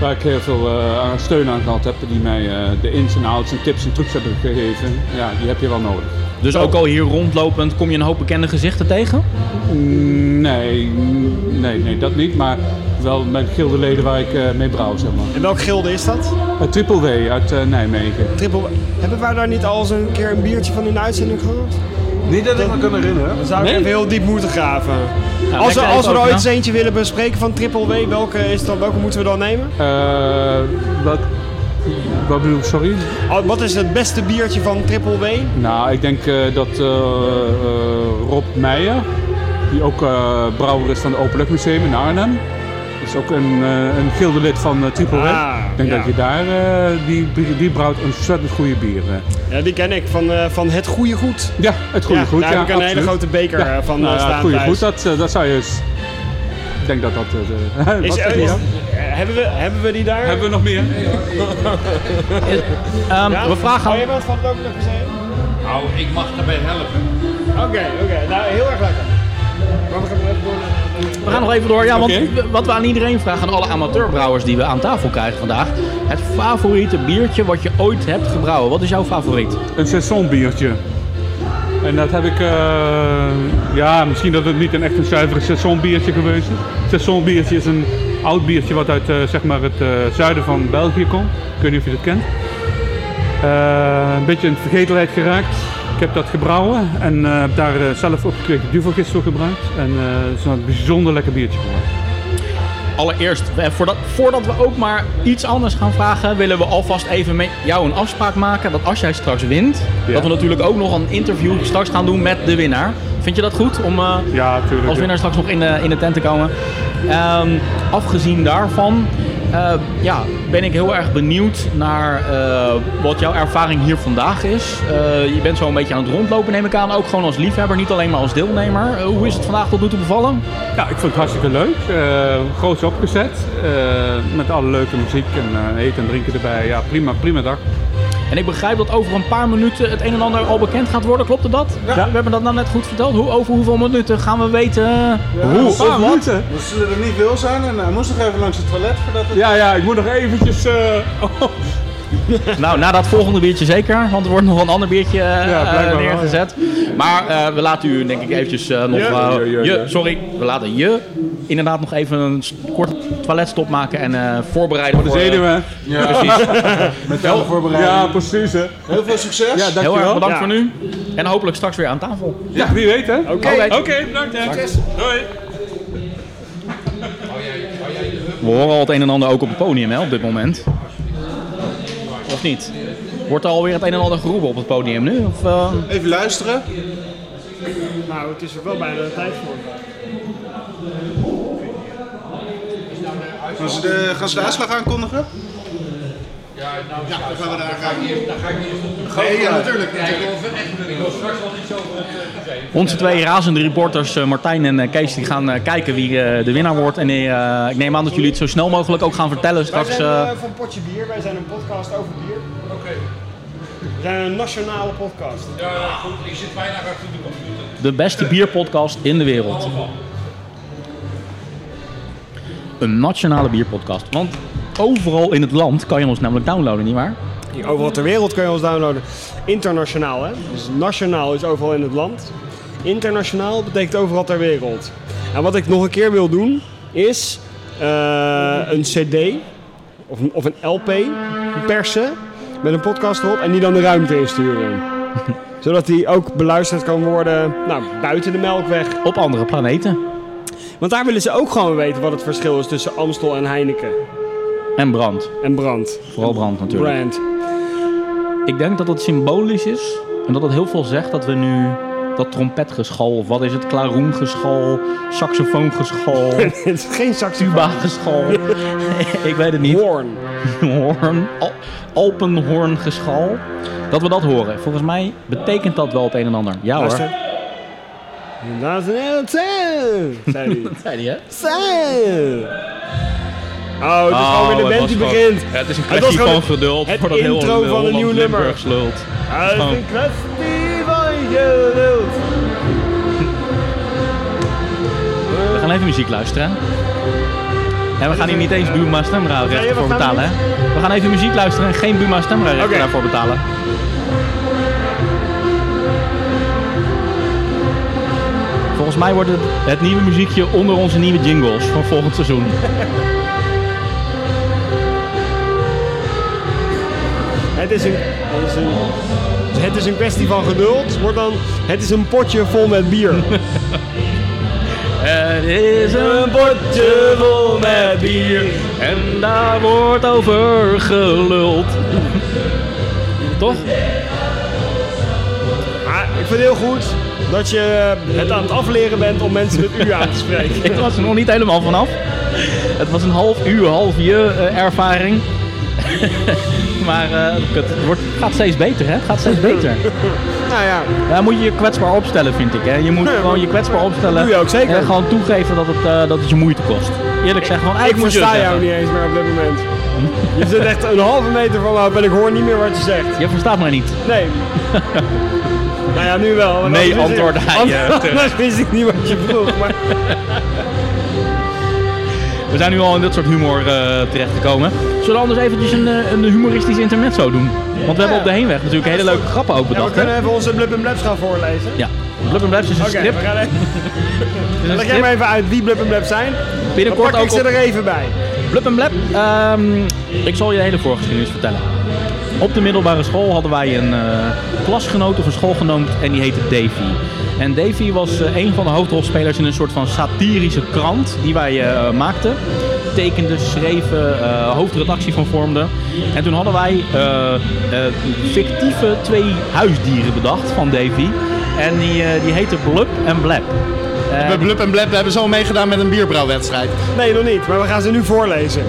waar ik heel veel uh, steun aan gehad heb. Die mij uh, de ins en outs en tips en trucs hebben gegeven. Ja, die heb je wel nodig. Dus ook al hier rondlopend kom je een hoop bekende gezichten tegen? Nee, nee, nee dat niet. Maar wel mijn gildeleden waar ik uh, mee brouw, zeg maar. En welk gilde is dat? Uh, Triple W uit uh, Nijmegen. Triple W. Hebben wij daar niet al eens een keer een biertje van in de uitzending gehoord? Niet dat ik me kan herinneren. Dan zou ik nee. even heel diep moeten graven. Ja, als we, als we er ooit eens eentje willen bespreken van Triple W, welke, is dan, welke moeten we dan nemen? Uh, wat, wat bedoel ik, sorry? Oh, wat is het beste biertje van Triple W? Nou, ik denk uh, dat uh, uh, Rob Meijer, die ook uh, brouwer is van het Openluchtmuseum in Arnhem, is ook een, uh, een gildelid van uh, Triple W. Ah, ik denk ja. dat je daar, uh, die, die brouwt een ontzettend goede bier. Ja, die ken ik, van, uh, van het goede goed. Ja, het goede ja, goed. Daar ja, heb ik een absoluut. hele grote beker ja. van nou, uh, staan goede thuis. Het goede goed, dat, dat zou je... Ik denk dat dat... Uh, is, is, is, hebben, we, hebben we die daar? Hebben we nog meer? is, um, ja, we vragen... Oh, jij bent van het Openlijk Museum? Nou, ik mag daarbij helpen. Oké, okay, oké. Okay. Nou, heel erg lekker. Mag ik hem even door? We gaan nog even door, ja, want okay. wat we aan iedereen vragen, aan alle amateurbrouwers die we aan tafel krijgen vandaag. Het favoriete biertje wat je ooit hebt gebrouwen, wat is jouw favoriet? Een saisonbiertje. En dat heb ik, uh, ja, misschien dat het niet een echt een zuivere saisonbiertje geweest is. Saisonbiertje is een oud biertje wat uit uh, zeg maar het uh, zuiden van België komt. Ik weet niet of je dat kent. Uh, een beetje in vergetelheid geraakt. Ik heb dat gebrouwen en uh, heb daar uh, zelf ook een duvelgist voor gebruikt. En uh, het is een bijzonder lekker biertje geworden. Allereerst, voordat, voordat we ook maar iets anders gaan vragen, willen we alvast even met jou een afspraak maken. Dat als jij straks wint, ja. dat we natuurlijk ook nog een interview straks gaan doen met de winnaar. Vind je dat goed om uh, ja, tuurlijk, als winnaar ja. straks nog in de, in de tent te komen? Um, afgezien daarvan uh, ja, ben ik heel erg benieuwd naar uh, wat jouw ervaring hier vandaag is. Uh, je bent zo een beetje aan het rondlopen, neem ik aan. Ook gewoon als liefhebber, niet alleen maar als deelnemer. Uh, hoe is het vandaag tot nu toe bevallen? Ja, ik vond het hartstikke leuk. Uh, groots opgezet. Uh, met alle leuke muziek en uh, eten en drinken erbij. Ja, prima, prima dag. En ik begrijp dat over een paar minuten het een en ander al bekend gaat worden. Klopte dat? Ja. We hebben dat nou net goed verteld. Hoe, over hoeveel minuten gaan we weten ja, hoe of wat? Minuten. We zullen er niet veel zijn en hij moest nog even langs het toilet voordat het... Ja, ja, ik moet nog eventjes... Uh... Oh. Nou, na dat volgende biertje zeker, want er wordt nog een ander biertje uh, ja, uh, neergezet. Maar uh, we laten u denk ik eventjes uh, nog... Uh, je, je, je, sorry, we laten je inderdaad nog even een korte toiletstop maken en uh, voorbereiden oh, voor... de zenuwen. Uh, ja, precies. Met alle voorbereiding. Ja, precies. Hè. Heel veel succes. Ja, heel erg bedankt ja. voor nu. En hopelijk straks weer aan tafel. Ja, ja wie weet hè. Oké, okay. okay. okay, bedankt. Succes. Doei. We horen al het een en ander ook op het podium hè, op dit moment. Of niet? Wordt er alweer het een en ander geroepen op het podium nu? Of, uh... Even luisteren. Nou, het is er wel bijna de tijd voor. Gaan ze de, gaan ze de uitslag aankondigen? Ja, nou, ja, dan gaan we daar gaan. Daar ga ik eerst op. Nee, ja, natuurlijk. Ik wil straks wel iets over het museum. Onze twee razende reporters, Martijn en Kees, die gaan kijken wie de winnaar wordt. En uh, ik neem aan dat jullie het zo snel mogelijk ook gaan vertellen straks. Wij zijn uh, van Potje Bier. Wij zijn een podcast over bier. Oké. Okay. We zijn een nationale podcast. Ja, goed. Ik zit bijna achter de computer. De beste bierpodcast in de wereld. Een nationale bierpodcast. Want overal in het land kan je ons namelijk downloaden, nietwaar? Hier, overal ter wereld kan je ons downloaden. Internationaal, hè? Dus nationaal is overal in het land. Internationaal betekent overal ter wereld. En wat ik nog een keer wil doen, is uh, een cd of een, of een L P persen met een podcast erop en die dan de ruimte insturen. Zodat die ook beluisterd kan worden, nou, buiten de Melkweg. Op andere planeten. Want daar willen ze ook gewoon weten wat het verschil is tussen Amstel en Heineken. En brand. En brand. Vooral brand natuurlijk. Brand. Ik denk dat het symbolisch is en dat het heel veel zegt dat we nu dat trompetgeschal, of wat is het, klaroengeschal, saxofoongeschal. Het is geen saxofoon. Tuba-geschal. Ik weet het niet. Hoorn. Hoorn. Al- Alpenhoorngeschal. Dat we dat horen. Volgens mij betekent dat wel het een en ander. Ja hoor. Dat is een heel. Dat zei hij, hè? Zijn. Oh, het is oh, gewoon weer de band die begint. Van, ja, het is een kwestie van het, geduld. Het, het heel intro van een nieuw nummer. Het is gewoon een kwestie van geduld. We gaan even muziek luisteren. En we gaan hier niet eens Buma stemra-rechten nee, voor betalen. Hè? We gaan even muziek luisteren en geen Buma stemra-rechten okay. daarvoor betalen. Volgens mij wordt het het nieuwe muziekje onder onze nieuwe jingles van volgend seizoen. Het is, een, het, is een, het is een kwestie van geduld. Wordt dan, het is een potje vol met bier. Het is een potje vol met bier. En daar wordt over geluld. Toch? Maar ik vind het heel goed dat je het aan het afleren bent om mensen met u aan te spreken. Ik was er nog niet helemaal vanaf. Het was een half uur, half je ervaring. Maar uh, het wordt, gaat steeds beter, hè? Het gaat steeds beter. Nou ja. Daar moet je je kwetsbaar opstellen, vind ik. Hè? Je moet nee, gewoon je kwetsbaar opstellen. Dat doe je ook zeker. En gewoon toegeven dat het, uh, dat het je moeite kost. Eerlijk zeggen, gewoon eigenlijk. Ik versta jou niet eens meer op dit moment. Hm? Je zit echt een halve meter van me en ik hoor niet meer wat je zegt. Je verstaat mij niet. Nee. Nou ja, nu wel. Nee, antwoord hij. Anders wist ik niet wat je vroeg, maar... We zijn nu al in dit soort humor uh, terechtgekomen. Zullen we anders eventjes een, een humoristisch intermezzo doen? Want we hebben op de heenweg natuurlijk hele leuke grappen ook bedacht. Ja, we kunnen even onze Blub en Blabs gaan voorlezen. Ja, Blub en Blabs is een okay, strip. Oké, even... leg jij maar even uit wie Blub en Blabs zijn. Binnenkort pak ik ook ze op... er even bij. Blub en Blab, um, ik zal je de hele voorgeschiedenis vertellen. Op de middelbare school hadden wij een uh, klasgenoot of een schoolgenoot en die heette Davy. En Davy was uh, een van de hoofdrolspelers in een soort van satirische krant die wij uh, maakten. Tekenden, schreven, uh, hoofdredactie van vormden. En toen hadden wij uh, uh, fictieve twee huisdieren bedacht van Davy. En die, uh, die heette Blub en Blab. Uh, Bij Blub en Blab hebben ze al meegedaan met een bierbrouwwedstrijd. Nee, nog niet. Maar we gaan ze nu voorlezen.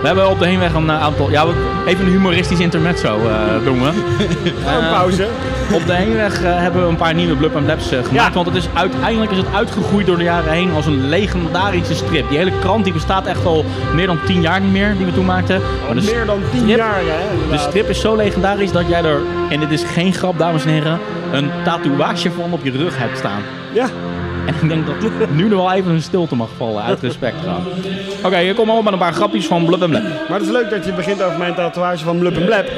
We hebben op de heenweg een aantal... Ja, even een humoristisch intermezzo uh, doen we. Uh, een pauze. Op de heenweg uh, hebben we een paar nieuwe Blub en Blabs uh, gemaakt. Ja. Want het is, uiteindelijk is het uitgegroeid door de jaren heen als een legendarische strip. Die hele krant die bestaat echt al meer dan tien jaar niet meer, die we toen maakten. Maar de meer dan tien strip, jaar, hè? Inderdaad. De strip is zo legendarisch dat jij er, en dit is geen grap, dames en heren, een tatoeage van op je rug hebt staan. Ja. En ik denk dat nu nog wel even een stilte mag vallen, uit respect gaan. Oké, okay, ik kom op met een paar grapjes van Blub en Blab. Maar het is leuk dat je begint over mijn tatoeage van Blub en Blab.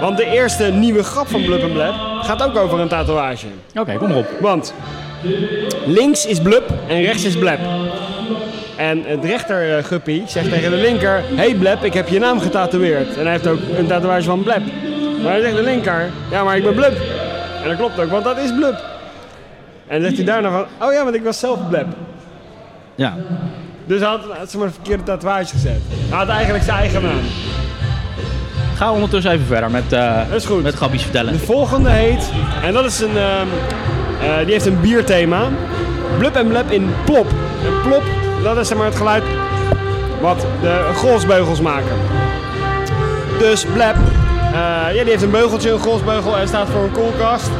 Want de eerste nieuwe grap van Blub en Blab gaat ook over een tatoeage. Oké, okay, kom erop. Want links is Blub en rechts is Blab. En het rechter guppie zegt tegen de linker... Hey Blab, ik heb je naam getatoeëerd. En hij heeft ook een tatoeage van Blab. Maar hij zegt de linker... Ja, maar ik ben Blub. En dat klopt ook, want dat is Blub. En legt hij daarna van, oh ja, want ik was zelf Blab. Ja. Dus hij had, had ze maar een verkeerde tatoeage gezet. Hij had eigenlijk zijn eigen naam. Gaan we ondertussen even verder met, uh, dat is goed. Met grapjes vertellen. De volgende heet, en dat is een, uh, uh, die heeft een bierthema. Blub en Blab in plop. En plop, dat is zeg maar het geluid wat de Grolschbeugels maken. Dus Bleb, uh, ja, die heeft een beugeltje, een Grolschbeugel, en staat voor een koelkast.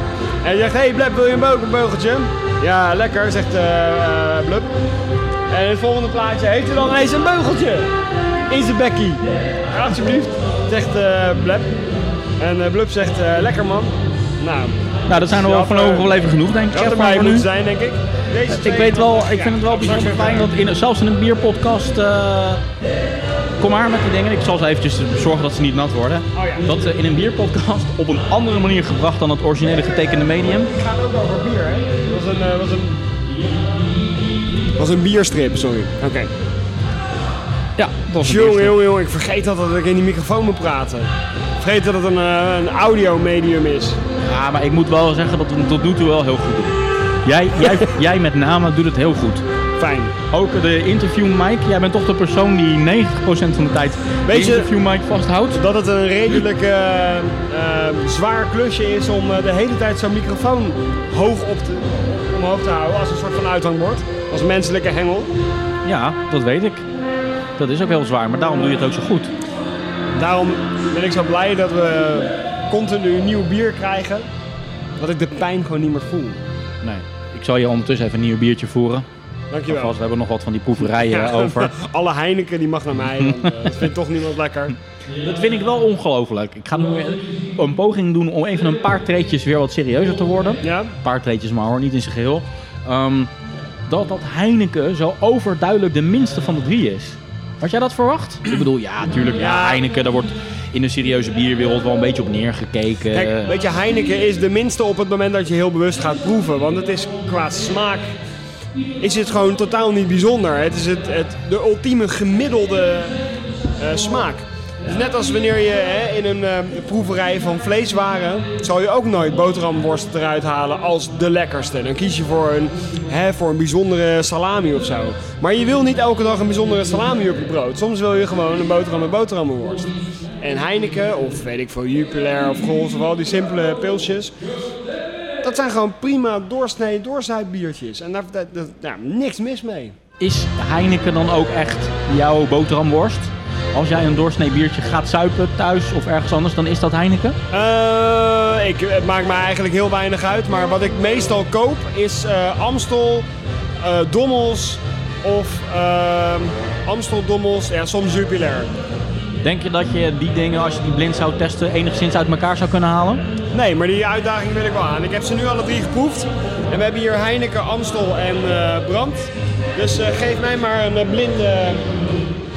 En die zegt, hé hey, Bleb, wil je een, beug, een beugeltje? Ja, lekker, zegt uh, uh, Bleb. En in het volgende plaatje heeft hij dan ineens een beugeltje in zijn bekkie. Alsjeblieft, zegt uh, Bleb. En uh, Bleb zegt, uh, lekker man. Nou, nou dat zijn er wel van overleven genoeg, denk ik. Ja, dat erbij moet zijn, denk ik. Deze ik weet wel, ik ja, vind het wel bijzonder fijn dat in, zelfs in een bierpodcast, uh, kom maar met die dingen. Ik zal ze eventjes zorgen dat ze niet nat worden. Oh ja. Dat ze in een bierpodcast op een andere manier gebracht dan het originele getekende medium. Het gaat ook over bier, hè? Dat was een, uh, was een... was een bierstrip, sorry. Oké. Okay. Ja, dat was een bierstrip. Jong, jong, ik vergeet altijd dat ik in die microfoon moet praten. Ik vergeet dat het een, uh, een audiomedium is. Ja, maar ik moet wel zeggen dat we het tot nu toe wel heel goed doen. Jij, jij, jij met name doet het heel goed. Fijn. Ook de interview Mike. Jij bent toch de persoon die negentig procent van de tijd de interview Mike vasthoudt. Dat het een redelijk uh, uh, zwaar klusje is om uh, de hele tijd zo'n microfoon hoog op te, omhoog te houden. Als een soort van uithangbord. Als menselijke hengel. Ja, dat weet ik. Dat is ook heel zwaar. Maar daarom doe je het ook zo goed. Daarom ben ik zo blij dat we continu nieuw bier krijgen. Dat ik de pijn gewoon niet meer voel. Nee. Ik zal je ondertussen even een nieuw biertje voeren. Dankjewel. Alvast, we hebben nog wat van die proeverijen ja, over. Alle Heineken die mag naar mij. Want, uh, dat vindt toch niemand lekker. Dat vind ik wel ongelooflijk. Ik ga nu een poging doen om even een paar treetjes weer wat serieuzer te worden. Ja? Een paar treetjes maar hoor, niet in zijn geheel. Um, dat dat Heineken zo overduidelijk de minste van de drie is. Had jij dat verwacht? Ik bedoel, ja, tuurlijk. Ja, Heineken, daar wordt in de serieuze bierwereld wel een beetje op neergekeken. Kijk, weet je, Heineken is de minste op het moment dat je heel bewust gaat proeven. Want het is qua smaak, is het gewoon totaal niet bijzonder. Het is het, het, de ultieme gemiddelde uh, smaak. Dus net als wanneer je hè, in een uh, proeverij van vleeswaren, zal je ook nooit boterhamworst eruit halen als de lekkerste. Dan kies je voor een, hè, voor een bijzondere salami of zo. Maar je wil niet elke dag een bijzondere salami op je brood. Soms wil je gewoon een boterham met boterhamworst. En Heineken, of weet ik veel, Jupiler of Grolsch of al die simpele pilsjes. Dat zijn gewoon prima doorsnee, doorzuipbiertjes. En daar, daar, daar, daar niks mis mee. Is Heineken dan ook echt jouw boterhamworst? Als jij een doorsnee biertje gaat zuipen thuis of ergens anders, dan is dat Heineken? Uh, ik, het maakt me eigenlijk heel weinig uit. Maar wat ik meestal koop is uh, Amstel, uh, Dommels of uh, Amstel, Dommels, ja, soms Jupiler. Denk je dat je die dingen, als je die blind zou testen, enigszins uit elkaar zou kunnen halen? Nee, maar die uitdaging wil ik wel aan. Ik heb ze nu alle drie geproefd. En we hebben hier Heineken, Amstel en uh, Brand. Dus uh, geef mij maar een blinde,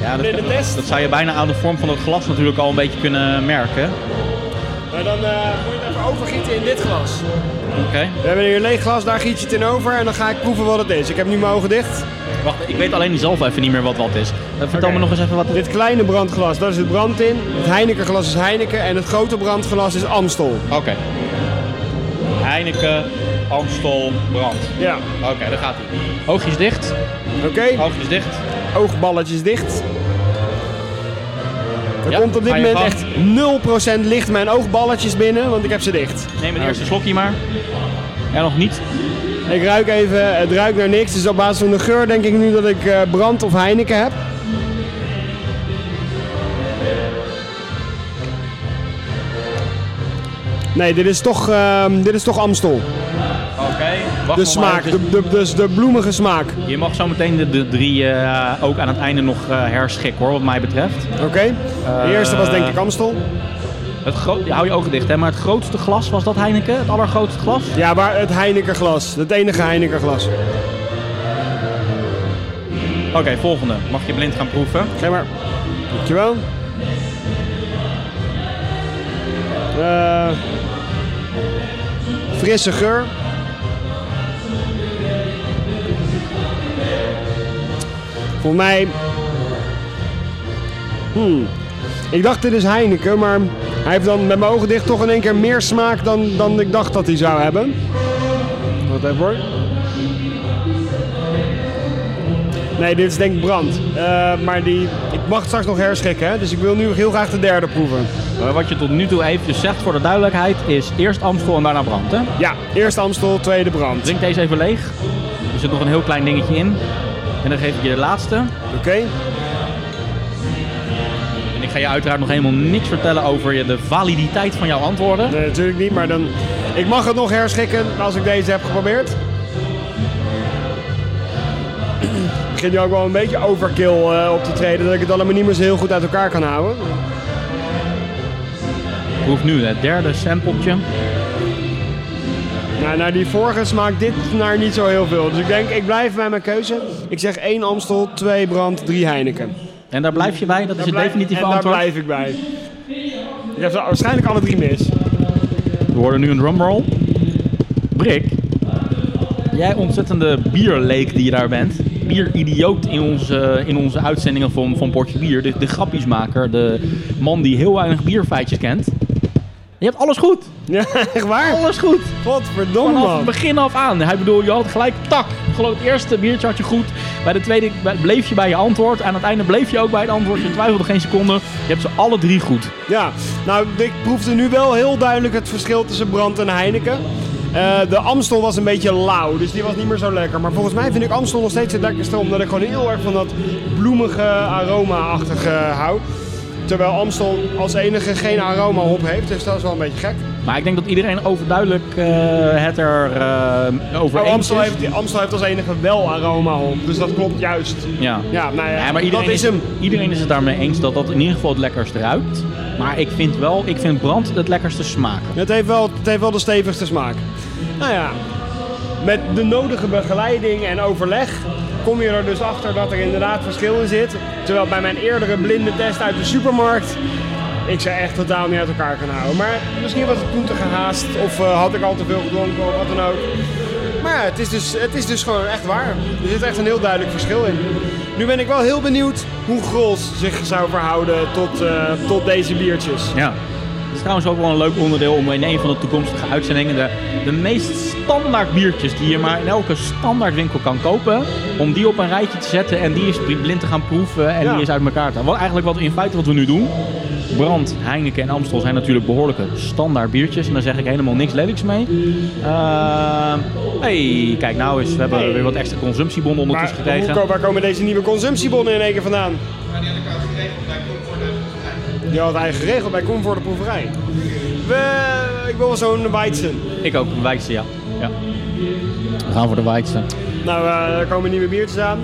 ja, blinde dat, test. Dat zou je bijna aan de vorm van het glas natuurlijk al een beetje kunnen merken. Maar dan uh, moet je het even overgieten in dit glas. Oké. Okay. We hebben hier een leeg glas, daar giet je het in over en dan ga ik proeven wat het is. Ik heb nu mijn ogen dicht. Wacht, ik weet alleen zelf even niet meer wat wat is. Vertel okay. me nog eens even wat... Dit kleine brandglas, daar zit brand in. Het Heinekenglas is Heineken en het grote brandglas is Amstel. Oké. Okay. Heineken, Amstel, Brand. Ja. Oké, okay, daar gaat hij. Oogjes dicht. Oké. Okay. Oogjes dicht. Oogballetjes dicht. Er ja, komt op dit moment gang. echt nul procent licht mijn oogballetjes binnen, want ik heb ze dicht. Neem het eerste slokje maar. Ja, nog niet. Ik ruik even, het ruikt naar niks, dus op basis van de geur denk ik nu dat ik uh, Brand of Heineken heb. Nee, dit is toch, uh, dit is toch Amstel. Oké, okay, wacht de smaak, de, de, de, de bloemige smaak. Je mag zo meteen de, de drie uh, ook aan het einde nog uh, herschikken hoor, wat mij betreft. Oké, okay. uh, de eerste was denk ik Amstel. Het gro- hou je ogen dicht, hè? Maar het grootste glas, was dat Heineken? Het allergrootste glas? Ja, maar het Heinekenglas. Het enige Heinekenglas. Oké, okay, volgende. Mag je blind gaan proeven? Geef maar. Dankjewel. Uh, frisse geur. Voor mij... Hmm. Ik dacht dit is Heineken, maar hij heeft dan met mijn ogen dicht toch in één keer meer smaak dan, dan ik dacht dat hij zou hebben. Wat even hoor. Nee, dit is denk ik Brand. Uh, maar die, ik mag straks nog herschikken, hè? Dus ik wil nu heel graag de derde proeven. Uh, wat je tot nu toe eventjes zegt voor de duidelijkheid is eerst Amstel en daarna Brand, hè? Ja, eerst Amstel, tweede Brand. Drink deze even leeg. Er zit nog een heel klein dingetje in. En dan geef ik je de laatste. Oké. Okay. ik ga je uiteraard nog helemaal niks vertellen over de validiteit van jouw antwoorden. Nee, natuurlijk niet, maar dan, ik mag het nog herschikken als ik deze heb geprobeerd. Ik begin nu ook wel een beetje overkill uh, op te treden, dat ik het allemaal niet meer zo heel goed uit elkaar kan houden. Ik proef nu het derde sampletje. Nou, naar die vorige smaakt dit naar niet zo heel veel. Dus ik denk, ik blijf bij mijn keuze. Ik zeg één Amstel, twee Brand, drie Heineken. En daar blijf je bij? Dat daar is het definitieve antwoord? Daar blijf ik bij. Je hebt waarschijnlijk alle drie mis. We horen nu een drumroll. Brik, jij ontzettende bierleek die je daar bent. Bieridioot in onze, in onze uitzendingen van, van Portje Bier. De, de grappiesmaker, de man die heel weinig bierfeitjes kent. Je hebt alles goed. Ja, echt waar? Alles goed. Godverdomme. Vanaf het begin af aan. Hij bedoel, je had gelijk tak. Geloof het eerste biertje had je goed. Bij de tweede bleef je bij je antwoord. Aan het einde bleef je ook bij het antwoord. Je twijfelde geen seconde. Je hebt ze alle drie goed. Ja, nou ik proefde nu wel heel duidelijk het verschil tussen Brand en Heineken. Uh, de Amstel was een beetje lauw, dus die was niet meer zo lekker. Maar volgens mij vind ik Amstel nog steeds het lekkerste, omdat ik gewoon heel erg van dat bloemige aroma-achtige hou. Terwijl Amstel als enige geen aroma op heeft, dus dat is wel een beetje gek. Maar ik denk dat iedereen overduidelijk uh, het er uh, over oh, eens Amstel is. Heeft, Amstel heeft als enige wel aroma op, dus dat klopt juist. Ja, ja, nou ja, ja maar iedereen, dat is, is hem. Iedereen is het daarmee eens dat dat in ieder geval het lekkerst ruikt. Maar ik vind wel, ik vind Brand het lekkerste smaak. Het heeft wel, het heeft wel de stevigste smaak. Nou ja, met de nodige begeleiding en overleg kom je er dus achter dat er inderdaad verschil in zit. Terwijl bij mijn eerdere blinde test uit de supermarkt ik ze echt totaal niet uit elkaar kan houden. Maar misschien was het toen te gehaast of uh, had ik al te veel gedronken of wat dan ook. Maar ja, het is dus, het is dus gewoon echt waar. Er zit echt een heel duidelijk verschil in. Nu ben ik wel heel benieuwd hoe Grolsch zich zou verhouden tot, uh, tot deze biertjes. Ja. Het is trouwens ook wel een leuk onderdeel om in een van de toekomstige uitzendingen de, de meest standaard biertjes die je maar in elke standaard winkel kan kopen, om die op een rijtje te zetten en die is blind te gaan proeven en ja. die is uit elkaar te halen. Wat eigenlijk wat, in feite wat we nu doen, Brand, Heineken en Amstel zijn natuurlijk behoorlijke standaard biertjes en daar zeg ik helemaal niks lelijks mee. Uh, hey, kijk nou eens, we hebben hey. weer wat extra consumptiebonnen ondertussen maar, gekregen. Hoe, waar komen deze nieuwe consumptiebonnen in één keer vandaan? Ja, die had ik al geregeld bij Je had eigen regel bij Kom voor de proeverij. We, ik wil wel zo'n Weizen. Ik ook, een Weizen, ja. ja. We gaan voor de Weizen. Nou, uh, er komen nieuwe biertjes aan.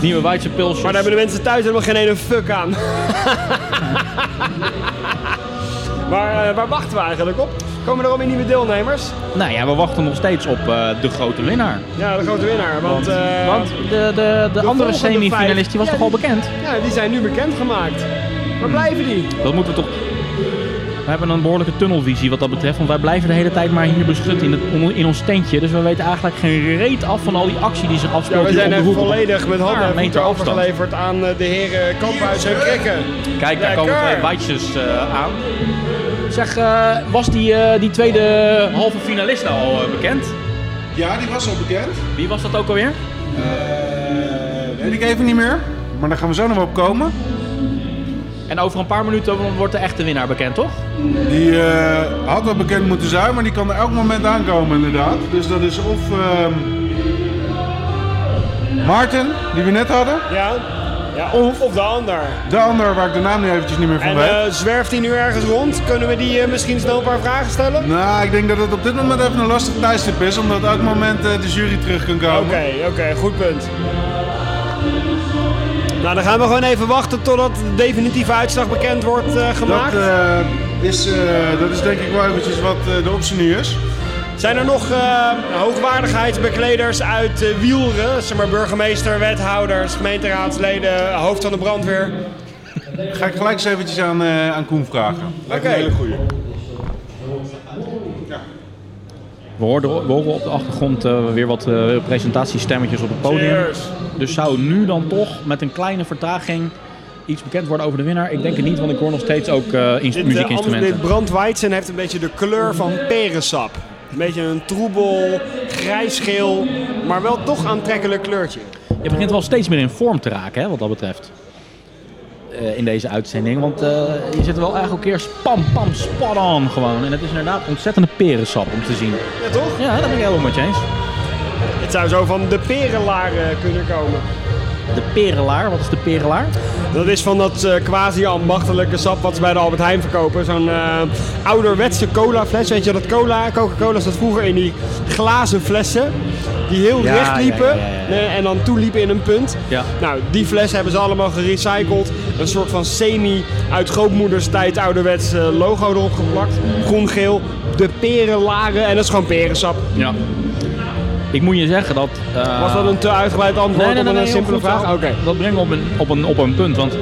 Nieuwe Weizenpilsjes. Maar daar hebben de mensen thuis helemaal geen ene fuck aan. maar, uh, waar wachten we eigenlijk op? Komen er al meer nieuwe deelnemers? Nou ja, we wachten nog steeds op uh, de grote winnaar. Ja, de grote winnaar. Want, want, uh, want de, de, de, de andere semifinalist die was ja, toch al bekend? Ja, die zijn nu bekendgemaakt. Waar blijven die? Dat moeten we toch... We hebben een behoorlijke tunnelvisie wat dat betreft. Want wij blijven de hele tijd maar hier beschut in, in ons tentje. Dus we weten eigenlijk geen reet af van al die actie die zich afspeelt. Ja, we zijn echt volledig met handen en voeten overgeleverd aan de heren Kamphuis en Krikke. Kijk, daar komen twee wijtjes uh, aan. Zeg, uh, was die, uh, die tweede halve finalist nou al uh, bekend? Ja, die was al bekend. Wie was dat ook alweer? Uh, weet ik even niet meer. Maar daar gaan we zo nog op komen. En over een paar minuten wordt de echte winnaar bekend, toch? Die uh, had wel bekend moeten zijn, maar die kan er elk moment aankomen inderdaad. Dus dat is of uh, Maarten, die we net hadden. Ja, ja of, of de ander. De ander, waar ik de naam nu eventjes niet meer van en, weet. En uh, zwerft hij nu ergens rond? Kunnen we die uh, misschien snel een paar vragen stellen? Nou, ik denk dat het op dit moment even een lastig tijdstip is, omdat elk moment uh, de jury terug kan komen. Oké, okay, oké, okay, goed punt. Nou, dan gaan we gewoon even wachten totdat de definitieve uitslag bekend wordt uh, gemaakt. Dat, uh, is, uh, dat is denk ik wel eventjes wat uh, de optie nu is. Zijn er nog uh, hoogwaardigheidsbekleders uit uh, Wijlre? Zeg maar burgemeester, wethouders, gemeenteraadsleden, hoofd van de brandweer? Ga ik gelijk eens eventjes aan, uh, aan Koen vragen. Lijkt okay. een hele goeie. Ja. We horen op de achtergrond uh, weer wat uh, presentatiestemmetjes op het podium. Cheers. Dus zou nu dan toch met een kleine vertraging iets bekend worden over de winnaar? Ik denk het niet, want ik hoor nog steeds ook uh, inst- dit, muziekinstrumenten. Uh, dit brandweizen heeft een beetje de kleur van perensap. Een beetje een troebel, grijsgeel, maar wel toch aantrekkelijk kleurtje. Je begint wel steeds meer in vorm te raken, hè, wat dat betreft. Uh, in deze uitzending, want uh, je zit er wel eigenlijk keer spam, pam, spot on gewoon. En het is inderdaad ontzettende perensap om te zien. Ja, toch? Ja, dat ben ik helemaal met je eens. Het zou zo van de perenlaren kunnen komen. de perelaar. Wat is de perelaar? Dat is van dat uh, quasi-ambachtelijke sap wat ze bij de Albert Heijn verkopen. Zo'n uh, ouderwetse colafles. Weet je dat cola, Coca-Cola zat vroeger in die glazen flessen. Die heel ja, recht liepen ja, ja, ja, ja. en dan toeliepen in een punt. Ja. Nou, die flessen hebben ze allemaal gerecycled. Een soort van semi uit grootmoeders tijd ouderwets uh, logo erop geplakt. Groen-geel, de perenlaren en dat is gewoon perensap. Ja. Ik moet je zeggen dat... Uh... Was dat een te uitgebreid antwoord nee, nee, nee, op een nee, simpele vraag? Oké. Okay. Dat brengt me op een, op, een, op een punt, want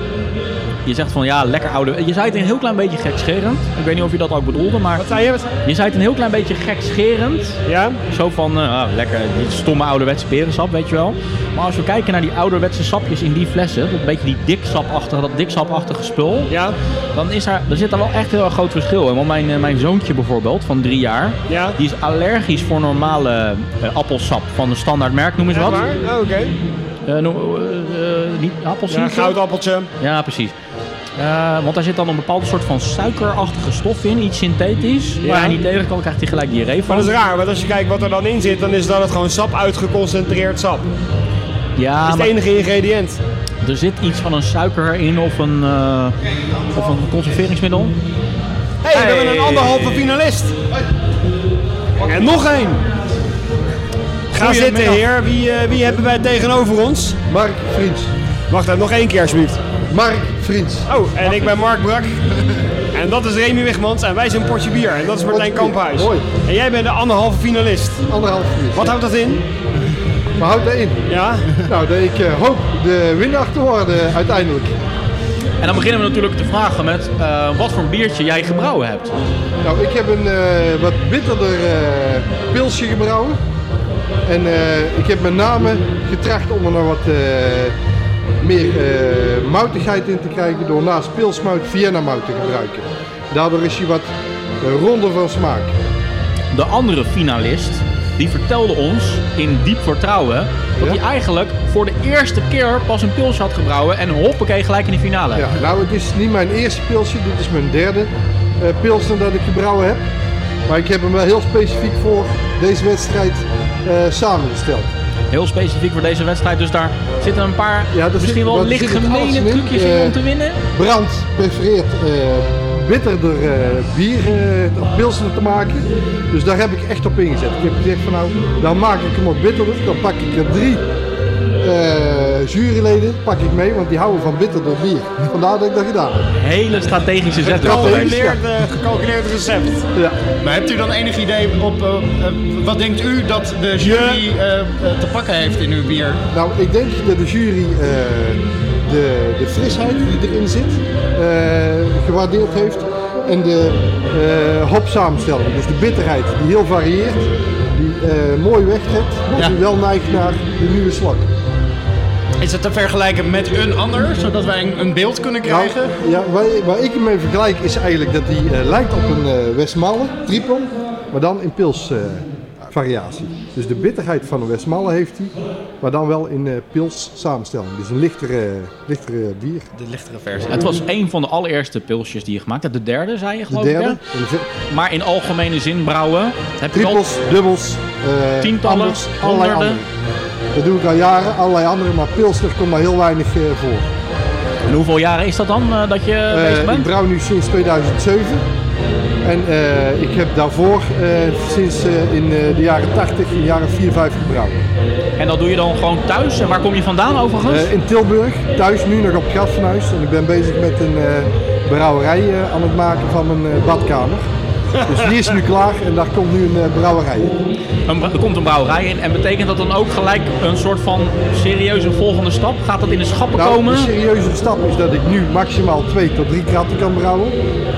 je zegt van ja, lekker ouder... Je zei het een heel klein beetje gekscherend. Ik weet niet of je dat ook bedoelde, maar... Wat zei je? Je zei het een heel klein beetje gekscherend. Ja? Zo van, uh, lekker, die stomme ouderwetse perensap, weet je wel. Maar als we kijken naar die ouderwetse sapjes in die flessen, dat beetje die diksapachtige, dat diksapachtige spul... Ja? Dan is daar, er zit daar wel echt heel erg groot verschil in. Want mijn, uh, mijn zoontje bijvoorbeeld, van drie jaar... Ja? Die is allergisch voor normale uh, appelsap van een standaard merk, noem eens wat. Echt waar? Oh, oké. Okay. Uh, no, uh, uh, niet appelsientje? Ja, goudappeltje. Ja, precies. Uh, want daar zit dan een bepaald soort van suikerachtige stof in, iets synthetisch. Ja. Waar hij niet tegen kan, krijgt hij gelijk diarree van. Maar dat is raar, want als je kijkt wat er dan in zit, dan is dat het gewoon sap, uitgeconcentreerd sap. Ja, dat is maar... het enige ingrediënt. Er zit iets van een suiker in of een, uh, of een conserveringsmiddel. Hé, hey, hey. We hebben een anderhalve finalist. Hey. En nog één. Ga zitten, heer. Wie, uh, wie hebben wij tegenover ons? Mark Vriens. Wacht even, nog één keer alsjeblieft. Mark Vriens. Oh, en Mark ik ben Mark Brak. En dat is Remi Wichmans en wij zijn Portje Bier. En dat is Martijn Kamphuis. Mooi. En jij bent de anderhalve finalist. Anderhalve finalist. Wat houdt dat in? Wat houdt dat in? Ja? Nou, dat ik uh, hoop de winnaar te worden uiteindelijk. En dan beginnen we natuurlijk te vragen met uh, wat voor biertje jij gebrouwen hebt. Nou, ik heb een uh, wat bitterder uh, pilsje gebrouwen. En uh, ik heb met name getracht om er nog wat... Uh, meer uh, moutigheid in te krijgen door naast pilsmout Vienna mout te gebruiken. Daardoor is hij wat ronder van smaak. De andere finalist die vertelde ons in diep vertrouwen dat ja? hij eigenlijk voor de eerste keer pas een pilsje had gebrouwen en hoppakee gelijk in de finale. Ja, nou, het is niet mijn eerste pilsje, dit is mijn derde uh, pilsje dat ik gebrouwen heb. Maar ik heb hem wel heel specifiek voor deze wedstrijd uh, samengesteld. Heel specifiek voor deze wedstrijd, dus daar zitten een paar ja, misschien zit, wel licht gemene trucjes in uh, om te winnen. Brand prefereert uh, bitterder uh, bier, uh, pilsner te maken. Dus daar heb ik echt op ingezet. Ik heb gezegd van nou, dan maak ik hem wat bitterder. Dan pak ik er drie uh, juryleden pak ik mee, want die houden van bitterder bier. Vandaar dat ik dat gedaan heb. Hele strategische zet. Gecalculeerd recept. Ja. Maar hebt u dan enig idee op, uh, uh, wat denkt u dat de jury uh, te pakken heeft in uw bier? Nou, ik denk dat de jury uh, de, de frisheid die erin zit uh, gewaardeerd heeft. En de uh, hop samenstelling, dus de bitterheid die heel varieert, die uh, mooi wegtrekt, maar die ja. wel neigt naar de nieuwe slak. Is het te vergelijken met een ander, zodat wij een beeld kunnen krijgen? Nou, ja, waar, waar ik hem mee vergelijk is eigenlijk dat hij uh, lijkt op een uh, Westmalle, triple, maar dan in pils uh, variatie. Dus de bitterheid van een Westmalle heeft hij, maar dan wel in uh, pils samenstelling. Dus een lichtere, lichtere bier. De lichtere versie. Ja, het was een van de allereerste pilsjes die je gemaakt hebt. De derde, zei je geloof ik. De derde. Ja? Maar in algemene zin brouwen. Heb Triples, je al... dubbels, uh, tientallen, anders, allerlei andere. Dat doe ik al jaren, allerlei andere, maar pilsner komt maar heel weinig uh, voor. En hoeveel jaren is dat dan uh, dat je uh, bezig bent? Ik brouw nu sinds tweeduizend zeven. En uh, ik heb daarvoor uh, sinds uh, in uh, de jaren tachtig, in de jaren vier, vijf gebrouwen. En dat doe je dan gewoon thuis? En waar kom je vandaan overigens? Uh, in Tilburg, thuis nu nog op het Grafgenhuis. En ik ben bezig met een uh, brouwerij uh, aan het maken van mijn uh, badkamer. Dus die is nu klaar en daar komt nu een uh, brouwerij in. Een, er komt een brouwerij in en betekent dat dan ook gelijk een soort van serieuze volgende stap? Gaat dat in de schappen nou, komen? De serieuze stap is dat ik nu maximaal twee tot drie kratten kan brouwen.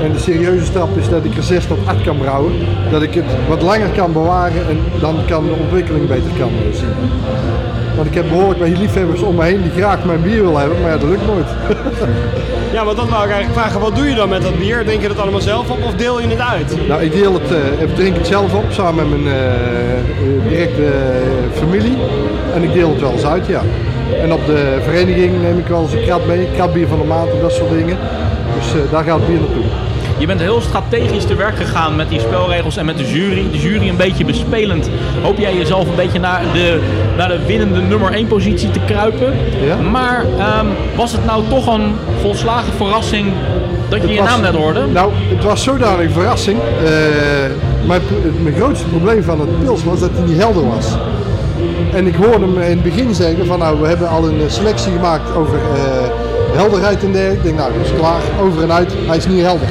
En de serieuze stap is dat ik er zes tot acht kan brouwen. Dat ik het wat langer kan bewaren en dan kan de ontwikkeling beter kan zien. Want ik heb behoorlijk bij liefhebbers om me heen die graag mijn bier willen hebben, maar ja, dat lukt nooit. Ja, want dat wou ik eigenlijk vragen. Wat doe je dan met dat bier? Drink je dat allemaal zelf op of deel je het uit? Nou, ik deel het, uh, ik drink het zelf op samen met mijn uh, directe uh, familie. En ik deel het wel eens uit, ja. En op de vereniging neem ik wel eens een krat mee. Kratbier van de maand en dat soort dingen. Dus uh, daar gaat het bier naartoe. Je bent heel strategisch te werk gegaan met die spelregels en met de jury. De jury een beetje bespelend. Hoop jij jezelf een beetje naar de, naar de winnende nummer één positie te kruipen. Ja. Maar um, was het nou toch een volslagen verrassing dat je het je was, naam net hoorde? Nou, het was zodanig een verrassing. Uh, maar het, mijn grootste probleem van het pils was dat hij niet helder was. En ik hoorde hem in het begin zeggen van nou, we hebben al een selectie gemaakt over uh, helderheid en dergelijke. Ik denk nou, dat is klaar, over en uit, hij is niet helder.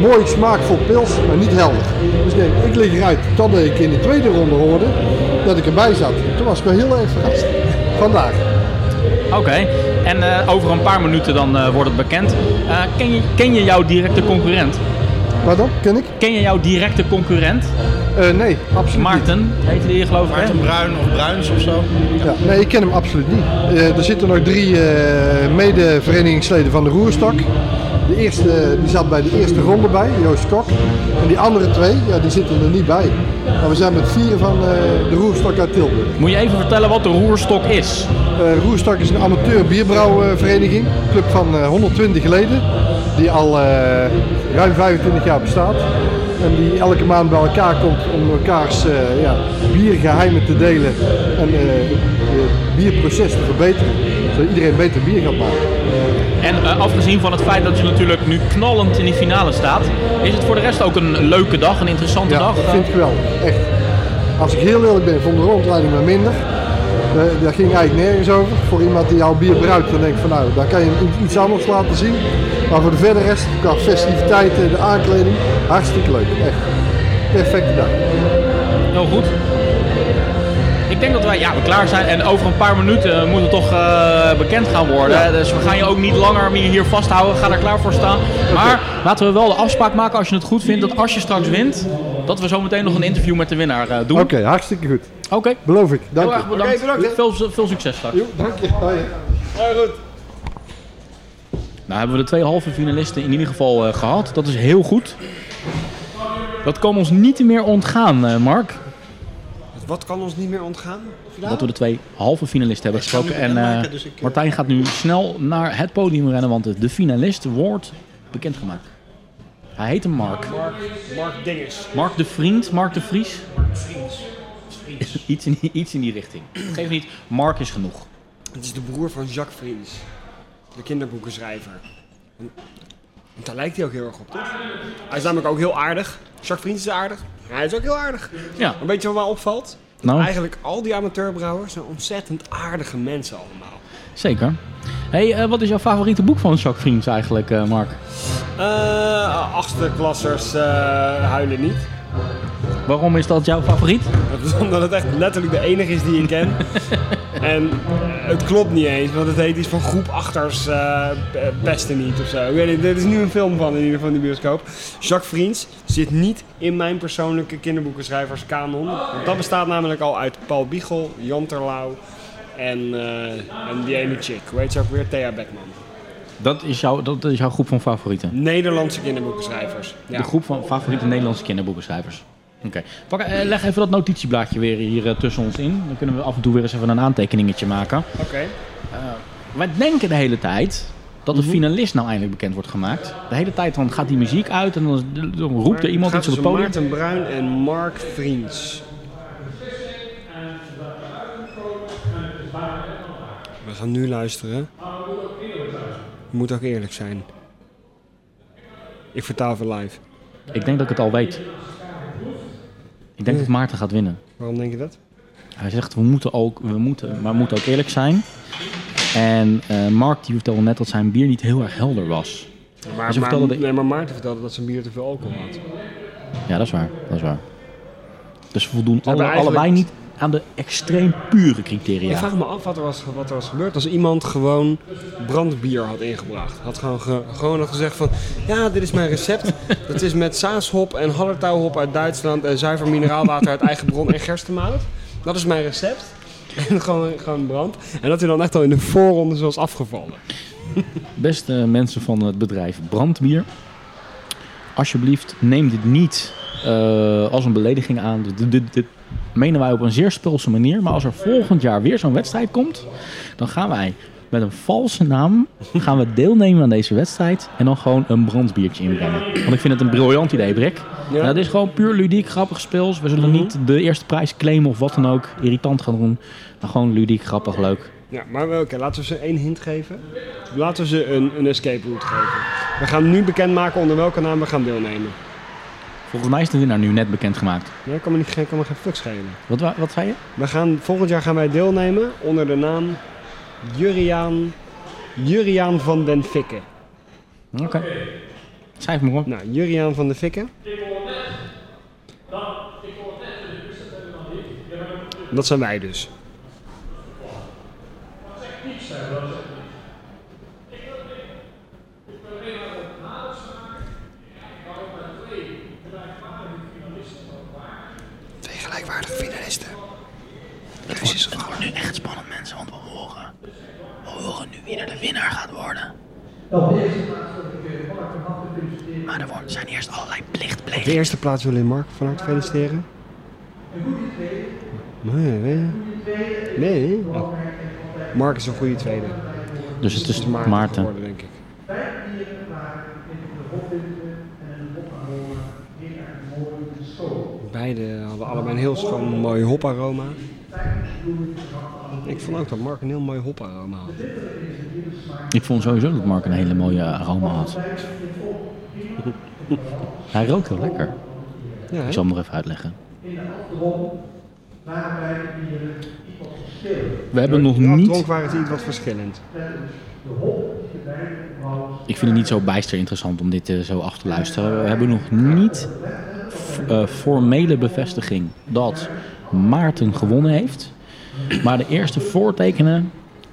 Mooi smaakvol pils, maar niet helder. Dus nee, ik lig eruit totdat ik in de tweede ronde hoorde dat ik erbij zat. Toen was ik wel heel erg verrast. Vandaag. Oké, okay. En uh, over een paar minuten dan uh, wordt het bekend. Uh, ken, je, ken je jouw directe concurrent? Pardon, ken ik? Ken je jouw directe concurrent? Uh, nee, absoluut Maarten, niet. Heet die hier geloof ik? Maarten Bruin of Bruins of zo? Ja. Ja, nee, ik ken hem absoluut niet. Uh, er zitten nog drie uh, mede-verenigingsleden van de Roerstok. De eerste die zat bij de eerste ronde bij, Joost Kok. En die andere twee, ja, die zitten er niet bij. Maar we zijn met vier van uh, de Roerstok uit Tilburg. Moet je even vertellen wat de Roerstok is? Uh, Roerstok is een amateur bierbrouwvereniging. Een club van uh, honderdtwintig leden. Die al uh, ruim vijfentwintig jaar bestaat. En die elke maand bij elkaar komt om elkaars uh, ja, biergeheimen te delen en uh, het bierproces te verbeteren. Zodat iedereen beter bier gaat maken. En uh, afgezien van het feit dat je natuurlijk nu knallend in die finale staat, is het voor de rest ook een leuke dag, een interessante ja, dag? Ja, dat vind ik wel. Echt. Als ik heel eerlijk ben, vond de rondleiding maar minder. Uh, daar ging eigenlijk nergens over. Voor iemand die jouw bier bruikt, dan denk ik van nou, daar kan je iets anders laten zien. Maar voor de verder rest, qua festiviteiten, de aankleding, hartstikke leuk. Echt. Perfecte dag. Heel goed. Ik denk dat wij ja, we klaar zijn en over een paar minuten moet het toch uh, bekend gaan worden. Ja. Dus we gaan je ook niet langer meer hier vasthouden. Ga daar klaar voor staan. Maar okay. Laten we wel de afspraak maken als je het goed vindt dat als je straks wint, dat we zo meteen nog een interview met de winnaar uh, doen. Oké, okay, hartstikke goed. Oké. Okay. Beloof ik. Dank je. Heel erg bedankt. Okay, bedankt veel, veel succes straks. Jo, dank je. Hoi. Heel goed. Nou hebben we de twee halve finalisten in ieder geval uh, gehad. Dat is heel goed. Dat kan ons niet meer ontgaan, uh, Mark. Wat kan ons niet meer ontgaan? Vandaag? Dat we de twee halve finalisten hebben gesproken. En maken, dus ik, uh... Martijn gaat nu snel naar het podium rennen, want de finalist wordt bekendgemaakt. Hij heet hem Mark. Mark, Mark Dingers. Mark de Vriend, Mark de Vries. Vriens. Vriens. iets, in, iets in die richting. Geef niet, Mark is genoeg. Het is de broer van Jacques Vriens, de kinderboekenschrijver. En, en daar lijkt hij ook heel erg op, toch? Hij is namelijk ook heel aardig. Jacques Vriens is aardig. Hij is ook heel aardig. Ja. Een beetje wat mij opvalt. Nou. Eigenlijk al die amateurbrouwers zijn ontzettend aardige mensen allemaal. Zeker. Hey, uh, wat is jouw favoriete boek van Jacques Vriens eigenlijk, uh, Mark? Uh, Achtste klassers uh, huilen niet. Waarom is dat jouw favoriet? Dat is omdat het echt letterlijk de enige is die ik ken. En het klopt niet eens, want het heet iets van groep achters uh, pesten niet of zo. Ik weet niet, er is nu een film van in ieder geval in de bioscoop. Jacques Vriens zit niet in mijn persoonlijke kinderboekenschrijverskanon. Want dat bestaat namelijk al uit Paul Biegel, Jan Terlouw en, uh, en die ene chick. Hoe heet ze ook weer? Thea Beckman. Dat is, jouw, dat is jouw groep van favorieten? Nederlandse kinderboekenschrijvers. Ja. De groep van favoriete Nederlandse kinderboekenschrijvers. Oké, okay. Leg even dat notitieblaadje weer hier tussen ons in. Dan kunnen we af en toe weer eens even een aantekeningetje maken. Oké. Okay. Uh, wij denken de hele tijd dat de finalist nou eindelijk bekend wordt gemaakt. De hele tijd dan gaat die muziek uit en dan, dan roept maar, er iemand iets op het podium. Maarten Bruin en Mark Vriens. We gaan nu luisteren. Moet ook eerlijk zijn. Ik vertaal voor live. Ik denk dat ik het al weet. Ik denk dat Maarten gaat winnen. Waarom denk je dat? Hij zegt, we moeten ook, we moeten, maar we moeten ook eerlijk zijn. En uh, Mark die vertelde net dat zijn bier niet heel erg helder was. Maar, dus maar, dat... nee, maar Maarten vertelde dat zijn bier te veel alcohol had. Ja, dat is waar. Dat is waar. Dus we voldoen alle, eigenlijk... allebei niet aan de extreem pure criteria. Ik vraag me af wat er was, wat er was gebeurd als iemand gewoon brandbier had ingebracht. Had gewoon, ge, gewoon had gezegd van, ja, dit is mijn recept. Dat is met saashop en hallertauwhop uit Duitsland en zuiver mineraalwater uit eigen bron en gerstemout. Dat is mijn recept. En gewoon, gewoon brand. En dat hij dan echt al in de voorronde was afgevallen. Beste mensen van het bedrijf Brandbier, alsjeblieft neem dit niet uh, als een belediging aan. Dit, dit, dit menen wij op een zeer spulse manier. Maar als er volgend jaar weer zo'n wedstrijd komt, dan gaan wij met een valse naam gaan we deelnemen aan deze wedstrijd en dan gewoon een brandbiertje inbrengen. Want ik vind het een briljant idee, Brik. Ja. Nou, dit is gewoon puur ludiek, grappig speels. We zullen mm-hmm. niet de eerste prijs claimen of wat dan ook irritant gaan doen. Maar gewoon ludiek, grappig, leuk. Ja, maar oké, okay, laten we ze één hint geven. Laten we ze een, een escape route geven. We gaan nu bekendmaken onder welke naam we gaan deelnemen. Volgens mij is de winnaar nu net bekendgemaakt. Nee, ik kan me, niet, ik kan me geen fucks geven. Wat, wat, wat zei je? We gaan, volgend jaar gaan wij deelnemen onder de naam Juriaan, Juriaan van den Fikke. Oké. Okay. Schrijf maar op. Nou, Juriaan van den Fikke. Dat zijn wij dus. Twee gelijkwaardige finalisten. Het wordt, het wordt nu echt spannend, mensen, want we horen, we horen nu wie er de winnaar gaat worden. Maar er zijn eerst allerlei plichtplegingen. Op de eerste plaats wil je Mark van harte feliciteren. Nee, nee. Nee. Oh. Mark is een goede tweede. Dus het is dus Maarten, Maarten. Geworden, denk ik. Beide hadden allebei een heel schoon mooi hoparoma. Ik vond ook dat Mark een heel mooi hoparoma had. Ik vond sowieso dat Mark een hele mooie aroma had. Hij rookt heel lekker. Ja, ik zal hem er even uitleggen. We hebben nog niet... Afdronk waren het iets wat verschillend. Ik vind het niet zo bijster interessant om dit uh, zo af te luisteren. We hebben nog niet f- uh, formele bevestiging dat Maarten gewonnen heeft. Maar de eerste voortekenen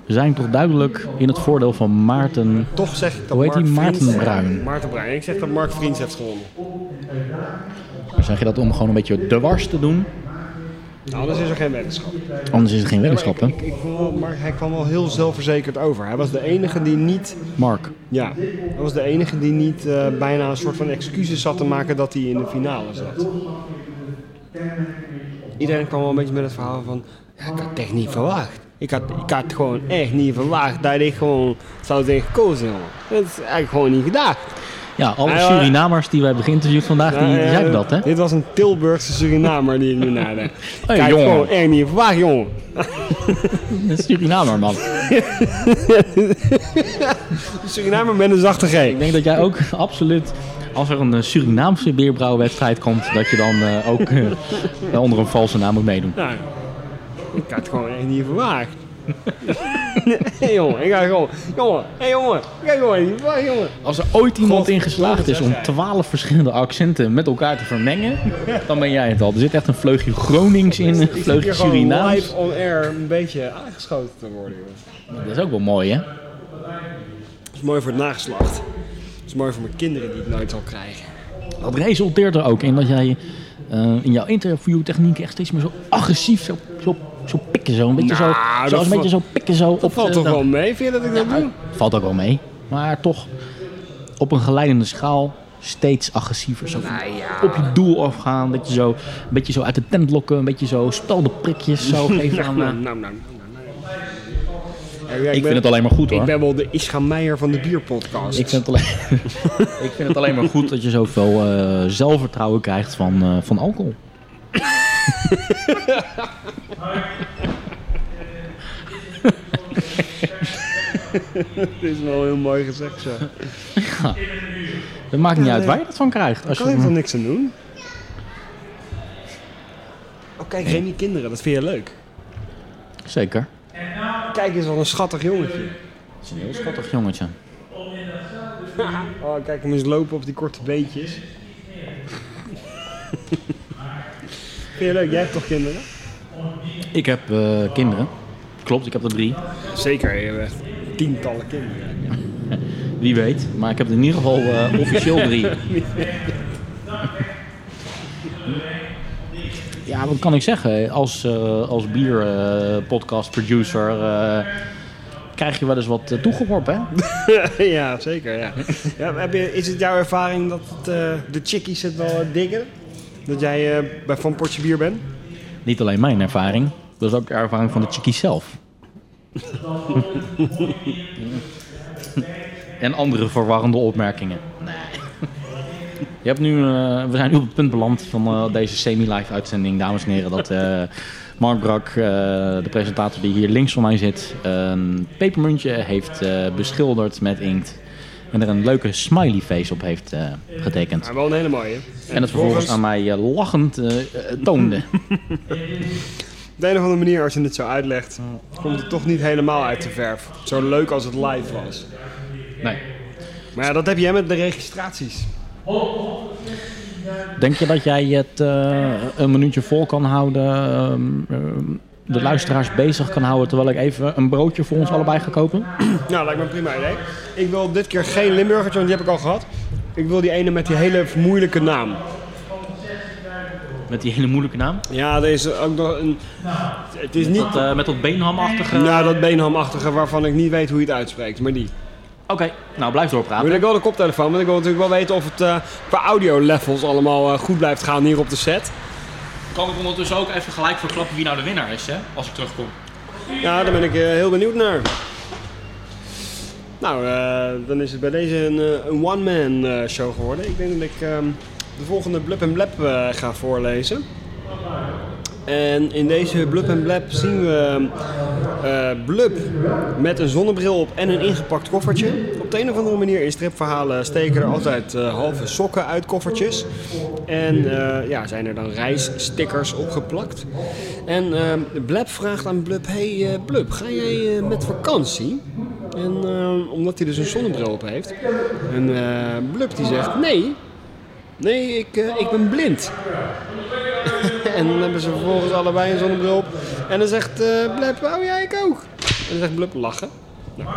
zijn toch duidelijk in het voordeel van Maarten... Toch zeg ik dat Hoe heet Mark die? Maarten Vriens, Bruin. Maarten Bruin. Ik zeg dat Mark Vriens heeft gewonnen. Maar zeg je dat om gewoon een beetje dwars te doen? Nou, anders is er geen weddenschap. Anders is er geen weddenschap, hè? Ik, ik, ik vond wel, Mark, hij kwam wel heel zelfverzekerd over. Hij was de enige die niet... Mark. Ja, hij was de enige die niet uh, bijna een soort van excuses zat te maken dat hij in de finale zat. Iedereen kwam wel een beetje met het verhaal van... Ja, ik had het echt niet verwacht. Ik had, ik had gewoon echt niet verwacht dat ik gewoon zou zijn gekozen, jongen. Dat is eigenlijk gewoon niet gedacht. Ja, alle ah, Surinamers die wij hebben geïnterviewd vandaag, nou, die, die ja, zijn dat, hè? Dit was een Tilburgse Surinamer die ik nu nadenk. Hey, kijk, jongen. Gewoon echt niet verwacht, jongen. Een Surinamer, man. Surinamer met een zachte G. Ik denk dat jij ook absoluut, als er een Surinaamse bierbrouwwedstrijd komt, dat je dan uh, ook uh, onder een valse naam moet meedoen. Nou, ik had het gewoon echt niet verwacht. Hey jongen, ik ga gewoon, jongen, hey jongen, ik ga gewoon, waar, jongen. Als er ooit iemand in geslaagd is om twaalf verschillende accenten met elkaar te vermengen, dan ben jij het al. Er zit echt een vleugje Gronings in, een vleugje Surinaams. Live on air een beetje aangeschoten te worden. Joh. Dat is ook wel mooi, hè? Dat is mooi voor het nageslacht. Dat is mooi voor mijn kinderen die het nooit zal krijgen. Dat resulteert er ook in dat jij uh, in jouw interviewtechniek echt steeds meer zo agressief, zo, zo Zo pikken zo, een beetje nou, zo, zo, een beetje zo pikken zo. Dat op valt de, toch de, wel mee, vind je dat ik dat nou, doe? Valt ook wel mee, maar toch op een geleidende schaal steeds agressiever. Zo nou ja. Op je doel afgaan, dat je zo, een beetje zo uit de tent lokken, een beetje zo spelde prikjes zo geven aan. nou, nou, nou, nou, nou. Ja, ik, ik ben, vind het alleen maar goed, hoor. Ik ben wel de Ischa Meijer van de bierpodcast. Ik vind het alleen, ik vind het alleen maar goed dat je zoveel uh, zelfvertrouwen krijgt van, uh, van alcohol. Het is wel heel mooi gezegd, zo. Ja. Dat maakt niet ja, uit nee. waar je dat van krijgt. Daar kan je er niks aan doen. Oh, kijk, nee. Remi, kinderen, dat vind je leuk. Zeker. Kijk, is wel een schattig jongetje. Dat is een heel schattig jongetje. Oh, kijk hem eens lopen op die korte beentjes. Vind je leuk? Jij hebt toch kinderen? Ik heb uh, kinderen. Klopt, ik heb er drie. Zeker, je hebt echt tientallen kinderen. Ja. Wie weet, maar ik heb er in ieder geval uh, officieel drie. Ja, wat kan ik zeggen? Als, uh, als bierpodcast-producer uh, krijg je wel eens wat uh, toegeworpen, hè? Ja, zeker. Ja. Ja, heb je, is het jouw ervaring dat het, uh, de chickies het wel diggen? Dat jij uh, bij Van Potje Bier bent? Niet alleen mijn ervaring, dat is ook de ervaring van de chickies zelf. En andere verwarrende opmerkingen. Nee. Je hebt nu, uh, we zijn nu op het punt beland van uh, deze semi-live uitzending, dames en heren. Dat uh, Mark Brak, uh, de presentator die hier links van mij zit, een pepermuntje heeft uh, beschilderd met inkt. En er een leuke smiley face op heeft uh, getekend. Ja, wel een hele mooie. En, en het vervolgens aan mij uh, lachend uh, uh, toonde. Op de een of andere manier, als je het zo uitlegt, komt het toch niet helemaal uit de verf. Zo leuk als het live was. Nee. Maar ja, dat heb jij met de registraties. Denk je dat jij het uh, een minuutje vol kan houden, uh, uh, de luisteraars bezig kan houden, terwijl ik even een broodje voor ons allebei ga kopen? Nou, lijkt me een prima idee. Ik wil dit keer geen Limburgertje, want die heb ik al gehad. Ik wil die ene met die hele moeilijke naam. Met die hele moeilijke naam? Ja, er is ook nog een... Het is met, niet... dat, uh, met dat beenhamachtige... Nou, dat beenhamachtige waarvan ik niet weet hoe je het uitspreekt, maar die. Oké, okay, nou blijf doorpraten. Wil ik wel de koptelefoon, want ik wil natuurlijk wel weten of het uh, qua audio-levels allemaal uh, goed blijft gaan hier op de set. Kan ik ondertussen ook even gelijk verklappen wie nou de winnaar is, hè? Als ik terugkom. Ja, daar ben ik uh, heel benieuwd naar. Nou, uh, dan is het bij deze een, een one-man uh, show geworden. Ik denk dat ik uh, de volgende Blub en Blab uh, ga voorlezen. En in deze Blub en Blab zien we uh, Blub met een zonnebril op en een ingepakt koffertje. Op de een of andere manier in stripverhalen steken er altijd uh, halve sokken uit koffertjes. En uh, ja, zijn er dan reisstickers opgeplakt. En uh, Blab vraagt aan Blub, hey uh, Blub, ga jij uh, met vakantie? En uh, omdat hij dus een zonnebril op heeft. En uh, Blub die zegt, nee, nee, ik, uh, ik ben blind. En dan hebben ze vervolgens allebei een zonnebril op. En dan zegt uh, Blab, oh ja, ik ook. En dan zegt Blub, lachen. Nou.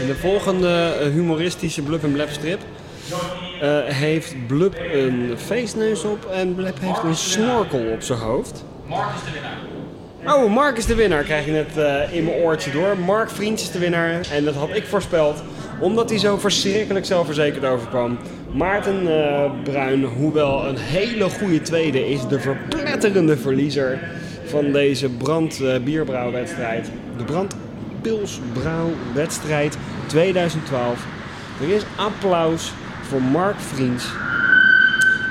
In de volgende humoristische Blub en Blab strip uh, heeft Blub een feestneus op en Blab heeft een snorkel op zijn hoofd. Mark is de winnaar. Oh, Mark is de winnaar, krijg je net uh, in mijn oortje door. Mark Vriens is de winnaar en dat had ik voorspeld. Omdat hij zo verschrikkelijk zelfverzekerd overkwam. Maarten uh, Bruin, hoewel een hele goede tweede, is de verpletterende verliezer van deze brandbierbrouwwedstrijd. Uh, de brandpilsbrouwwedstrijd twintig twaalf. Er is applaus voor Mark Vriens.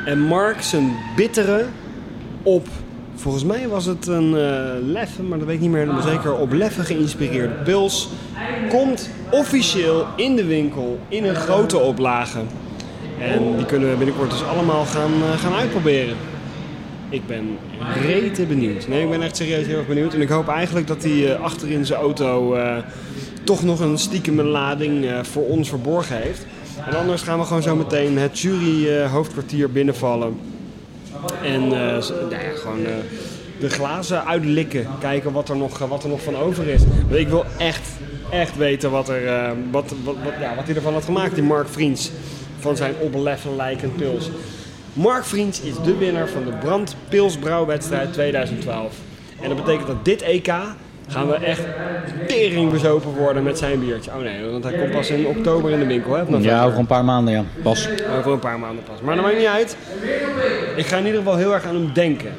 En Mark zijn bittere op, volgens mij was het een uh, leffe, maar dat weet ik niet meer helemaal zeker, op leffe geïnspireerde pils, komt officieel in de winkel in een grote oplage. En die kunnen we binnenkort dus allemaal gaan, uh, gaan uitproberen. Ik ben rete benieuwd. Nee, ik ben echt serieus heel erg benieuwd. En ik hoop eigenlijk dat hij uh, achterin zijn auto uh, toch nog een stiekem lading uh, voor ons verborgen heeft. En anders gaan we gewoon zo meteen het jury uh, hoofdkwartier binnenvallen. En uh, nou ja, gewoon uh, de glazen uitlikken. Kijken wat er nog, uh, wat er nog van over is. Maar ik wil echt, echt weten wat, er, uh, wat, wat, wat, ja, wat hij ervan had gemaakt, die Mark Vriens. Van zijn opleffen lijkend pils. Mark Vriens is de winnaar van de Brand Pilsbrouwwedstrijd twintig twaalf. En dat betekent dat dit E K gaan we echt tering bezopen worden met zijn biertje. Oh nee, want hij komt pas in oktober in de winkel, hè? Vanaf ja, over een paar maanden, ja. Pas. Over een paar maanden pas. Maar dat maakt niet uit. Ik ga in ieder geval heel erg aan hem denken.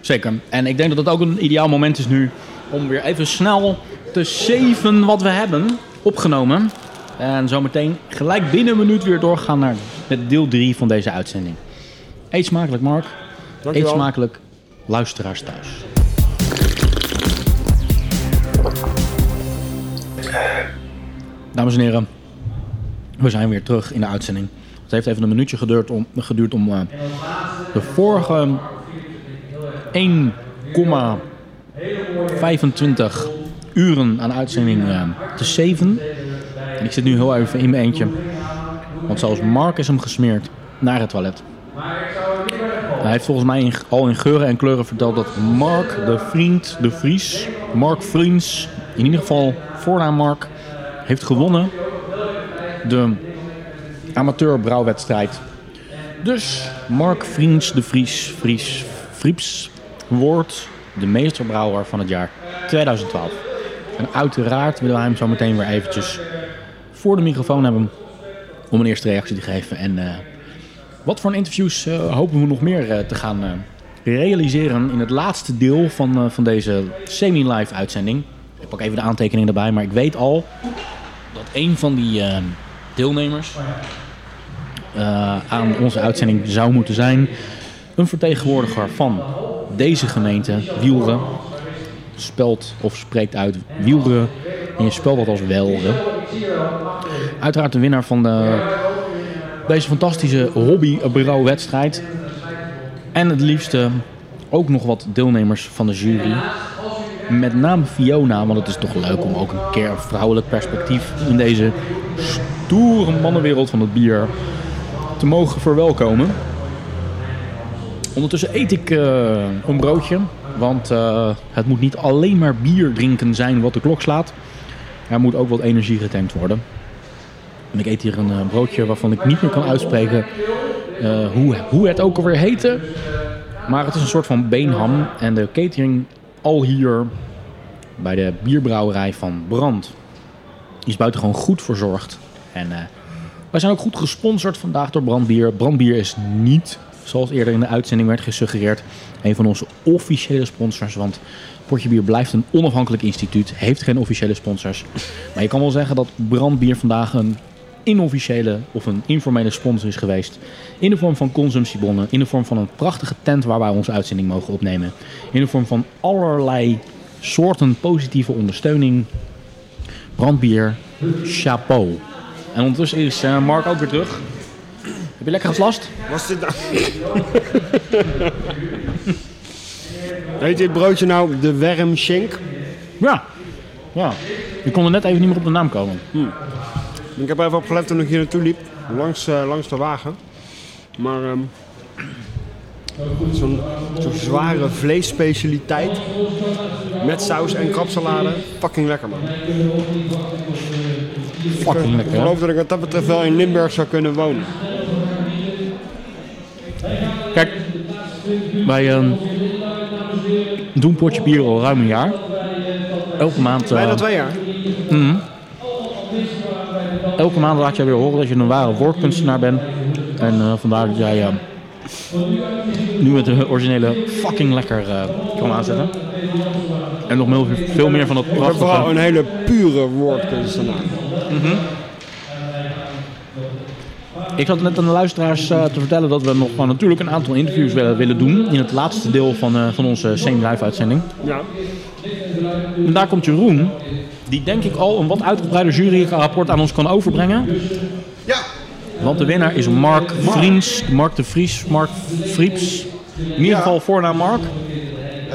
Zeker. En ik denk dat het ook een ideaal moment is nu om weer even snel te saven wat we hebben opgenomen. En zometeen gelijk binnen een minuut weer doorgaan naar met deel drie van deze uitzending. Eet smakelijk, Mark. Dankjewel. Eet smakelijk, luisteraars thuis. Dames en heren, we zijn weer terug in de uitzending. Het heeft even een minuutje geduurd om, geduurd om uh, de vorige één komma vijfentwintig uren aan uitzending uh, te saven. En ik zit nu heel even in mijn eentje. Want zelfs Mark is hem gesmeerd naar het toilet. Hij heeft volgens mij in, al in geuren en kleuren verteld dat Mark, de vriend, de Vries, Mark Vriens, in ieder geval voornaam Mark, heeft gewonnen de amateurbrouwwedstrijd. Dus Mark Vriens, de Vries, Vries, Frieps wordt de meesterbrouwer van het jaar twintig twaalf. En uiteraard willen we hem zo meteen weer eventjes voor de microfoon hebben om een eerste reactie te geven. En uh, wat voor interviews uh, hopen we nog meer uh, te gaan uh, realiseren in het laatste deel van, uh, van deze semi-live uitzending. Ik pak even de aantekeningen erbij, maar ik weet al dat een van die uh, deelnemers uh, aan onze uitzending zou moeten zijn. Een vertegenwoordiger van deze gemeente, Wijlre. Spelt of spreekt uit Wijlre en je spelt dat als Wijlre. Uiteraard de winnaar van de, deze fantastische hobbybrouwwedstrijd. En het liefste ook nog wat deelnemers van de jury. Met name Fiona, want het is toch leuk om ook een keer een vrouwelijk perspectief in deze stoere mannenwereld van het bier te mogen verwelkomen. Ondertussen eet ik uh, een broodje, want uh, het moet niet alleen maar bier drinken zijn wat de klok slaat. Er moet ook wat energie getankt worden. En ik eet hier een uh, broodje waarvan ik niet meer kan uitspreken uh, hoe, hoe het ook alweer heette. Maar het is een soort van beenham en de catering al hier bij de bierbrouwerij van Brand is buitengewoon goed verzorgd. En uh, wij zijn ook goed gesponsord vandaag door Brand Bier. Brand Bier is niet, zoals eerder in de uitzending werd gesuggereerd, een van onze officiële sponsors. Want Potje Bier blijft een onafhankelijk instituut, heeft geen officiële sponsors. Maar je kan wel zeggen dat Brand Bier vandaag een inofficiële of een informele sponsor is geweest. In de vorm van consumptiebonnen, in de vorm van een prachtige tent waar wij onze uitzending mogen opnemen. In de vorm van allerlei soorten positieve ondersteuning. Brand Bier, chapeau. En ondertussen is uh, Mark ook weer terug. Heb je lekker geslast? Was dit nou... Heet dit broodje nou de Wermschenk? Ja. Ja. Ik kon er net even niet meer op de naam komen. Hmm. Ik heb even opgelet toen ik hier naartoe liep. Langs, uh, langs de wagen. Maar um, zo'n, zo'n zware vleesspecialiteit. Met saus en krabsalade. Fucking lekker, man. Fucking ik, lekker. Ik geloof dat ik wat dat betreft wel in Limburg zou kunnen wonen. Kijk, wij um, doen Potje Bier al ruim een jaar. Elke maand... Uh, Bijna twee jaar. Mm-hmm. Elke maand laat jij weer horen dat je een ware woordkunstenaar bent. En uh, vandaar dat jij uh, nu met de originele fucking lekker uh, kan aanzetten. En nog veel, veel meer van dat prachtige... Ik ben vooral een hele pure woordkunstenaar. Mm-hmm. Ik zat net aan de luisteraars uh, te vertellen dat we nog uh, natuurlijk een aantal interviews willen, willen doen. In het laatste deel van, uh, van onze semi-live uitzending. Ja. En daar komt Jeroen. Die denk ik al een wat uitgebreider juryrapport aan ons kan overbrengen. Ja. Want de winnaar is Mark Vriens, Mark de Vries, Mark Frieps. In ieder geval voornaam Mark. Uh,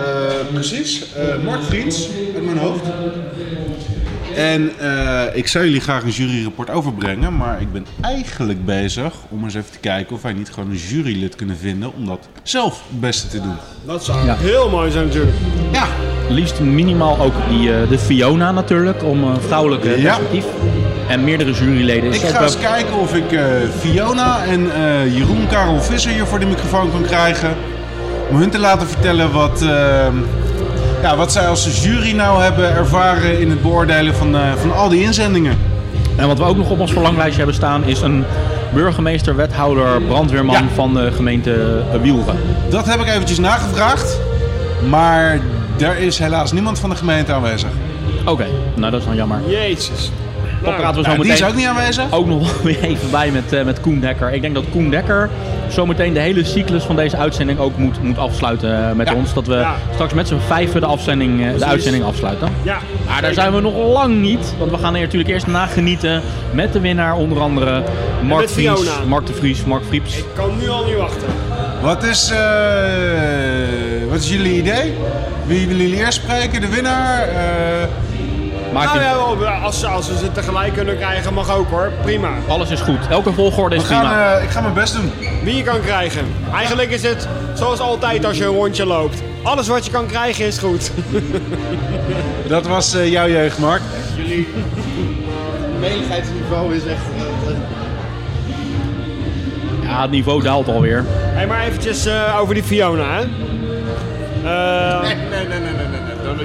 precies, uh, Mark Vriens uit mijn hoofd. En uh, ik zou jullie graag een juryrapport overbrengen, maar ik ben eigenlijk bezig om eens even te kijken of wij niet gewoon een jurylid kunnen vinden om dat zelf het beste te doen. Dat zou ja. heel mooi zijn natuurlijk. Ja. Liefst minimaal ook die, uh, de Fiona natuurlijk, om uh, vrouwelijke perspectief. Ja. En meerdere juryleden. Ik ga eens kijken of ik uh, Fiona en uh, Jeroen Karel Visser hier voor de microfoon kan krijgen. Om hun te laten vertellen wat... Uh, Ja, wat zij als jury nou hebben ervaren in het beoordelen van, uh, van al die inzendingen. En wat we ook nog op ons verlanglijstje hebben staan is een burgemeester, wethouder, brandweerman ja. van de gemeente Wijlre. Dat heb ik eventjes nagevraagd, maar er is helaas niemand van de gemeente aanwezig. Oké, okay. nou dat is dan jammer. Jezus. Dat praten we zo nou, meteen. Die is ook niet aanwezig. Ook nog weer even bij met, uh, met Koen Dekker. Ik denk dat Koen Dekker zometeen de hele cyclus van deze uitzending ook moet, moet afsluiten met ja. ons. Dat we ja. straks met z'n vijven de, de uitzending afsluiten. Ja. Maar daar zijn we nog lang niet. Want we gaan er natuurlijk eerst nagenieten met de winnaar. Onder andere Mark Vries, Mark de Vries, Mark Frieps. Ik kan nu al niet wachten. Wat is, uh, wat is jullie idee? Wie willen jullie eerst spreken? De winnaar? Uh... Nou ja, als, als we ze tegelijk kunnen krijgen mag ook hoor, prima. Alles is goed, elke volgorde is gaan, prima. Uh, ik ga mijn best doen. Wie je kan krijgen. Eigenlijk is het zoals altijd als je een rondje loopt. Alles wat je kan krijgen is goed. Dat was uh, jouw jeugd, Mark. Jullie menigheidsniveau is echt... Uh, ja, het niveau daalt alweer. Hé, hey, maar eventjes uh, over die Fiona, hè. Uh... Nee, nee, nee, nee, nee. nee.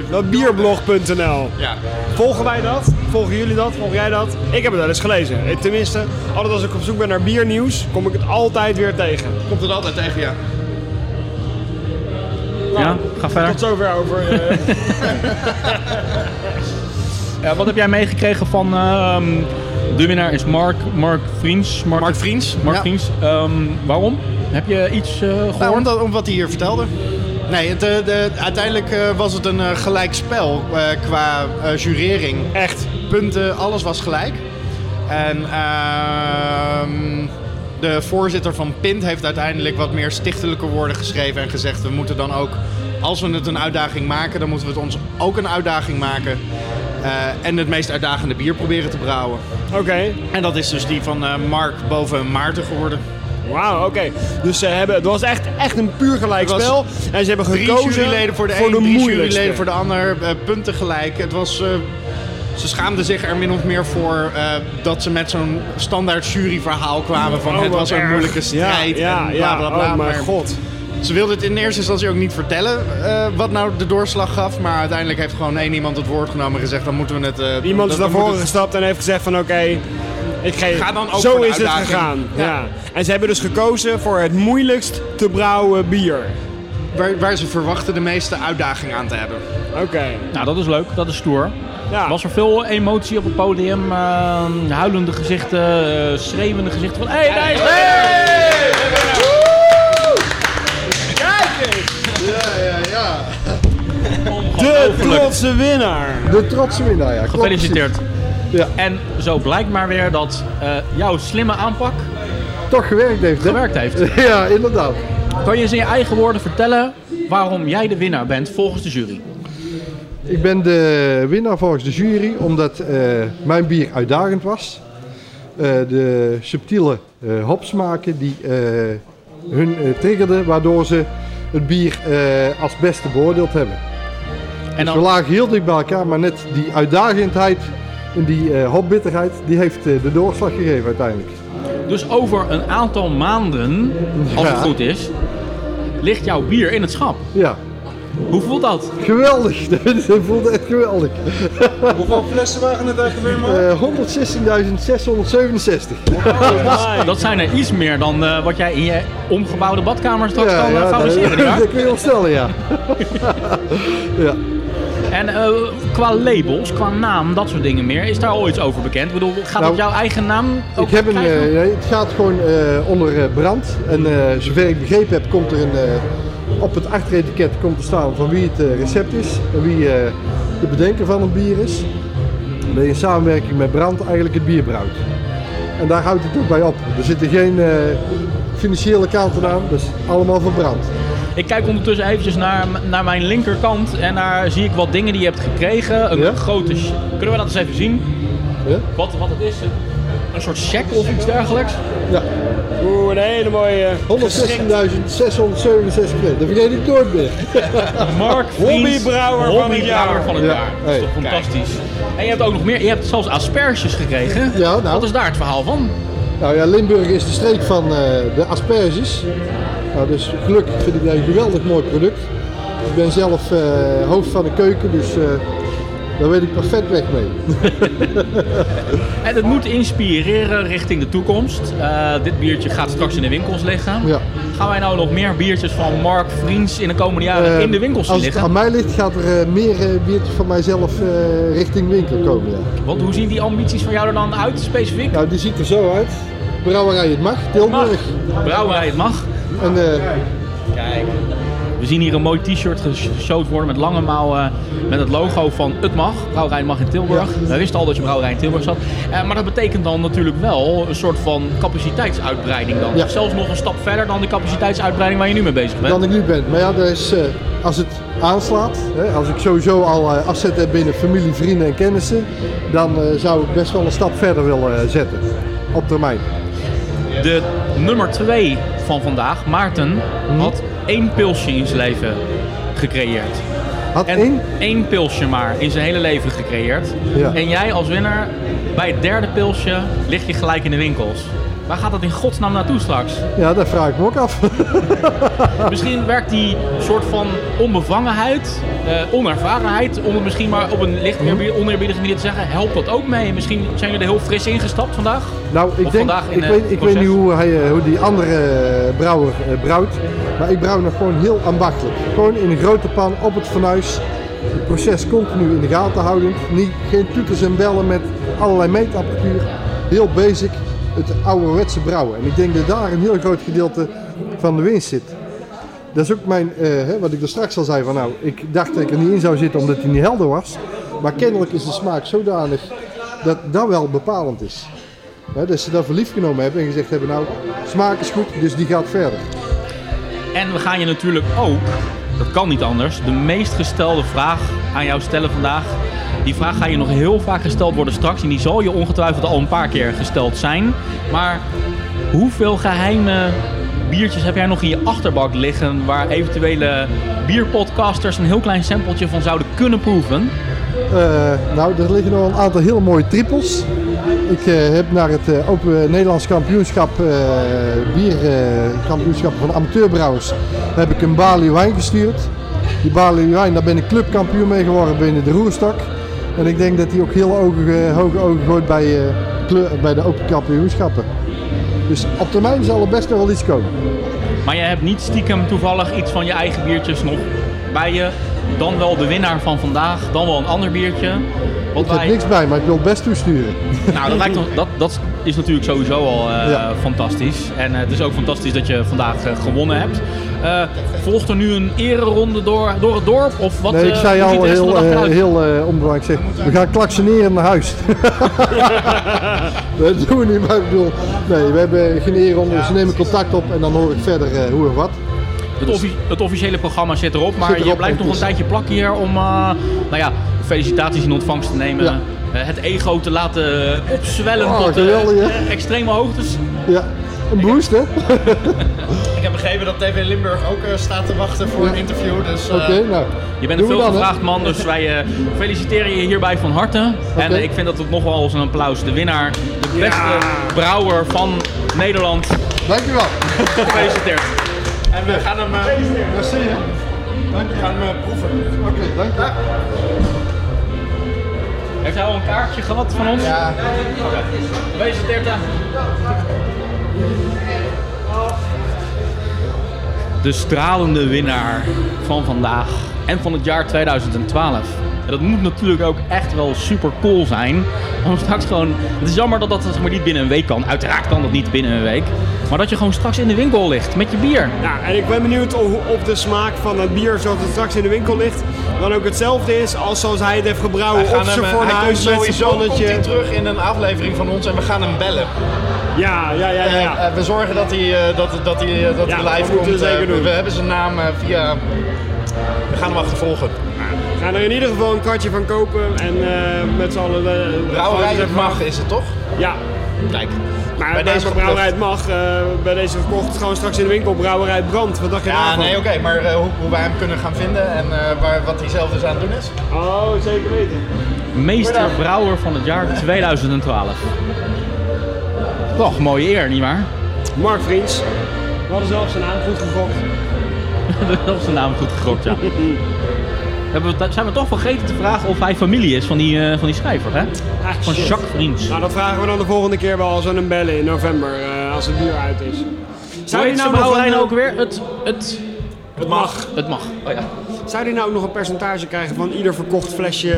Dat bierblog punt n l. Ja. Volgen wij dat? Volgen jullie dat? Volg jij dat? Ik heb het wel eens gelezen. Tenminste, altijd als ik op zoek ben naar biernieuws, kom ik het altijd weer tegen. Komt het altijd tegen, ja. Nou, ja, ga verder. Tot zover over... Uh... Ja, wat heb jij meegekregen van... Uh, de winnaar is Mark, Mark Vriens. Mark, Mark Vriens. Mark ja. Vriens. Um, waarom? Heb je iets uh, gehoord? Nou, omdat, omdat hij hier vertelde. Nee, het, de, de, uiteindelijk uh, was het een uh, gelijk spel uh, qua uh, jurering. Echt. Punten, alles was gelijk. En uh, de voorzitter van Pint heeft uiteindelijk wat meer stichtelijke woorden geschreven en gezegd... we moeten dan ook, als we het een uitdaging maken, dan moeten we het ons ook een uitdaging maken... Uh, en het meest uitdagende bier proberen te brouwen. Oké. Okay. En dat is dus die van uh, Mark boven Maarten geworden. Wauw, oké. Okay. Dus ze hebben, het was echt, echt een puur gelijk spel. En ze hebben gekozen drie juryleden voor de een, drie juryleden voor de ander. Uh, punten gelijk. Het was, uh, ze schaamden zich er min of meer voor uh, dat ze met zo'n standaard juryverhaal kwamen. Van oh, het was erg. Een moeilijke strijd. Ja, ja, en ja. Bla, bla, bla, oh, mijn god. Ze wilde het in eerste instantie ook niet vertellen uh, wat nou de doorslag gaf. Maar uiteindelijk heeft gewoon één iemand het woord genomen en gezegd, dan moeten we het... Uh, iemand is naar voren gestapt en heeft gezegd van oké, okay, ik geef... Ga dan ook zo is uitdaging. Het gegaan. Ja. Ja. En ze hebben dus gekozen voor het moeilijkst te brouwen bier. Waar, waar ze verwachten de meeste uitdaging aan te hebben. Oké. Okay. Nou, dat is leuk. Dat is stoer. Ja. Was er veel emotie op het podium. Uh, huilende gezichten, uh, schreeuwende gezichten van... Hey, daar is het! Hey! Ja, ja, ja. De trotse winnaar. De trotse winnaar, ja. Gefeliciteerd. Ja. En zo blijkt maar weer dat uh, jouw slimme aanpak... Toch gewerkt heeft, Gewerkt hè? heeft. Ja, inderdaad. Kan je eens in je eigen woorden vertellen waarom jij de winnaar bent volgens de jury? Ik ben de winnaar volgens de jury omdat uh, mijn bier uitdagend was. Uh, de subtiele uh, hopsmaken die uh, hun uh, triggerden, waardoor ze... het bier eh, als beste beoordeeld hebben. En dan... dus we lagen heel dicht bij elkaar, maar net die uitdagendheid en die eh, hopbitterheid, die heeft eh, de doorslag gegeven uiteindelijk. Dus over een aantal maanden, als ja. het goed is, ligt jouw bier in het schap. Ja. Hoe voelt dat? Geweldig, dat voelt echt geweldig. Hoeveel flessen waren het eigenlijk weer maar? honderdzestienduizend zeshonderdzevenenzestig. Wow, dat zijn er iets meer dan uh, wat jij in je omgebouwde badkamer straks ja, kan ja, fabriceren. Ja, dat kun je ontstellen, ja. ja. En uh, qua labels, qua naam, dat soort dingen meer, is daar al iets over bekend? Ik bedoel, gaat nou, het jouw eigen naam ook ik heb een, uh, nee, Het gaat gewoon uh, onder uh, Brand en uh, zover ik begrepen heb komt er een... Uh, op het achteretiket komt te staan van wie het recept is en wie uh, de bedenker van het bier is. Dan ben je in samenwerking met Brand eigenlijk het bier brouwt. En daar houdt het ook bij op. Er zitten geen uh, financiële kanten aan, dus allemaal van Brand. Ik kijk ondertussen eventjes naar, naar mijn linkerkant en daar zie ik wat dingen die je hebt gekregen. Een ja? grote... Kunnen we dat eens even zien? Ja? Wat, wat het is? Een soort cheque of iets dergelijks? Ja. Oeh, een hele mooie... honderdzestienduizend zeshonderdzevenenzestig. Dat vergeet ik nooit meer. Mark Vriens, hobbybrouwer van het jaar. Van het ja. jaar. Dat is toch hey. fantastisch. En je hebt ook nog meer. Je hebt zelfs asperges gekregen. Ja, nou. Wat is daar het verhaal van? Nou ja, Limburg is de streek van uh, de asperges. Nou, dus gelukkig vind ik dat een geweldig mooi product. Ik ben zelf uh, hoofd van de keuken, dus... Uh, daar weet ik perfect weg mee. En het moet inspireren richting de toekomst. Uh, dit biertje gaat straks in de winkels liggen. Ja. Gaan wij nou nog meer biertjes van Mark Vriens in de komende jaren uh, in de winkels liggen? Als het aan mij ligt, gaat er uh, meer uh, biertjes van mijzelf uh, richting winkel komen. Ja. Want hoe zien die ambities van jou er dan uit specifiek? Nou, die ziet er zo uit. Brouwerij Het Mag, Tilburg. Brouwerij Het Mag. En, uh, Kijk. We zien hier een mooi t-shirt geshowd worden met lange mouwen met het logo van Het Mag, Brouwerij Het Mag in Tilburg. Ja. We wisten al dat je Brouwerij in Tilburg zat. Eh, maar dat betekent dan natuurlijk wel een soort van capaciteitsuitbreiding dan. Ja. Zelfs nog een stap verder dan de capaciteitsuitbreiding waar je nu mee bezig bent. Dan ik nu ben. Maar ja, dus, als het aanslaat, als ik sowieso al afzet heb binnen familie, vrienden en kennissen, dan zou ik best wel een stap verder willen zetten op termijn. De nummer twee van vandaag, Maarten, had één pilsje in zijn leven gecreëerd. Had en één? één pilsje maar in zijn hele leven gecreëerd. Ja. En jij als winnaar, bij het derde pilsje, lig je gelijk in de winkels. Waar gaat dat in godsnaam naartoe straks? Ja, dat vraag ik me ook af. Misschien werkt die soort van onbevangenheid, eh, onervarenheid, om het misschien maar op een licht oneerbiedige manier te zeggen, helpt dat ook mee? Misschien zijn jullie er heel fris ingestapt vandaag? Nou, ik, denk, vandaag in ik, weet, ik weet niet hoe, hij, hoe die andere brouwer eh, brouwt, maar ik brouw nog gewoon heel ambachtelijk. Gewoon in een grote pan op het fornuis. het proces continu in de gaten houdend. Niet, geen toeters en bellen met allerlei meetapparatuur. Heel basic, het ouderwetse brouwen. En ik denk dat daar een heel groot gedeelte van de winst zit. Dat is ook mijn, eh, wat ik er straks al zei van nou, ik dacht dat ik er niet in zou zitten omdat hij niet helder was. Maar kennelijk is de smaak zodanig dat dat wel bepalend is. He, dat ze dat voor lief genomen hebben en gezegd hebben nou, smaak is goed, dus die gaat verder. En we gaan je natuurlijk ook, dat kan niet anders, de meest gestelde vraag aan jou stellen vandaag. Die vraag ga je nog heel vaak gesteld worden straks en die zal je ongetwijfeld al een paar keer gesteld zijn. Maar hoeveel geheime biertjes heb jij nog in je achterbak liggen waar eventuele bierpodcasters een heel klein sampletje van zouden kunnen proeven? Uh, nou, er liggen nog een aantal heel mooie triples. Ik uh, heb naar het uh, Open Nederlands Kampioenschap, uh, bierkampioenschap uh, van amateurbrouwers, heb ik een balie wijn gestuurd. Die balie wijn, daar ben ik clubkampioen mee geworden binnen de Roerstok. En ik denk dat die ook heel ogen, uh, hoge ogen gooit bij, uh, kleur, bij de Open Kampioenschappen. Dus op termijn zal er best nog wel iets komen. Maar jij hebt niet stiekem toevallig iets van je eigen biertjes nog bij je? Dan wel de winnaar van vandaag, dan wel een ander biertje. Wat ik heb wij... niks bij, maar ik wil het best toesturen. Nou, dat, lijkt ons, dat, dat is natuurlijk sowieso al uh, ja. fantastisch. En uh, het is ook fantastisch dat je vandaag uh, gewonnen hebt. Uh, volgt er nu een ereronde door, door het dorp? Of wat, nee, ik zei uh, al heel, uh, heel uh, onbelangrijk. Zeg, we gaan klaksoneren naar huis. Dat doen we niet, maar ik bedoel, nee, we hebben geen ereronde. Dus we nemen contact op en dan hoor ik verder uh, hoe en wat. Het, offic- het officiële programma zit erop, maar zit erop, je blijft nog een tijdje plakken hier om uh, nou ja, felicitaties in ontvangst te nemen. Ja. Uh, het ego te laten opzwellen oh, tot geweldig, uh, uh, extreme hoogtes. Ja, een boost hè? Ik heb begrepen dat T V Limburg ook uh, staat te wachten voor ja. een interview. Dus, uh, okay, nou, je bent een veelgevraagd man, dus wij uh, feliciteren je hierbij van harte. Okay. En uh, ik vind dat het nog wel eens een applaus. De winnaar, de beste ja. brouwer van Nederland. Dankjewel. Gefeliciteerd. En we gaan hem, uh, merci, hè? Dank je. We gaan hem uh, proeven. Oké, okay, dank je. Heeft hij al een kaartje gehad van ons? Ja. Wees het dertig. De stralende winnaar van vandaag en van het jaar tweeduizend twaalf. En dat moet natuurlijk ook echt wel super cool zijn. Om straks gewoon, het is jammer dat dat zeg maar, niet binnen een week kan. Uiteraard kan dat niet binnen een week. Maar dat je gewoon straks in de winkel ligt met je bier. Ja, en ik ben benieuwd of, of de smaak van het bier zoals het straks in de winkel ligt dan ook hetzelfde is als zoals hij het heeft gebrouwen op zijn voor huis met zijn zonnetje. Hij komt terug in een aflevering van ons en we gaan hem bellen. Ja, ja, ja. ja, ja. Uh, we zorgen dat hij, uh, dat, dat hij, uh, dat ja, hij live komt. Zeker doen. We hebben zijn naam uh, via... We gaan hem achtervolgen. We gaan er in ieder geval een kartje van kopen en uh, met z'n allen... Uh, Brouwerij het mag, is het toch? Ja. Kijk. Maar bij deze brouwerij het mag, uh, bij deze verkocht gewoon straks in de winkel Brouwerij Brand. Wat dacht je daarvan? Ja, nee, oké, okay, maar uh, hoe, hoe wij hem kunnen gaan vinden en uh, waar, wat hij zelf dus aan het doen is? Oh, zeker weten. Meester brouwer van het jaar tweeduizend twaalf. Toch, mooie eer, nietwaar? Mark Vriens. We hadden zelf zijn naam goed gegokt. We hadden zelf zijn naam goed gegokt, ja. Zijn we toch vergeten te vragen of hij familie is van die, uh, van die schrijver, hè? Ah, van Jacques Vriens. Nou, dat vragen we dan de volgende keer wel als we hem bellen in november, uh, als het bier uit is. Zou die nou brouwerij nou ook weer? Het, het, het mag. Het mag, oh ja. Zou die nou ook nog een percentage krijgen van ieder verkocht flesje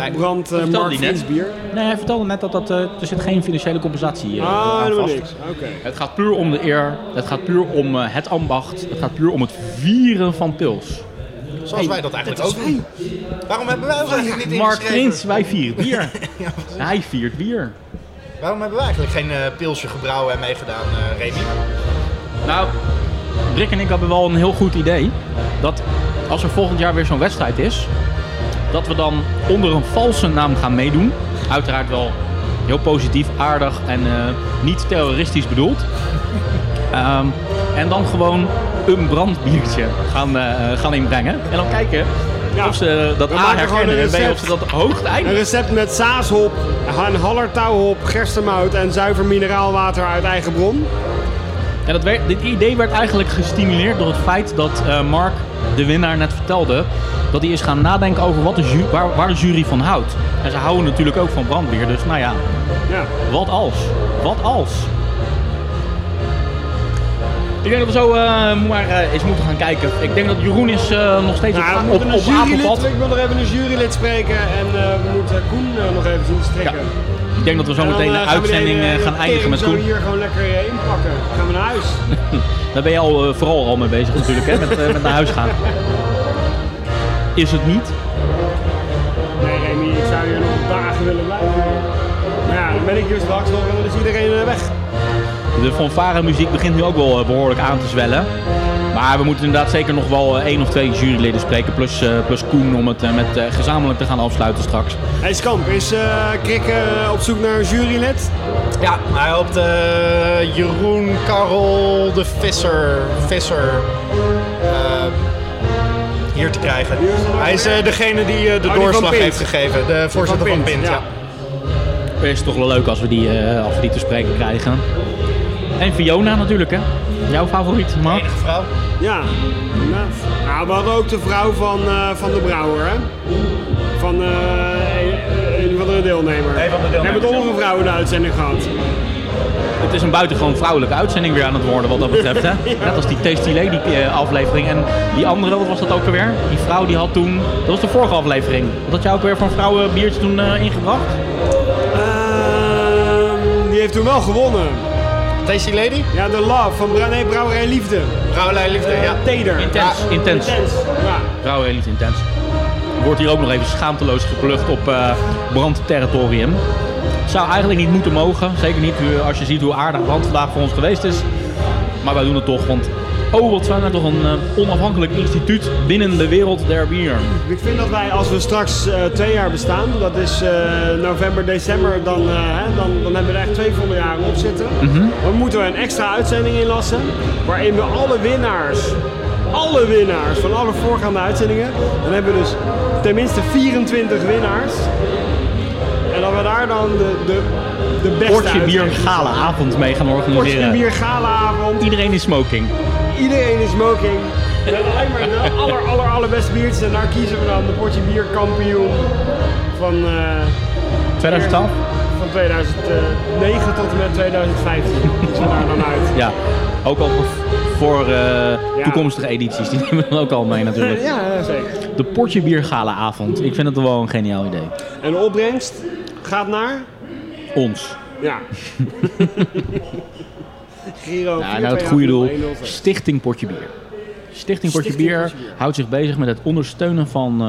nee. brand uh, Mark Vriens bier? Nee, hij vertelde net dat, dat uh, er zit geen financiële compensatie uh, ah, aan vast. Niks. Okay. Het gaat puur om de eer, het gaat puur om uh, het ambacht, het gaat puur om het vieren van pils. Zoals wij dat eigenlijk ook doen. Waarom hebben wij ons eigenlijk niet Mark ingeschreven? Mark Vriens, wij vieren bier. Ja, hij viert bier. Waarom hebben wij eigenlijk geen uh, pilsje gebrouwen en meegedaan, uh, Remi? Nou, Rick en ik hebben wel een heel goed idee. Dat als er volgend jaar weer zo'n wedstrijd is, dat we dan onder een valse naam gaan meedoen. Uiteraard wel heel positief, aardig en uh, niet terroristisch bedoeld. um, en dan gewoon... een brandbiertje gaan, uh, gaan inbrengen. En dan kijken ja. of ze dat we A herkennen en B of ze dat hoog eindigen. Een recept met saashop, hallertauwhop, gerstemout en zuiver mineraalwater uit eigen bron. Ja, dat werd, dit idee werd eigenlijk gestimuleerd door het feit dat uh, Mark, de winnaar, net vertelde... dat hij is gaan nadenken over wat de ju- waar, waar de jury van houdt. En ze houden natuurlijk ook van brandbier, dus nou ja, ja. wat als? Wat als? Ik denk dat we zo uh, maar uh, eens moeten gaan kijken. Ik denk dat Jeroen is uh, nog steeds nou, op, op, op avondpad. Ik wil nog even een jurylid spreken en uh, we moeten Koen uh, nog even zien strikken. Ja. Ik denk dat we zo meteen de uh, uitzending gaan, we de, gaan de eindigen met Koen. We gaan hier gewoon lekker heen pakken. Dan gaan we naar huis. Daar ben je al, uh, vooral al mee bezig natuurlijk, hè? Met, uh, met naar huis gaan. Is het niet? Nee Remi, ik zou hier nog dagen willen blijven. Maar ja, dan ben ik hier straks nog en dan is iedereen uh, weg. De fanfaremuziek begint nu ook wel behoorlijk aan te zwellen. Maar we moeten inderdaad zeker nog wel één of twee juryleden spreken. Plus, uh, plus Koen om het uh, met, uh, gezamenlijk te gaan afsluiten straks. Hij is kamp. Is uh, Krikke uh, op zoek naar een jurylid? Ja, hij hoopt uh, Jeroen Karel de Visser, Visser uh, hier te krijgen. Hij is uh, degene die uh, de oh, doorslag die heeft gegeven. De voorzitter van Pint. Ja. Ja. Is toch wel leuk als we die, uh, als we die te spreken krijgen. En Fiona natuurlijk, hè? Jouw favoriet, Mark? Enige vrouw. Ja, ja. Nou, we hadden ook de vrouw van, uh, van de Brouwer, hè? Van uh, een, een van de deelnemers. Nee, van de deelnemers. We hebben toch nog een vrouw in de uitzending gehad. Het is een buitengewoon vrouwelijke uitzending weer aan het worden wat dat betreft, hè? Ja. Net als die Tasty Lady uh, aflevering. En die andere, wat was dat ook alweer? Die vrouw die had toen... Dat was de vorige aflevering. Wat had jij ook weer van vrouwen biertje toen uh, ingebracht? Uh, die heeft toen wel gewonnen. Tasty Lady? Ja, de Love van Brand, nee, Brouwerij Liefde. Brouwerij Liefde, uh, ja. Teder. Intens. Ja. Intens. Intens. Ja. Brouwerij Liefde Intens. Wordt hier ook nog even schaamteloos geplukt op uh, brandterritorium. Zou eigenlijk niet moeten mogen. Zeker niet als je ziet hoe aardig Brand vandaag voor ons geweest is. Maar wij doen het toch, want oh, wat zijn we toch een uh, onafhankelijk instituut binnen de wereld der bier. Ik vind dat wij, als we straks uh, twee jaar bestaan, dat is uh, november, december, dan, uh, hè, dan, dan hebben we er echt twee volle jaren op zitten. Mm-hmm. Dan moeten we een extra uitzending inlassen, waarin we alle winnaars, alle winnaars van alle voorgaande uitzendingen, dan hebben we dus tenminste vierentwintig winnaars. En dat we daar dan de, de, de beste Portje Bier Gala-avond mee gaan organiseren. Portje Bier Gala-avond. Iedereen in smoking. Iedereen is smoking. En alleen maar de aller, aller, allerbeste biertjes. En daar kiezen we dan de Portje Bier Kampioen van... Uh, twintig twaalf? Van tweeduizend negen tot en met tweeduizend vijftien. Zien we daar dan uit. Ja, ook al voor uh, ja. toekomstige edities. Die nemen we dan ook al mee natuurlijk. Ja, ja, zeker. De Portje Bier Gala-avond. Ik vind het wel een geniaal idee. En de opbrengst gaat naar? Ons. Ja. Giro, ja, nou, het goede doel, Stichting Portje Bier. Stichting Portje Bier houdt zich bezig met het ondersteunen van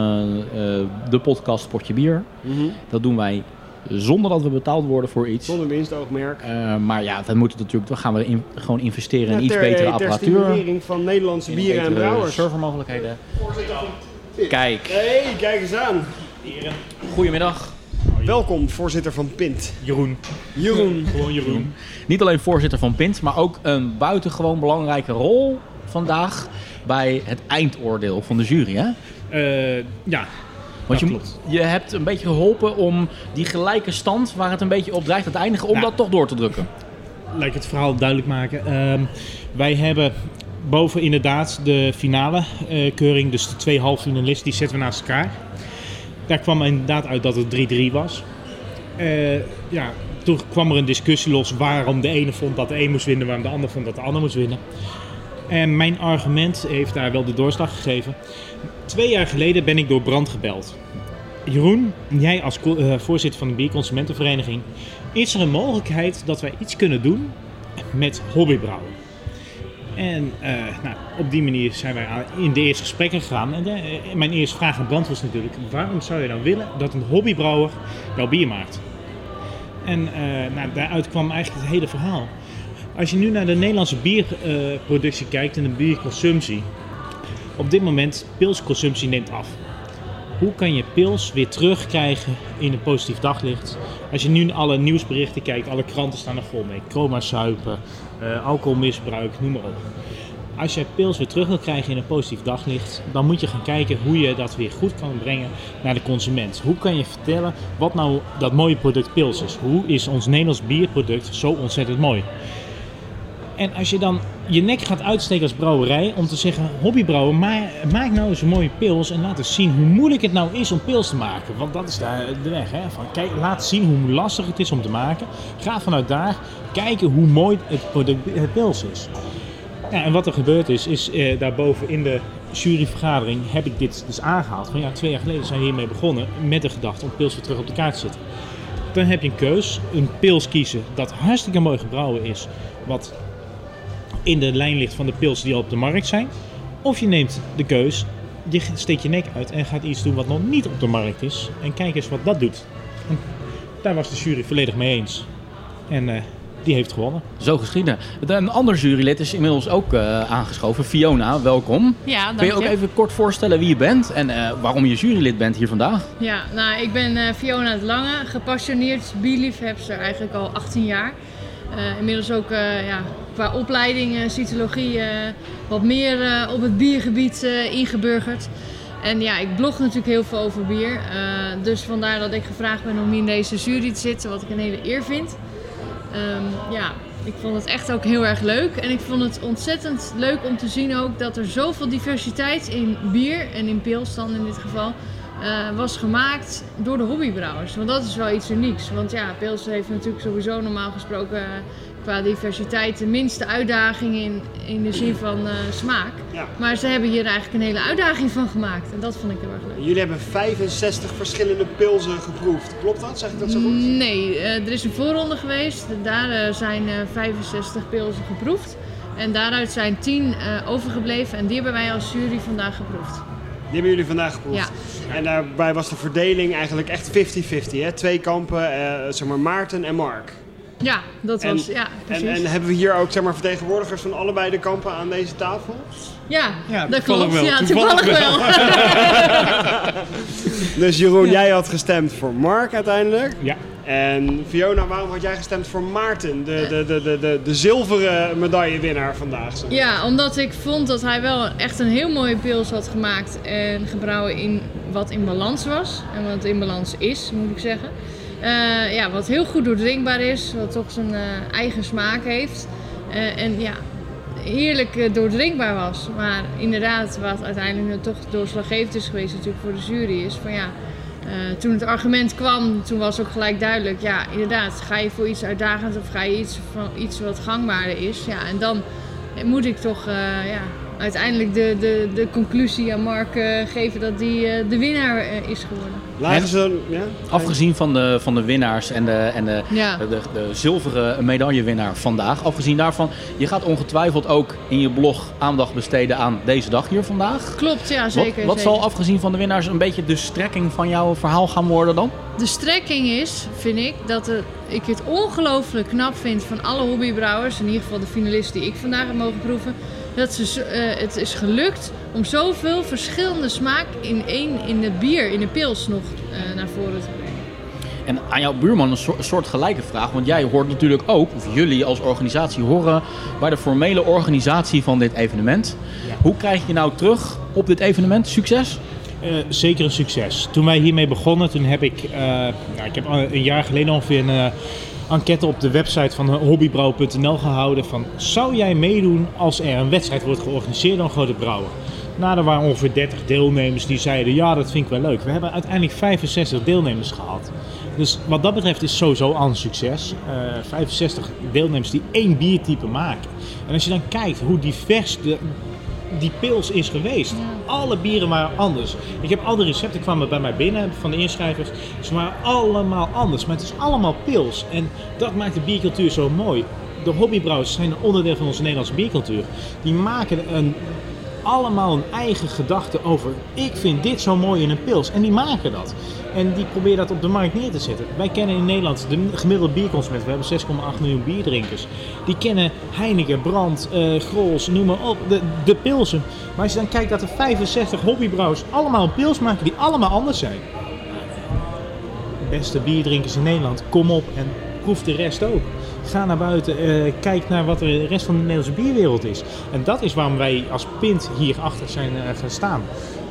uh, uh, de podcast Portje Bier. Mm-hmm. Dat doen wij zonder dat we betaald worden voor iets. Zonder winstoogmerk. Uh, maar ja, dan, moeten natuurlijk, dan gaan we in, gewoon investeren ja, in iets ter, betere ter apparatuur. Ter stimulering van Nederlandse bieren en brouwers. Servermogelijkheden. Kijk. Hey, kijk eens aan. Goedemiddag. Welkom, voorzitter van Pint. Jeroen. Jeroen. Gewoon Jeroen. Niet alleen voorzitter van Pint, maar ook een buitengewoon belangrijke rol vandaag bij het eindoordeel van de jury, hè? Uh, ja, Want dat je, klopt. Je hebt een beetje geholpen om die gelijke stand waar het een beetje op dreigt te eindigen, om nou, dat toch door te drukken. Laat ik het verhaal duidelijk maken. Uh, wij hebben boven inderdaad de finale uh, keuring, dus de twee halve finalisten, die zetten we naast elkaar. Daar kwam inderdaad uit dat het drie drie was. Uh, ja, toen kwam er een discussie los waarom de ene vond dat de een moest winnen, waarom de ander vond dat de ander moest winnen. En mijn argument heeft daar wel de doorslag gegeven. Twee jaar geleden ben ik door Brand gebeld. Jeroen, jij als uh, voorzitter van de Bierconsumentenvereniging, is er een mogelijkheid dat wij iets kunnen doen met hobbybrouwen? En uh, nou, op die manier zijn wij in de eerste gesprekken gegaan. En de, uh, mijn eerste vraag aan Brand was natuurlijk, waarom zou je nou willen dat een hobbybrouwer jouw bier maakt? En uh, nou, daaruit kwam eigenlijk het hele verhaal. Als je nu naar de Nederlandse bierproductie uh, kijkt en de bierconsumptie. Op dit moment, pilsconsumptie neemt af. Hoe kan je pils weer terugkrijgen in een positief daglicht? Als je nu alle nieuwsberichten kijkt, alle kranten staan er vol mee. Coma zuipen, uh, alcoholmisbruik, noem maar op. Als jij pils weer terug wil krijgen in een positief daglicht, dan moet je gaan kijken hoe je dat weer goed kan brengen naar de consument. Hoe kan je vertellen wat nou dat mooie product pils is? Hoe is ons Nederlands bierproduct zo ontzettend mooi? En als je dan je nek gaat uitsteken als brouwerij om te zeggen, hobbybrouwer, maak nou eens een mooie pils en laat eens zien hoe moeilijk het nou is om pils te maken. Want dat is de weg, hè? Van, kijk, laat zien hoe lastig het is om te maken. Ga vanuit daar kijken hoe mooi het product het pils is. Ja, en wat er gebeurd is, is uh, daarboven in de juryvergadering heb ik dit dus aangehaald. Van ja, twee jaar geleden zijn we hiermee begonnen met de gedachte om pils weer terug op de kaart te zetten. Dan heb je een keus, een pils kiezen dat hartstikke mooi gebrouwen is, wat in de lijn ligt van de pilsen die al op de markt zijn. Of je neemt de keus, je steekt je nek uit en gaat iets doen wat nog niet op de markt is. En kijk eens wat dat doet. En daar was de jury volledig mee eens. En uh, die heeft gewonnen. Zo geschieden. Een ander jurylid is inmiddels ook uh, aangeschoven. Fiona, welkom. Ja, dank je. Kun je ook je. even kort voorstellen wie je bent en uh, waarom je jurylid bent hier vandaag? Ja, nou, ik ben uh, Fiona de Lange, gepassioneerd bierliefhebster eigenlijk al achttien jaar. Uh, inmiddels ook uh, ja, qua opleiding, uh, cytologie, uh, wat meer uh, op het biergebied uh, ingeburgerd. En ja, ik blog natuurlijk heel veel over bier. Uh, dus vandaar dat ik gevraagd ben om in deze jury te zitten, wat ik een hele eer vind. Um, ja, ik vond het echt ook heel erg leuk. En ik vond het ontzettend leuk om te zien ook dat er zoveel diversiteit in bier en in pils dan in dit geval uh, was gemaakt door de hobbybrouwers. Want dat is wel iets unieks. Want ja, pils heeft natuurlijk sowieso normaal gesproken qua diversiteit de minste uitdaging in, in de zin van uh, smaak. Ja. Maar ze hebben hier eigenlijk een hele uitdaging van gemaakt. En dat vond ik heel erg leuk. Jullie hebben vijfenzestig verschillende pilsen geproefd. Klopt dat? Zeg ik dat zo goed? Nee, uh, er is een voorronde geweest. Daar uh, zijn uh, vijfenzestig pilsen geproefd. En daaruit zijn tien uh, overgebleven. En die hebben wij als jury vandaag geproefd. Die hebben jullie vandaag geproefd. Ja. En daarbij was de verdeling eigenlijk echt vijftig vijftig. Hè? Twee kampen, uh, zeg maar Maarten en Mark. Ja, dat was, en, ja, precies. En, en hebben we hier ook zeg maar, vertegenwoordigers van allebei de kampen aan deze tafel? Ja, ja dat klopt. Wel. Ja, toevallig wel. Dus Jeroen, ja. Jij had gestemd voor Mark uiteindelijk. Ja. En Fiona, waarom had jij gestemd voor Maarten, de, de, de, de, de, de zilveren medaillewinnaar vandaag? Zo. Ja, omdat ik vond dat hij wel echt een heel mooie pils had gemaakt en gebrouwen in wat in balans was. En wat in balans is, moet ik zeggen. Uh, ja, wat heel goed doordrinkbaar is, wat toch zijn uh, eigen smaak heeft uh, en ja, heerlijk uh, doordrinkbaar was. Maar inderdaad, wat uiteindelijk toch doorslaggevend is geweest natuurlijk voor de jury is van ja, uh, toen het argument kwam, toen was ook gelijk duidelijk, ja inderdaad, ga je voor iets uitdagends of ga je iets, van, iets wat gangbaarder is, ja en dan moet ik toch, uh, ja... uiteindelijk de, de, de conclusie aan Mark uh, geven dat hij uh, de winnaar uh, is geworden. Laten ze, ja? Afgezien van de, van de winnaars en, de, en de, ja. de, de, de zilveren medaillewinnaar vandaag, afgezien daarvan, je gaat ongetwijfeld ook in je blog aandacht besteden aan deze dag hier vandaag. Klopt, ja zeker. Wat, wat zeker. Zal afgezien van de winnaars een beetje de strekking van jouw verhaal gaan worden dan? De strekking is, vind ik, dat er, ik het ongelooflijk knap vind van alle hobbybrouwers, in ieder geval de finalisten die ik vandaag heb mogen proeven, dat ze, uh, het is gelukt om zoveel verschillende smaak in één, in het bier, in de pils nog uh, naar voren te brengen. En aan jouw buurman een soort, soort gelijke vraag, want jij hoort natuurlijk ook, of jullie als organisatie horen bij de formele organisatie van dit evenement. Ja. Hoe krijg je nou terug op dit evenement succes? Uh, zeker een succes. Toen wij hiermee begonnen, toen heb ik, uh, nou, ik heb een jaar geleden ongeveer een uh, enquête op de website van hobbybrouw punt n l gehouden van zou jij meedoen als er een wedstrijd wordt georganiseerd door een grote brouwer? Nou, er waren ongeveer dertig deelnemers die zeiden ja, dat vind ik wel leuk. We hebben uiteindelijk vijfenzestig deelnemers gehad. Dus wat dat betreft is sowieso al een succes. Uh, vijfenzestig deelnemers die één biertype maken. En als je dan kijkt hoe divers de... die pils is geweest. Ja. Alle bieren waren anders. Ik heb al de recepten kwamen bij mij binnen van de inschrijvers. Ze waren allemaal anders, maar het is allemaal pils. En dat maakt de biercultuur zo mooi. De hobbybrouwers zijn een onderdeel van onze Nederlandse biercultuur. Die maken een, allemaal een eigen gedachte over ik vind dit zo mooi in een pils. En die maken dat. En die proberen dat op de markt neer te zetten. Wij kennen in Nederland de gemiddelde bierconsument. We hebben zes komma acht miljoen bierdrinkers. Die kennen Heineken, Brand, uh, Grolsch, noem maar op. De, de pilsen. Maar als je dan kijkt dat er vijfenzestig hobbybrouwers allemaal een pils maken die allemaal anders zijn. Beste bierdrinkers in Nederland, kom op en proef de rest ook. Ga naar buiten, uh, kijk naar wat er de rest van de Nederlandse bierwereld is. En dat is waarom wij als Pint hierachter zijn uh, gaan staan.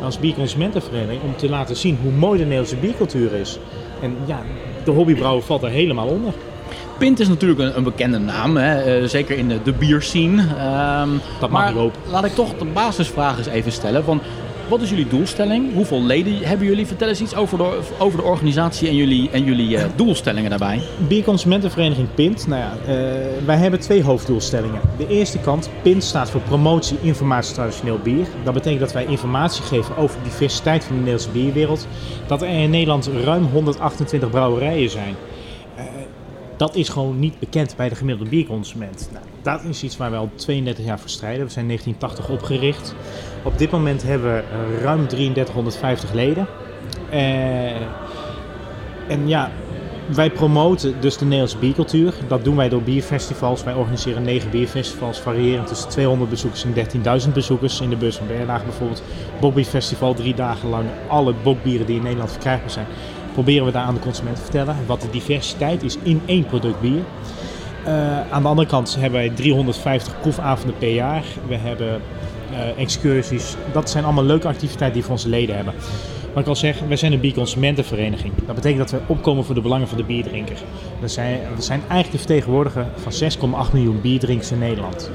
Als bierconsumentenvereniging om te laten zien hoe mooi de Nederlandse biercultuur is. En ja, de hobbybrouwer valt er helemaal onder. Pint is natuurlijk een, een bekende naam, hè? Uh, zeker in de, de bierscene. Um, dat mag maar ik hopen. Laat ik toch de basisvraag eens even stellen. Van, Wat is jullie doelstelling? Hoeveel leden hebben jullie? Vertel eens iets over de, over de organisatie en jullie, en jullie uh, doelstellingen daarbij. Bierconsumentenvereniging Pint. Nou ja, uh, wij hebben twee hoofddoelstellingen. De eerste kant, Pint staat voor promotie, informatie, traditioneel bier. Dat betekent dat wij informatie geven over de diversiteit van de Nederlandse bierwereld. Dat er in Nederland ruim honderdachtentwintig brouwerijen zijn. Uh, dat is gewoon niet bekend bij de gemiddelde bierconsument. Nou, dat is iets waar we al tweeëndertig jaar voor strijden. We zijn in negentien tachtig opgericht. Op dit moment hebben we ruim drieduizend driehonderdvijftig leden. Uh, en ja, wij promoten dus de Nederlandse biercultuur. Dat doen wij door bierfestivals. Wij organiseren negen bierfestivals, variërend tussen tweehonderd bezoekers en dertienduizend bezoekers. In de beurs van Berlage bijvoorbeeld. Bokbierfestival, drie dagen lang. Alle bokbieren die in Nederland verkrijgbaar zijn, proberen we daar aan de consument te vertellen. Wat de diversiteit is in één product bier. Uh, aan de andere kant hebben wij driehonderdvijftig proefavonden per jaar. We hebben uh, excursies. Dat zijn allemaal leuke activiteiten die we voor onze leden hebben. Maar ik wil zeggen, wij zijn een bierconsumentenvereniging. Dat betekent dat wij opkomen voor de belangen van de bierdrinker. We zijn, we zijn eigenlijk de vertegenwoordiger van zes komma acht miljoen bierdrinkers in Nederland.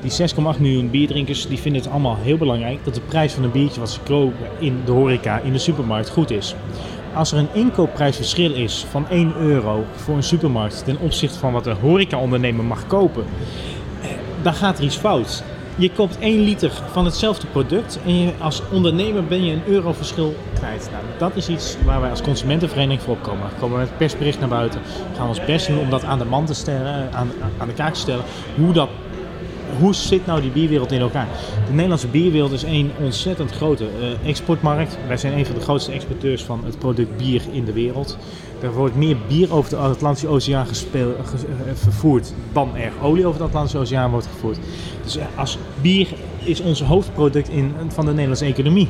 Die zes komma acht miljoen bierdrinkers die vinden het allemaal heel belangrijk dat de prijs van een biertje wat ze kopen in de horeca, in de supermarkt, goed is. Als er een inkoopprijsverschil is van één euro voor een supermarkt ten opzichte van wat een horecaondernemer mag kopen, dan gaat er iets fout. Je koopt één liter van hetzelfde product en je, als ondernemer ben je een euroverschil kwijt. Nou, dat is iets waar wij als consumentenvereniging voor opkomen. We komen met een persbericht naar buiten. We gaan ons best doen om dat aan de man te stellen, aan, aan de kaak te stellen. Hoe, dat, hoe zit nou die bierwereld in elkaar? De Nederlandse bierwereld is een ontzettend grote uh, exportmarkt. Wij zijn een van de grootste exporteurs van het product bier in de wereld. Er wordt meer bier over de Atlantische Oceaan gespeel, ges, uh, vervoerd dan er olie over de Atlantische Oceaan wordt gevoerd. Dus uh, als bier is ons hoofdproduct in, van de Nederlandse economie.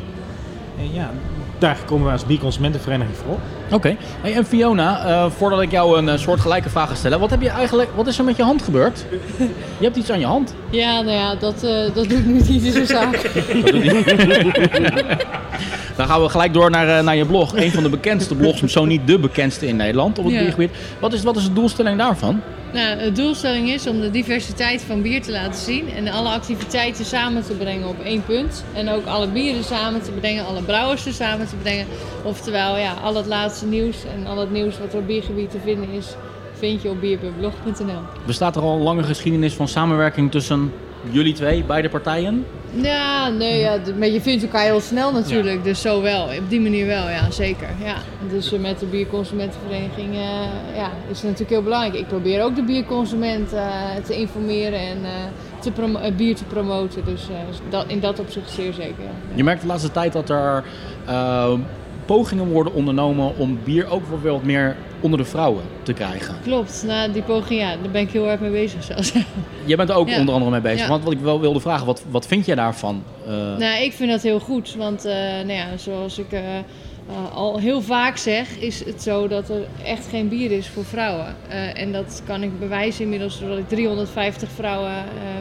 En ja, daar komen we als bierconsumentenvereniging voor. Oké. Okay. Hey, en Fiona, uh, voordat ik jou een uh, soort gelijke vraag ga stellen. Wat, heb je eigenlijk, wat is er met je hand gebeurd? Je hebt iets aan je hand. Ja, nou ja, dat, uh, dat doet nu niet zo zaak. Dat doet niet. Dan gaan we gelijk door naar, uh, naar je blog. Een van de bekendste blogs, maar zo niet de bekendste in Nederland op het ja. biergebied. Wat is, wat is de doelstelling daarvan? Nou, de doelstelling is om de diversiteit van bier te laten zien en alle activiteiten samen te brengen op één punt. En ook alle bieren samen te brengen, alle brouwers er samen te brengen. Oftewel, ja, al het laatste nieuws en al het nieuws wat op biergebied te vinden is, vind je op bierblog punt n l. Bestaat er al een lange geschiedenis van samenwerking tussen jullie twee, beide partijen? Ja, nee, ja, maar je vindt elkaar heel snel natuurlijk, ja. Dus zo wel, op die manier wel, ja, zeker. Ja. Dus uh, met de bierconsumentenvereniging uh, ja, is het natuurlijk heel belangrijk. Ik probeer ook de bierconsument uh, te informeren en uh, te prom- uh, bier te promoten, dus uh, dat, in dat opzicht zeer zeker. Ja. Ja. Je merkt de laatste tijd dat er uh, pogingen worden ondernomen om bier ook wel wat meer onder de vrouwen te krijgen. Klopt, nou, die poging, ja, daar ben ik heel hard mee bezig zelfs. Jij bent er ook ja. onder andere mee bezig, ja. want wat ik wel wilde vragen, wat, wat vind jij daarvan? Uh... Nou, ik vind dat heel goed, want uh, nou ja, zoals ik uh, uh, al heel vaak zeg, is het zo dat er echt geen bier is voor vrouwen. Uh, en dat kan ik bewijzen inmiddels doordat ik driehonderdvijftig vrouwen uh,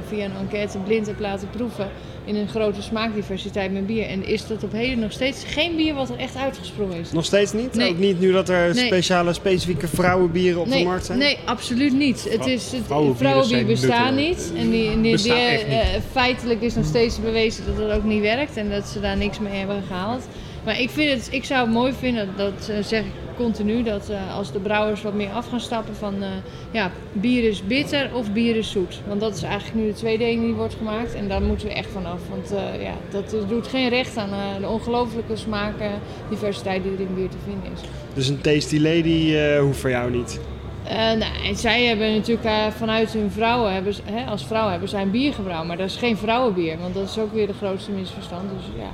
via een enquête blind heb laten proeven in een grote smaakdiversiteit met bier. En is dat op heden nog steeds geen bier wat er echt uitgesprongen is? Nog steeds niet? Nee. Ook niet nu dat er nee. speciale, specifieke vrouwenbieren op nee. de markt zijn? Nee, absoluut niet. Het is, het, vrouwenbieren vrouwenbier bestaan niet. En die, die, die, bestaan die echt niet. Uh, feitelijk is nog steeds bewezen dat dat ook niet werkt en dat ze daar niks mee hebben gehaald. Maar ik, vind het, ik zou het mooi vinden, dat uh, zeg ik continu, dat uh, als de brouwers wat meer af gaan stappen van uh, ja, bier is bitter of bier is zoet. Want dat is eigenlijk nu de tweedeling die wordt gemaakt en daar moeten we echt van af. Want uh, ja, dat doet geen recht aan uh, de ongelooflijke smaken, diversiteit die er in bier te vinden is. Dus een Tasty Lady uh, hoeft voor jou niet? Uh, nou, en zij hebben natuurlijk uh, vanuit hun vrouwen, hebben, hè, als vrouwen hebben zij een bier gebrouwen, maar dat is geen vrouwenbier, want dat is ook weer de grootste misverstand. Dus ja.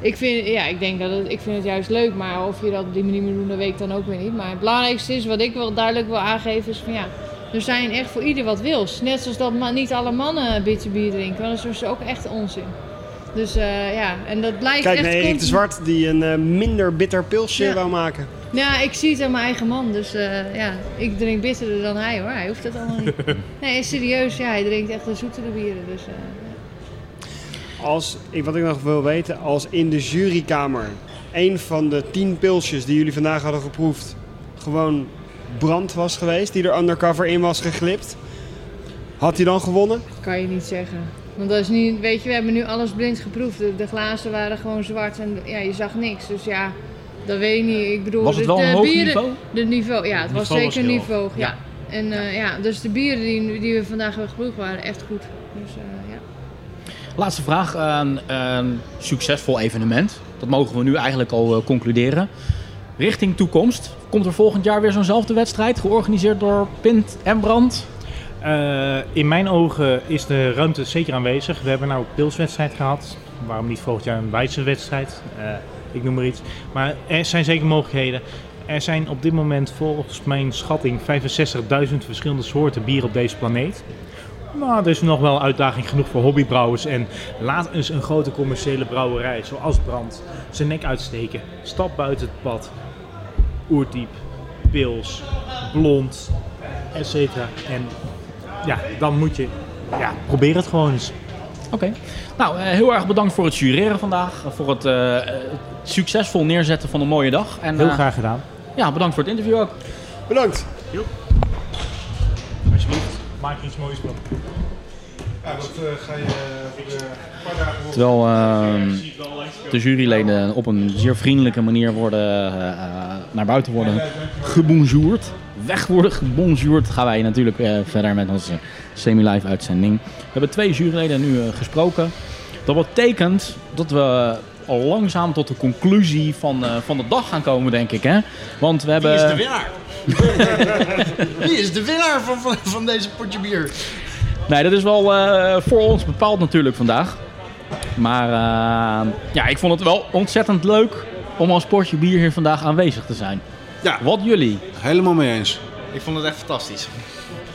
Ik vind, ja, ik denk dat het, ik vind het juist leuk, maar of je dat op die manier moet doen, dat weet ik dan ook weer niet. Maar het belangrijkste is, wat ik wel duidelijk wil aangeven, is van ja, er zijn echt voor ieder wat wils. Net zoals dat ma- niet alle mannen bitter bier drinken, want dat is ook echt onzin. Dus uh, ja, en dat blijkt Kijk, echt... Kijk naar Erik de Zwart, die een uh, minder bitter pilsje ja. wou maken. Ja, ik zie het aan mijn eigen man, dus uh, ja, ik drink bitterder dan hij hoor, hij hoeft dat allemaal niet. Nee, serieus, ja, hij drinkt echt de zoetere bieren, dus... Uh, Als, wat ik nog wil weten, als in de jurykamer een van de tien pilsjes die jullie vandaag hadden geproefd gewoon brand was geweest, die er undercover in was geglipt, had hij dan gewonnen? Dat kan je niet zeggen. Want dat is niet, weet je, we hebben nu alles blind geproefd. De, de glazen waren gewoon zwart en ja, je zag niks. Dus ja, dat weet ik niet. Ik bedoel, was het wel een hoog niveau? De niveau, ja, het was zeker een niveau hoog. Ja. En uh, ja, dus de bieren die, die we vandaag hebben geproefd waren echt goed. Dus, uh, ja. Laatste vraag. Een, een succesvol evenement. Dat mogen we nu eigenlijk al concluderen. Richting toekomst. Komt er volgend jaar weer zo'nzelfde wedstrijd, georganiseerd door Pint en Brand? Uh, in mijn ogen is de ruimte zeker aanwezig. We hebben nou een pilswedstrijd gehad. Waarom niet volgend jaar een wijzerwedstrijd? Uh, ik noem maar iets. Maar er zijn zeker mogelijkheden. Er zijn op dit moment volgens mijn schatting vijfenzestigduizend verschillende soorten bier op deze planeet. Nou, er is nog wel uitdaging genoeg voor hobbybrouwers. En laat eens een grote commerciële brouwerij zoals Brand zijn nek uitsteken. Stap buiten het pad. Oerdiep, pils, blond, et cetera. En ja, dan moet je... Ja, probeer het gewoon eens. Oké. Okay. Nou, heel erg bedankt voor het jureren vandaag. Voor het uh, succesvol neerzetten van een mooie dag. En, heel uh, graag gedaan. Ja, bedankt voor het interview ook. Bedankt. Joep. Alsjeblieft. Maak er iets moois van. Ja, dat uh, ga je voor de paar dagen... Terwijl uh, de juryleden op een zeer vriendelijke manier worden, uh, naar buiten worden gebonjourd. Weg worden gebonjourd. Gaan wij natuurlijk uh, verder met onze semi-live uitzending. We hebben twee juryleden nu uh, gesproken. Dat betekent dat we al langzaam tot de conclusie van, uh, van de dag gaan komen, denk ik. Hè? Want we hebben... Wie is de winnaar? Wie is de winnaar van, van, van deze potje bier? Nee, dat is wel uh, voor ons bepaald natuurlijk vandaag. Maar uh, ja, ik vond het wel ontzettend leuk om als potje bier hier vandaag aanwezig te zijn. Ja. Wat jullie? Helemaal mee eens. Ik vond het echt fantastisch.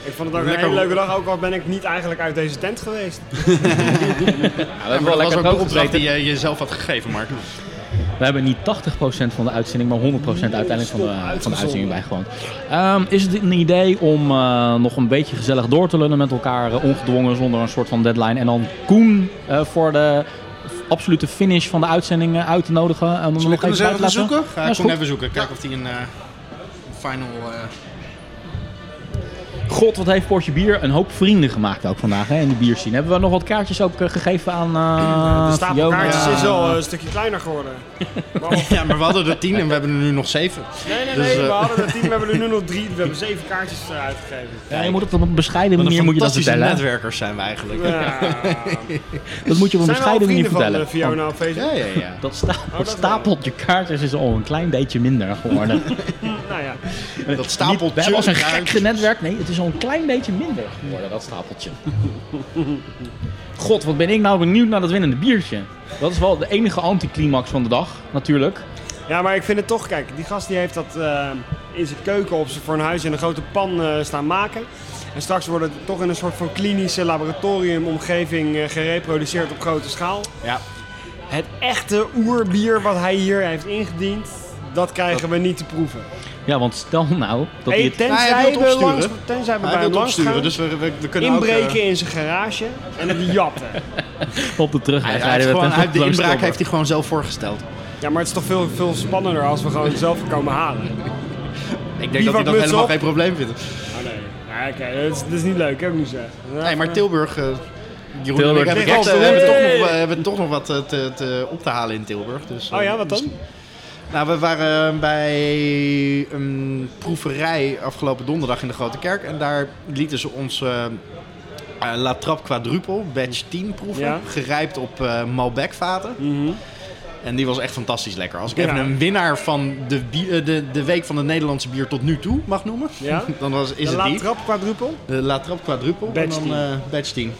Ik vond het ook een hele leuke dag, ook al ben ik niet eigenlijk uit deze tent geweest. Ja, we hebben wel lekker een opdracht die je jezelf had gegeven, Mark. We hebben niet tachtig procent van de uitzending, maar honderd procent uiteindelijk van de, van de uitzending bijgewoond. Um, is het een idee om uh, nog een beetje gezellig door te lullen met elkaar, uh, ongedwongen, zonder een soort van deadline? En dan Koen uh, voor de absolute finish van de uitzending uh, uit te nodigen? Uh, om Zullen we nog even te zoeken? Ga ja, Koen even zoeken. Kijken of hij een uh, final... Uh... God, wat heeft Portje Bier een hoop vrienden gemaakt ook vandaag, hè, in de bierscene. Hebben we nog wat kaartjes ook uh, gegeven aan uh, de stapel kaartjes ja. is al een stukje kleiner geworden. Maar ja, maar we hadden er tien en we hebben er nu nog zeven. Nee, nee, dus, nee, uh... we hadden er tien en we hebben er nu nog drie. We hebben zeven kaartjes eruit gegeven. Ja, je moet het op een bescheiden manier vertellen. Fantastische netwerkers zijn we eigenlijk. Ja. Dat moet je op een bescheiden manier vertellen. Zijn we al vrienden van Fiona op Facebook? Ja, ja, ja. Dat, sta- oh, dat stapeltje wel. Kaartjes is al een klein beetje minder geworden. Nou ja. Dat stapeltje. We hebben als een gek genetwerk. Nee, het is al een klein beetje minder geworden, dat stapeltje. God, wat ben ik nou benieuwd naar dat winnende biertje. Dat is wel de enige anticlimax van de dag, natuurlijk. Ja, maar ik vind het toch, kijk, die gast die heeft dat uh, in zijn keuken op zijn voor een huis in een grote pan uh, staan maken. En straks wordt het toch in een soort van klinische laboratoriumomgeving uh, gereproduceerd op grote schaal. Ja. Het echte oerbier wat hij hier heeft ingediend, dat krijgen we niet te proeven. Ja, want stel nou dat hey, tenzij hij het opsturen. Langs, tenzij we hij bij hem langs gaan, dus we, we, we kunnen inbreken ook, uh... in zijn garage en het jatten. Op de terugweg. Hij, hij heeft gewoon, de inbraak heeft hij gewoon zelf voorgesteld. Ja, maar het is toch veel, veel spannender als we gewoon zelf komen halen. Ik denk die dat hij dat helemaal op. Geen probleem vindt. Oh nee, nou, okay, dat, is, dat is niet leuk, heb ik nu zeggen. Nee, maar Tilburg... Uh... Jeroen Tilburg en ik hebben, recht, we hebben, toch nog, we hebben toch nog wat te, te op te halen in Tilburg. Dus, oh ja, wat dan? Nou, we waren bij een proeverij afgelopen donderdag in de Grote Kerk. En daar lieten ze ons uh, uh, La Trappe Quadruple, batch tien proeven. Ja. Gerijpt op uh, Malbec-vaten. Mm-hmm. En die was echt fantastisch lekker. Als ik ja. even een winnaar van de, bier, de, de Week van het Nederlandse Bier tot nu toe mag noemen. Ja. Dan was, is de het La Trappe Quadruple? De La Trappe Quadruple. Batch en dan uh, batch tien.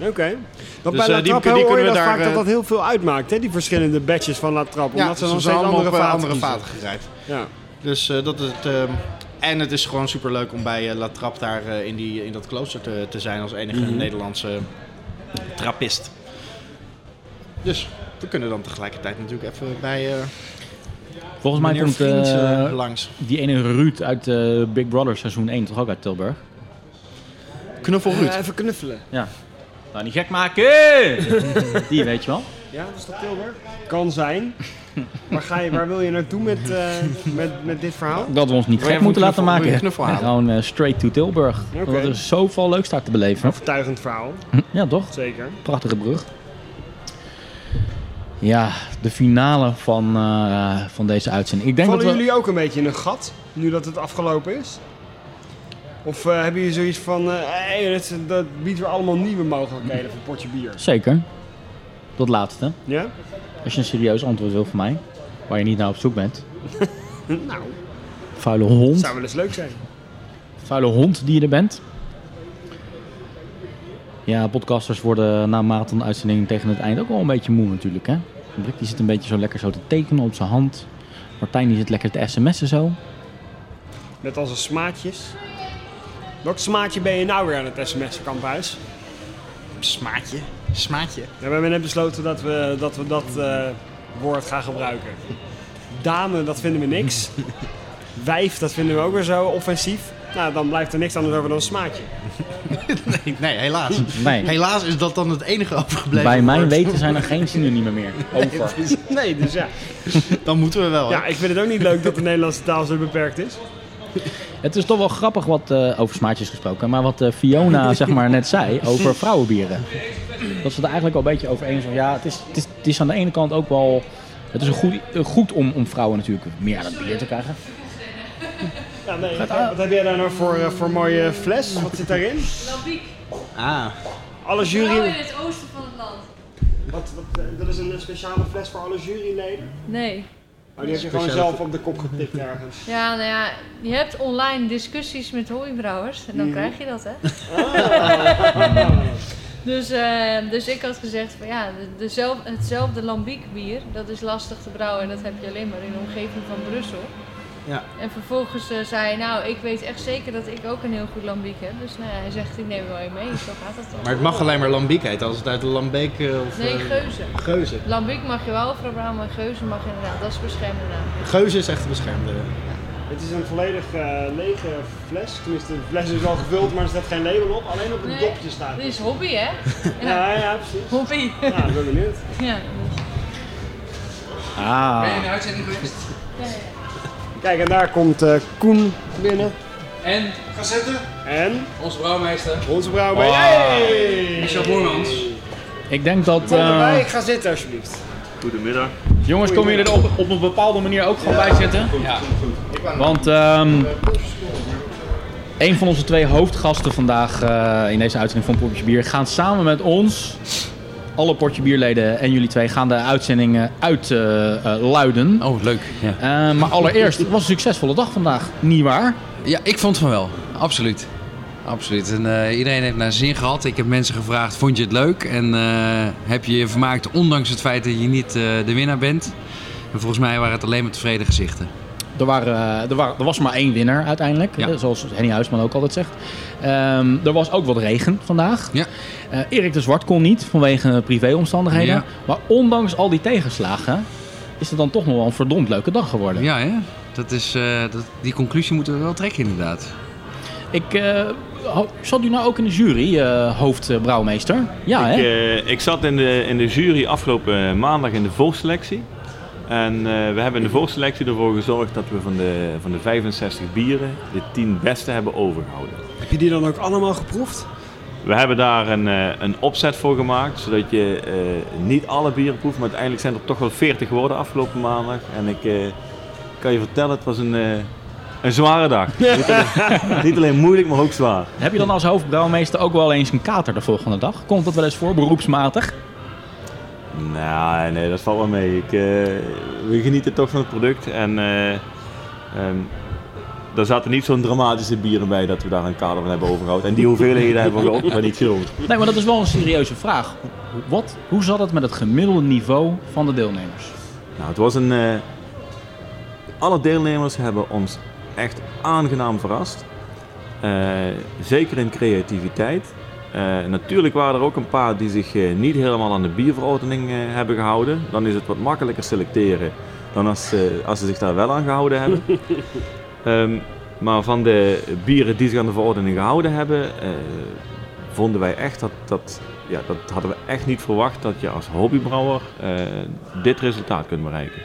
Oké. Okay. Dus bij uh, La Trappe hoor je dat daar, vaak dat dat heel veel uitmaakt, hè? Die verschillende batches van La Trappe. Ja, omdat ze dan steeds andere vaten, andere vaten gerijpt. Ja. Dus uh, dat het... Uh, en het is gewoon superleuk om bij uh, La Trappe daar uh, in, die, in dat klooster te, te zijn als enige mm-hmm. Nederlandse trappist. Dus we kunnen dan tegelijkertijd natuurlijk even bij... Uh, Volgens mij komt Vriens, uh, uh, langs. Die ene Ruud uit uh, Big Brother seizoen één toch ook uit Tilburg? Knuffel Ruud. Uh, even knuffelen. Ja. Nou, niet gek maken! Die weet je wel. Ja, dat is toch Tilburg? Kan zijn. Waar, ga je, waar wil je naartoe met, uh, met, met dit verhaal? Dat we ons niet gek moeten laten maken. Gewoon uh, straight to Tilburg. Okay. Dat is zoveel leuks daar te beleven. Een overtuigend verhaal. Ja, toch? Zeker. Prachtige brug. Ja, de finale van, uh, van deze uitzending. Ik denk Vallen dat we... jullie ook een beetje in een gat, nu dat het afgelopen is? Of uh, hebben jullie zoiets van, uh, hey, dat, dat biedt weer allemaal nieuwe mogelijkheden voor een potje bier? Zeker. Dat laatste. Ja? Als je een serieus antwoord wil van mij, waar je niet naar op zoek bent. Nou. Vuile hond. Dat zou wel eens leuk zijn. Vuile hond die je er bent. Ja, podcasters worden na maand van de uitzending tegen het eind ook wel een beetje moe natuurlijk, hè. Rick die zit een beetje zo lekker zo te tekenen op zijn hand. Martijn die zit lekker te sms'en zo. Net als een smaatjes. Welk smaatje ben je nou weer aan het sms'en, Kamphuis? Smaatje. Smaatje. Ja, we hebben net besloten dat we dat, we dat uh, woord gaan gebruiken. Dame, dat vinden we niks. Wijf, dat vinden we ook weer zo offensief. Nou, dan blijft er niks anders over dan een smaatje. Nee, nee, helaas. Nee. Helaas is dat dan het enige overgebleven. Bij mijn weten zijn er geen synoniemen meer over. Nee, dus ja. Dan moeten we wel. Ja, he? Ik vind het ook niet leuk dat de Nederlandse taal zo beperkt is. Het is toch wel grappig wat uh, over smaatjes gesproken, maar wat uh, Fiona zeg maar, net zei over vrouwenbieren. Dat ze er eigenlijk al een beetje over eens zijn. Ja, het is, het, is, het is aan de ene kant ook wel... Het is een goed, goed om, om vrouwen natuurlijk meer aan het bier te krijgen. Ja, nee, wat, wat heb jij daar nou voor, uh, voor mooie fles? Wat zit daarin? Lambiek. Ah. Alle jury... Vrouwen in het oosten van het land. Wat, wat, uh, dat is een speciale fles voor alle juryleden? Nee. Oh, die heb je gewoon zelf op de kop getikt ergens. Ja, nou ja, je hebt online discussies met hooibrouwers en dan mm. krijg je dat, hè? Ah. dus, uh, dus ik had gezegd van ja, de, dezelf, hetzelfde lambiekbier, dat is lastig te brouwen en dat heb je alleen maar in de omgeving van Brussel. Ja. En vervolgens uh, zei hij, nou, ik weet echt zeker dat ik ook een heel goed lambiek heb. Dus nou ja, hij zegt, ik neem wel je mee, zo gaat dat toch. Maar het mag alleen maar lambiek heten, als het uit de lambeek uh, of... Nee, geuze. Geuze. Lambiek mag je wel overal brouwen, maar geuze mag je inderdaad, dat is beschermde naam. Geuze is echt een beschermde. Ja. Het is een volledig uh, lege fles, tenminste de fles is al gevuld, maar er staat geen label op, alleen op het nee, dopje staat. Dit is hobby, hè? Ja, ja, ja, precies. Hobby. Ja, ik ben benieuwd. Ja. Ah. Ben je in de uitzending geweest? Ja, ja. Kijk, en daar komt uh, Koen binnen. En? Ga zitten. En? Onze brouwmeester. Onze brouwmeester. Oh. Hey. Michel Boermans. Ik denk dat... Kom erbij, uh... ga zitten alsjeblieft. Goedemiddag. Jongens, kom jullie er op, op een bepaalde manier ook gewoon ja. bij zitten? Ja. Want um, een van onze twee hoofdgasten vandaag uh, in deze uitzending van Potje Bier gaan samen met ons, alle Potje Bierleden en jullie twee gaan de uitzendingen uitluiden. Uh, uh, oh, leuk. Ja. Uh, maar allereerst, het was een succesvolle dag vandaag, niet waar? Ja, ik vond van wel. Absoluut. Absoluut. En, uh, iedereen heeft naar zin gehad. Ik heb mensen gevraagd, vond je het leuk? En uh, heb je je vermaakt, ondanks het feit dat je niet uh, de winnaar bent? En volgens mij waren het alleen maar tevreden gezichten. Er, waren, er, waren, er was maar één winnaar uiteindelijk, ja. Zoals Henny Huisman ook altijd zegt. Um, er was ook wat regen vandaag. Ja. Uh, Erik de Zwart kon niet vanwege privéomstandigheden. Ja. Maar ondanks al die tegenslagen is het dan toch nog wel een verdomd leuke dag geworden. Ja, hè? Dat is, uh, dat, die conclusie moeten we wel trekken inderdaad. Ik, uh, zat u nou ook in de jury, uh, hoofdbrouwmeester? Ja, ik, hè? Uh, ik zat in de, in de jury afgelopen maandag in de voorselectie. En uh, we hebben in de voorselectie ervoor gezorgd dat we van de, van de vijfenzestig bieren de tien beste hebben overgehouden. Heb je die dan ook allemaal geproefd? We hebben daar een, uh, een opzet voor gemaakt, zodat je uh, niet alle bieren proeft. Maar uiteindelijk zijn er toch wel veertig geworden afgelopen maandag. En ik uh, kan je vertellen, het was een, uh, een zware dag. niet, alleen, niet alleen moeilijk, maar ook zwaar. Heb je dan als hoofdbrouwmeester ook wel eens een kater de volgende dag? Komt dat wel eens voor, beroepsmatig? Nou, nee, dat valt wel mee. Ik, uh, we genieten toch van het product en uh, um, daar zaten niet zo'n dramatische bieren bij dat we daar een kader van hebben overgehouden. En die hoeveelheden hebben we ook maar niet geloofd. Nee, maar dat is wel een serieuze vraag. Wat, hoe zat het met het gemiddelde niveau van de deelnemers? Nou, het was een... Uh, alle deelnemers hebben ons echt aangenaam verrast. Uh, zeker in creativiteit. Uh, natuurlijk waren er ook een paar die zich uh, niet helemaal aan de bierverordening uh, hebben gehouden. Dan is het wat makkelijker selecteren dan als, uh, als ze zich daar wel aan gehouden hebben. um, maar van de bieren die zich aan de verordening gehouden hebben, uh, vonden wij echt dat, dat ja, dat hadden we echt niet verwacht, dat je als hobbybrouwer uh, dit resultaat kunt bereiken.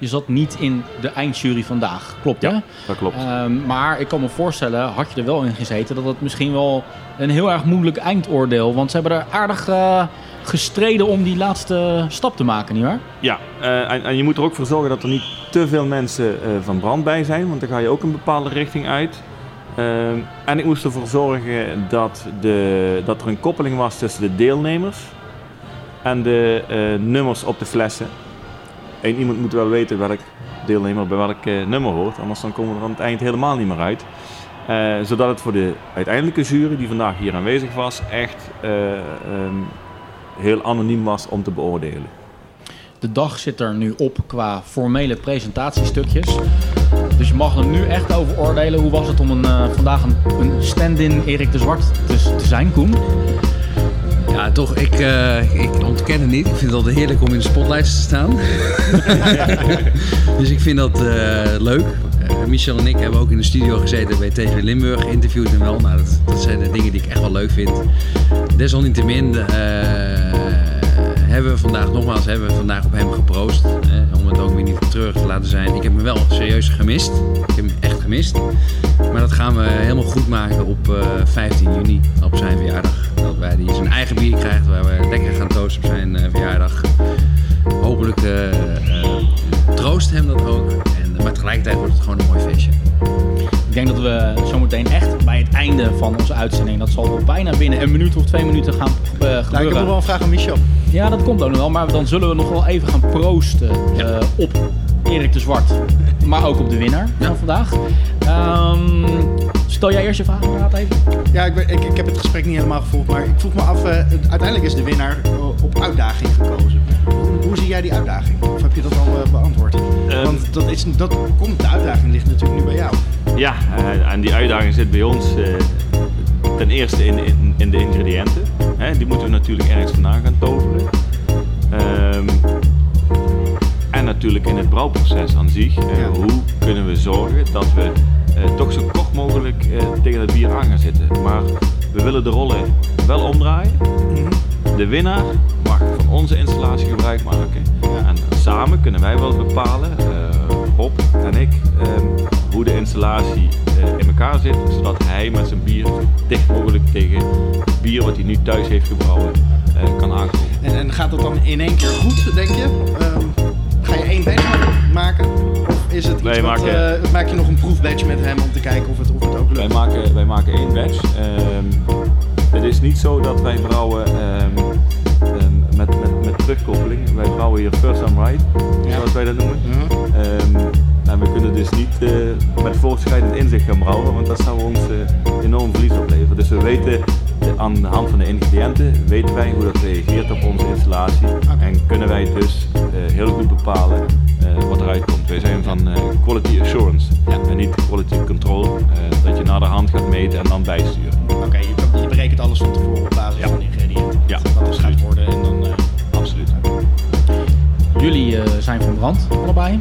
Je zat niet in de eindjury vandaag, klopt hè? Ja, dat klopt. Uh, maar ik kan me voorstellen, had je er wel in gezeten, dat het misschien wel een heel erg moeilijk eindoordeel. Want ze hebben er aardig uh, gestreden om die laatste stap te maken, nietwaar? Ja, uh, en, en je moet er ook voor zorgen dat er niet te veel mensen uh, van Brand bij zijn. Want dan ga je ook een bepaalde richting uit. Uh, en ik moest ervoor zorgen dat, de, dat er een koppeling was tussen de deelnemers en de uh, nummers op de flessen. En iemand moet wel weten welk deelnemer bij welk uh, nummer hoort, anders dan komen we er aan het eind helemaal niet meer uit. Uh, zodat het voor de uiteindelijke jury, die vandaag hier aanwezig was, echt uh, um, heel anoniem was om te beoordelen. De dag zit er nu op qua formele presentatiestukjes. Dus je mag er nu echt over oordelen. Hoe was het om een, uh, vandaag een, een stand-in Erik de Zwart te, te zijn, Koen? Ja, toch, ik, uh, ik ontken het niet. Ik vind het altijd heerlijk om in de spotlights te staan. Dus ik vind dat uh, leuk. Uh, Michel en ik hebben ook in de studio gezeten bij T V Limburg, interviewd en wel. Nou, dat, dat zijn de dingen die ik echt wel leuk vind. Desalniettemin uh, hebben we vandaag, nogmaals, hebben we vandaag op hem geproost. Uh, om het ook weer niet terug te laten zijn. Ik heb hem wel serieus gemist. Ik heb hem echt gemist. Maar dat gaan we helemaal goed maken op uh, vijftien juni, op zijn verjaardag. Dat wij die zijn eigen bier krijgt, waar we lekker gaan toosten op zijn uh, verjaardag. Hopelijk uh, uh, troost hem dat ook. En, maar tegelijkertijd wordt het gewoon een mooi feestje. Ik denk dat we zometeen echt bij het einde van onze uitzending, dat zal wel bijna binnen een minuut of twee minuten gaan uh, gebeuren. Nou, ik heb nog wel een vraag aan Michel. Ja, dat komt ook nog wel, maar dan zullen we nog wel even gaan proosten uh, ja. op Erik de Zwart. Maar ook op de winnaar ja. van vandaag. Um, Stel jij eerst je vraag inderdaad even. Ja, ik, ben, ik, ik heb het gesprek niet helemaal gevolgd, maar ik vroeg me af, uh, uiteindelijk is de winnaar op uitdaging gekozen. Hoe, hoe zie jij die uitdaging? Of heb je dat al uh, beantwoord? Um, Want dat, is, dat komt, de uitdaging ligt natuurlijk nu bij jou. Ja, uh, en die uitdaging zit bij ons uh, ten eerste in, in, in de ingrediënten. Hè, die moeten we natuurlijk ergens vandaan gaan toveren. Um, en natuurlijk in het brouwproces aan zich. Uh, ja. Hoe kunnen we zorgen dat we Uh, toch zo kort mogelijk uh, tegen het bier aan gaan zitten. Maar we willen de rollen wel omdraaien. Mm-hmm. De winnaar mag van onze installatie gebruik maken. Ja. En samen kunnen wij wel bepalen, uh, Bob en ik, um, hoe de installatie uh, in elkaar zit. Zodat hij met zijn bier zo dicht mogelijk tegen het bier wat hij nu thuis heeft gebrouwen uh, kan aankomen. En, en gaat dat dan in één keer goed, denk je? Uh, ga je één batch maken? Is het wij wat, maken, uh, maak je nog een proefbatch met hem om te kijken of het, of het ook lukt? Wij maken, wij maken één batch. Um, het is niet zo dat wij brouwen um, um, met, met, met terugkoppeling. Wij brouwen hier first time right, ja. zoals wij dat noemen. Mm-hmm. Um, en we kunnen dus niet uh, met voortschrijdend inzicht gaan brouwen, want dat zou ons uh, enorm verlies opleveren. Dus we weten aan de hand van de ingrediënten weten wij hoe dat reageert op onze installatie. Okay. En kunnen wij dus uh, heel goed bepalen uh, wat eruit komt. Wij zijn van uh, quality assurance ja. en niet quality control. Uh, dat je naar de hand gaat meten en dan bijsturen. Oké, okay, je, je berekent alles van tevoren op basis ja. van de ingrediënten. Ja, dat het gaat worden en dan uh, absoluut. Jullie uh, zijn van Brand, allebei.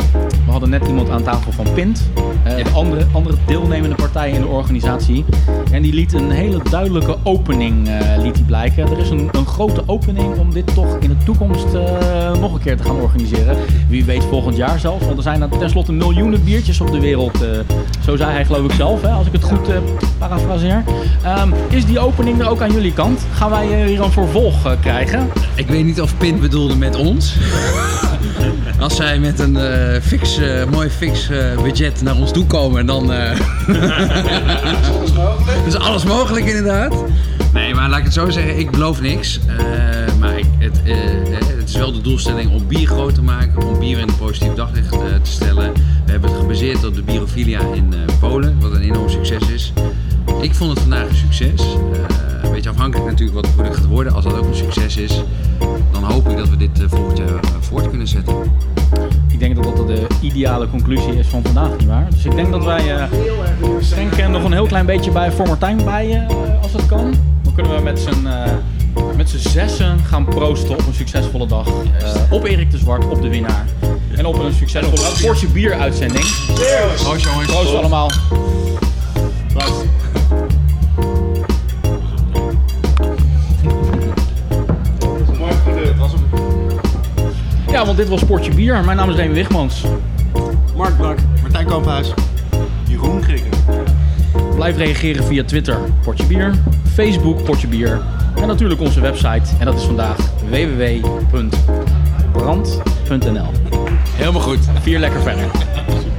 We hadden net iemand aan tafel van Pint. Uh, ja. De andere, andere deelnemende partij in de organisatie. En die liet een hele duidelijke opening uh, liet die blijken. Er is een, een grote opening om dit toch in de toekomst uh, nog een keer te gaan organiseren. Wie weet volgend jaar zelfs. Want er zijn er tenslotte miljoenen biertjes op de wereld. Uh, zo zei hij geloof ik zelf, hè, als ik het goed uh, parafraseer. Um, is die opening er ook aan jullie kant? Gaan wij uh, hier een vervolg uh, krijgen? Ik weet niet of Pint bedoelde met ons. Als zij met een uh, fix, uh, mooi fix uh, budget naar ons toe komen, dan uh... is alles mogelijk. Is alles mogelijk inderdaad. Nee, maar laat ik het zo zeggen, ik beloof niks. Uh, maar ik, het, uh, het is wel de doelstelling om bier groot te maken, om bier in een positief daglicht uh, te stellen. We hebben het gebaseerd op de Bierofilia in uh, Polen, wat een enorm succes is. Ik vond het vandaag een succes. Uh, een beetje afhankelijk natuurlijk wat het product gaat worden. Als dat ook een succes is, dan hoop ik dat we dit uh, volgend jaar uh, voort kunnen zetten. Ik denk dat dat de ideale conclusie is van vandaag, nietwaar? Dus ik denk dat wij schenken uh, nog een heel klein beetje bij voor Martijn bij, uh, als dat kan. Dan kunnen we met z'n, uh, met z'n zessen gaan proosten op een succesvolle dag. Uh, op Erik de Zwart, op de winnaar. En op een succesvolle portie bier uitzending. Proost jongens. Proost allemaal. Proost. Ja, want dit was Sportje Bier. Mijn naam is Remi Wichmans. Mark Brak. Martijn Kamphuis. Jeroen Krikke. Blijf reageren via Twitter, Sportje Bier. Facebook, Sportje Bier. En natuurlijk onze website. En dat is vandaag w w w punt brand punt n l. Helemaal goed. Vier lekker verder.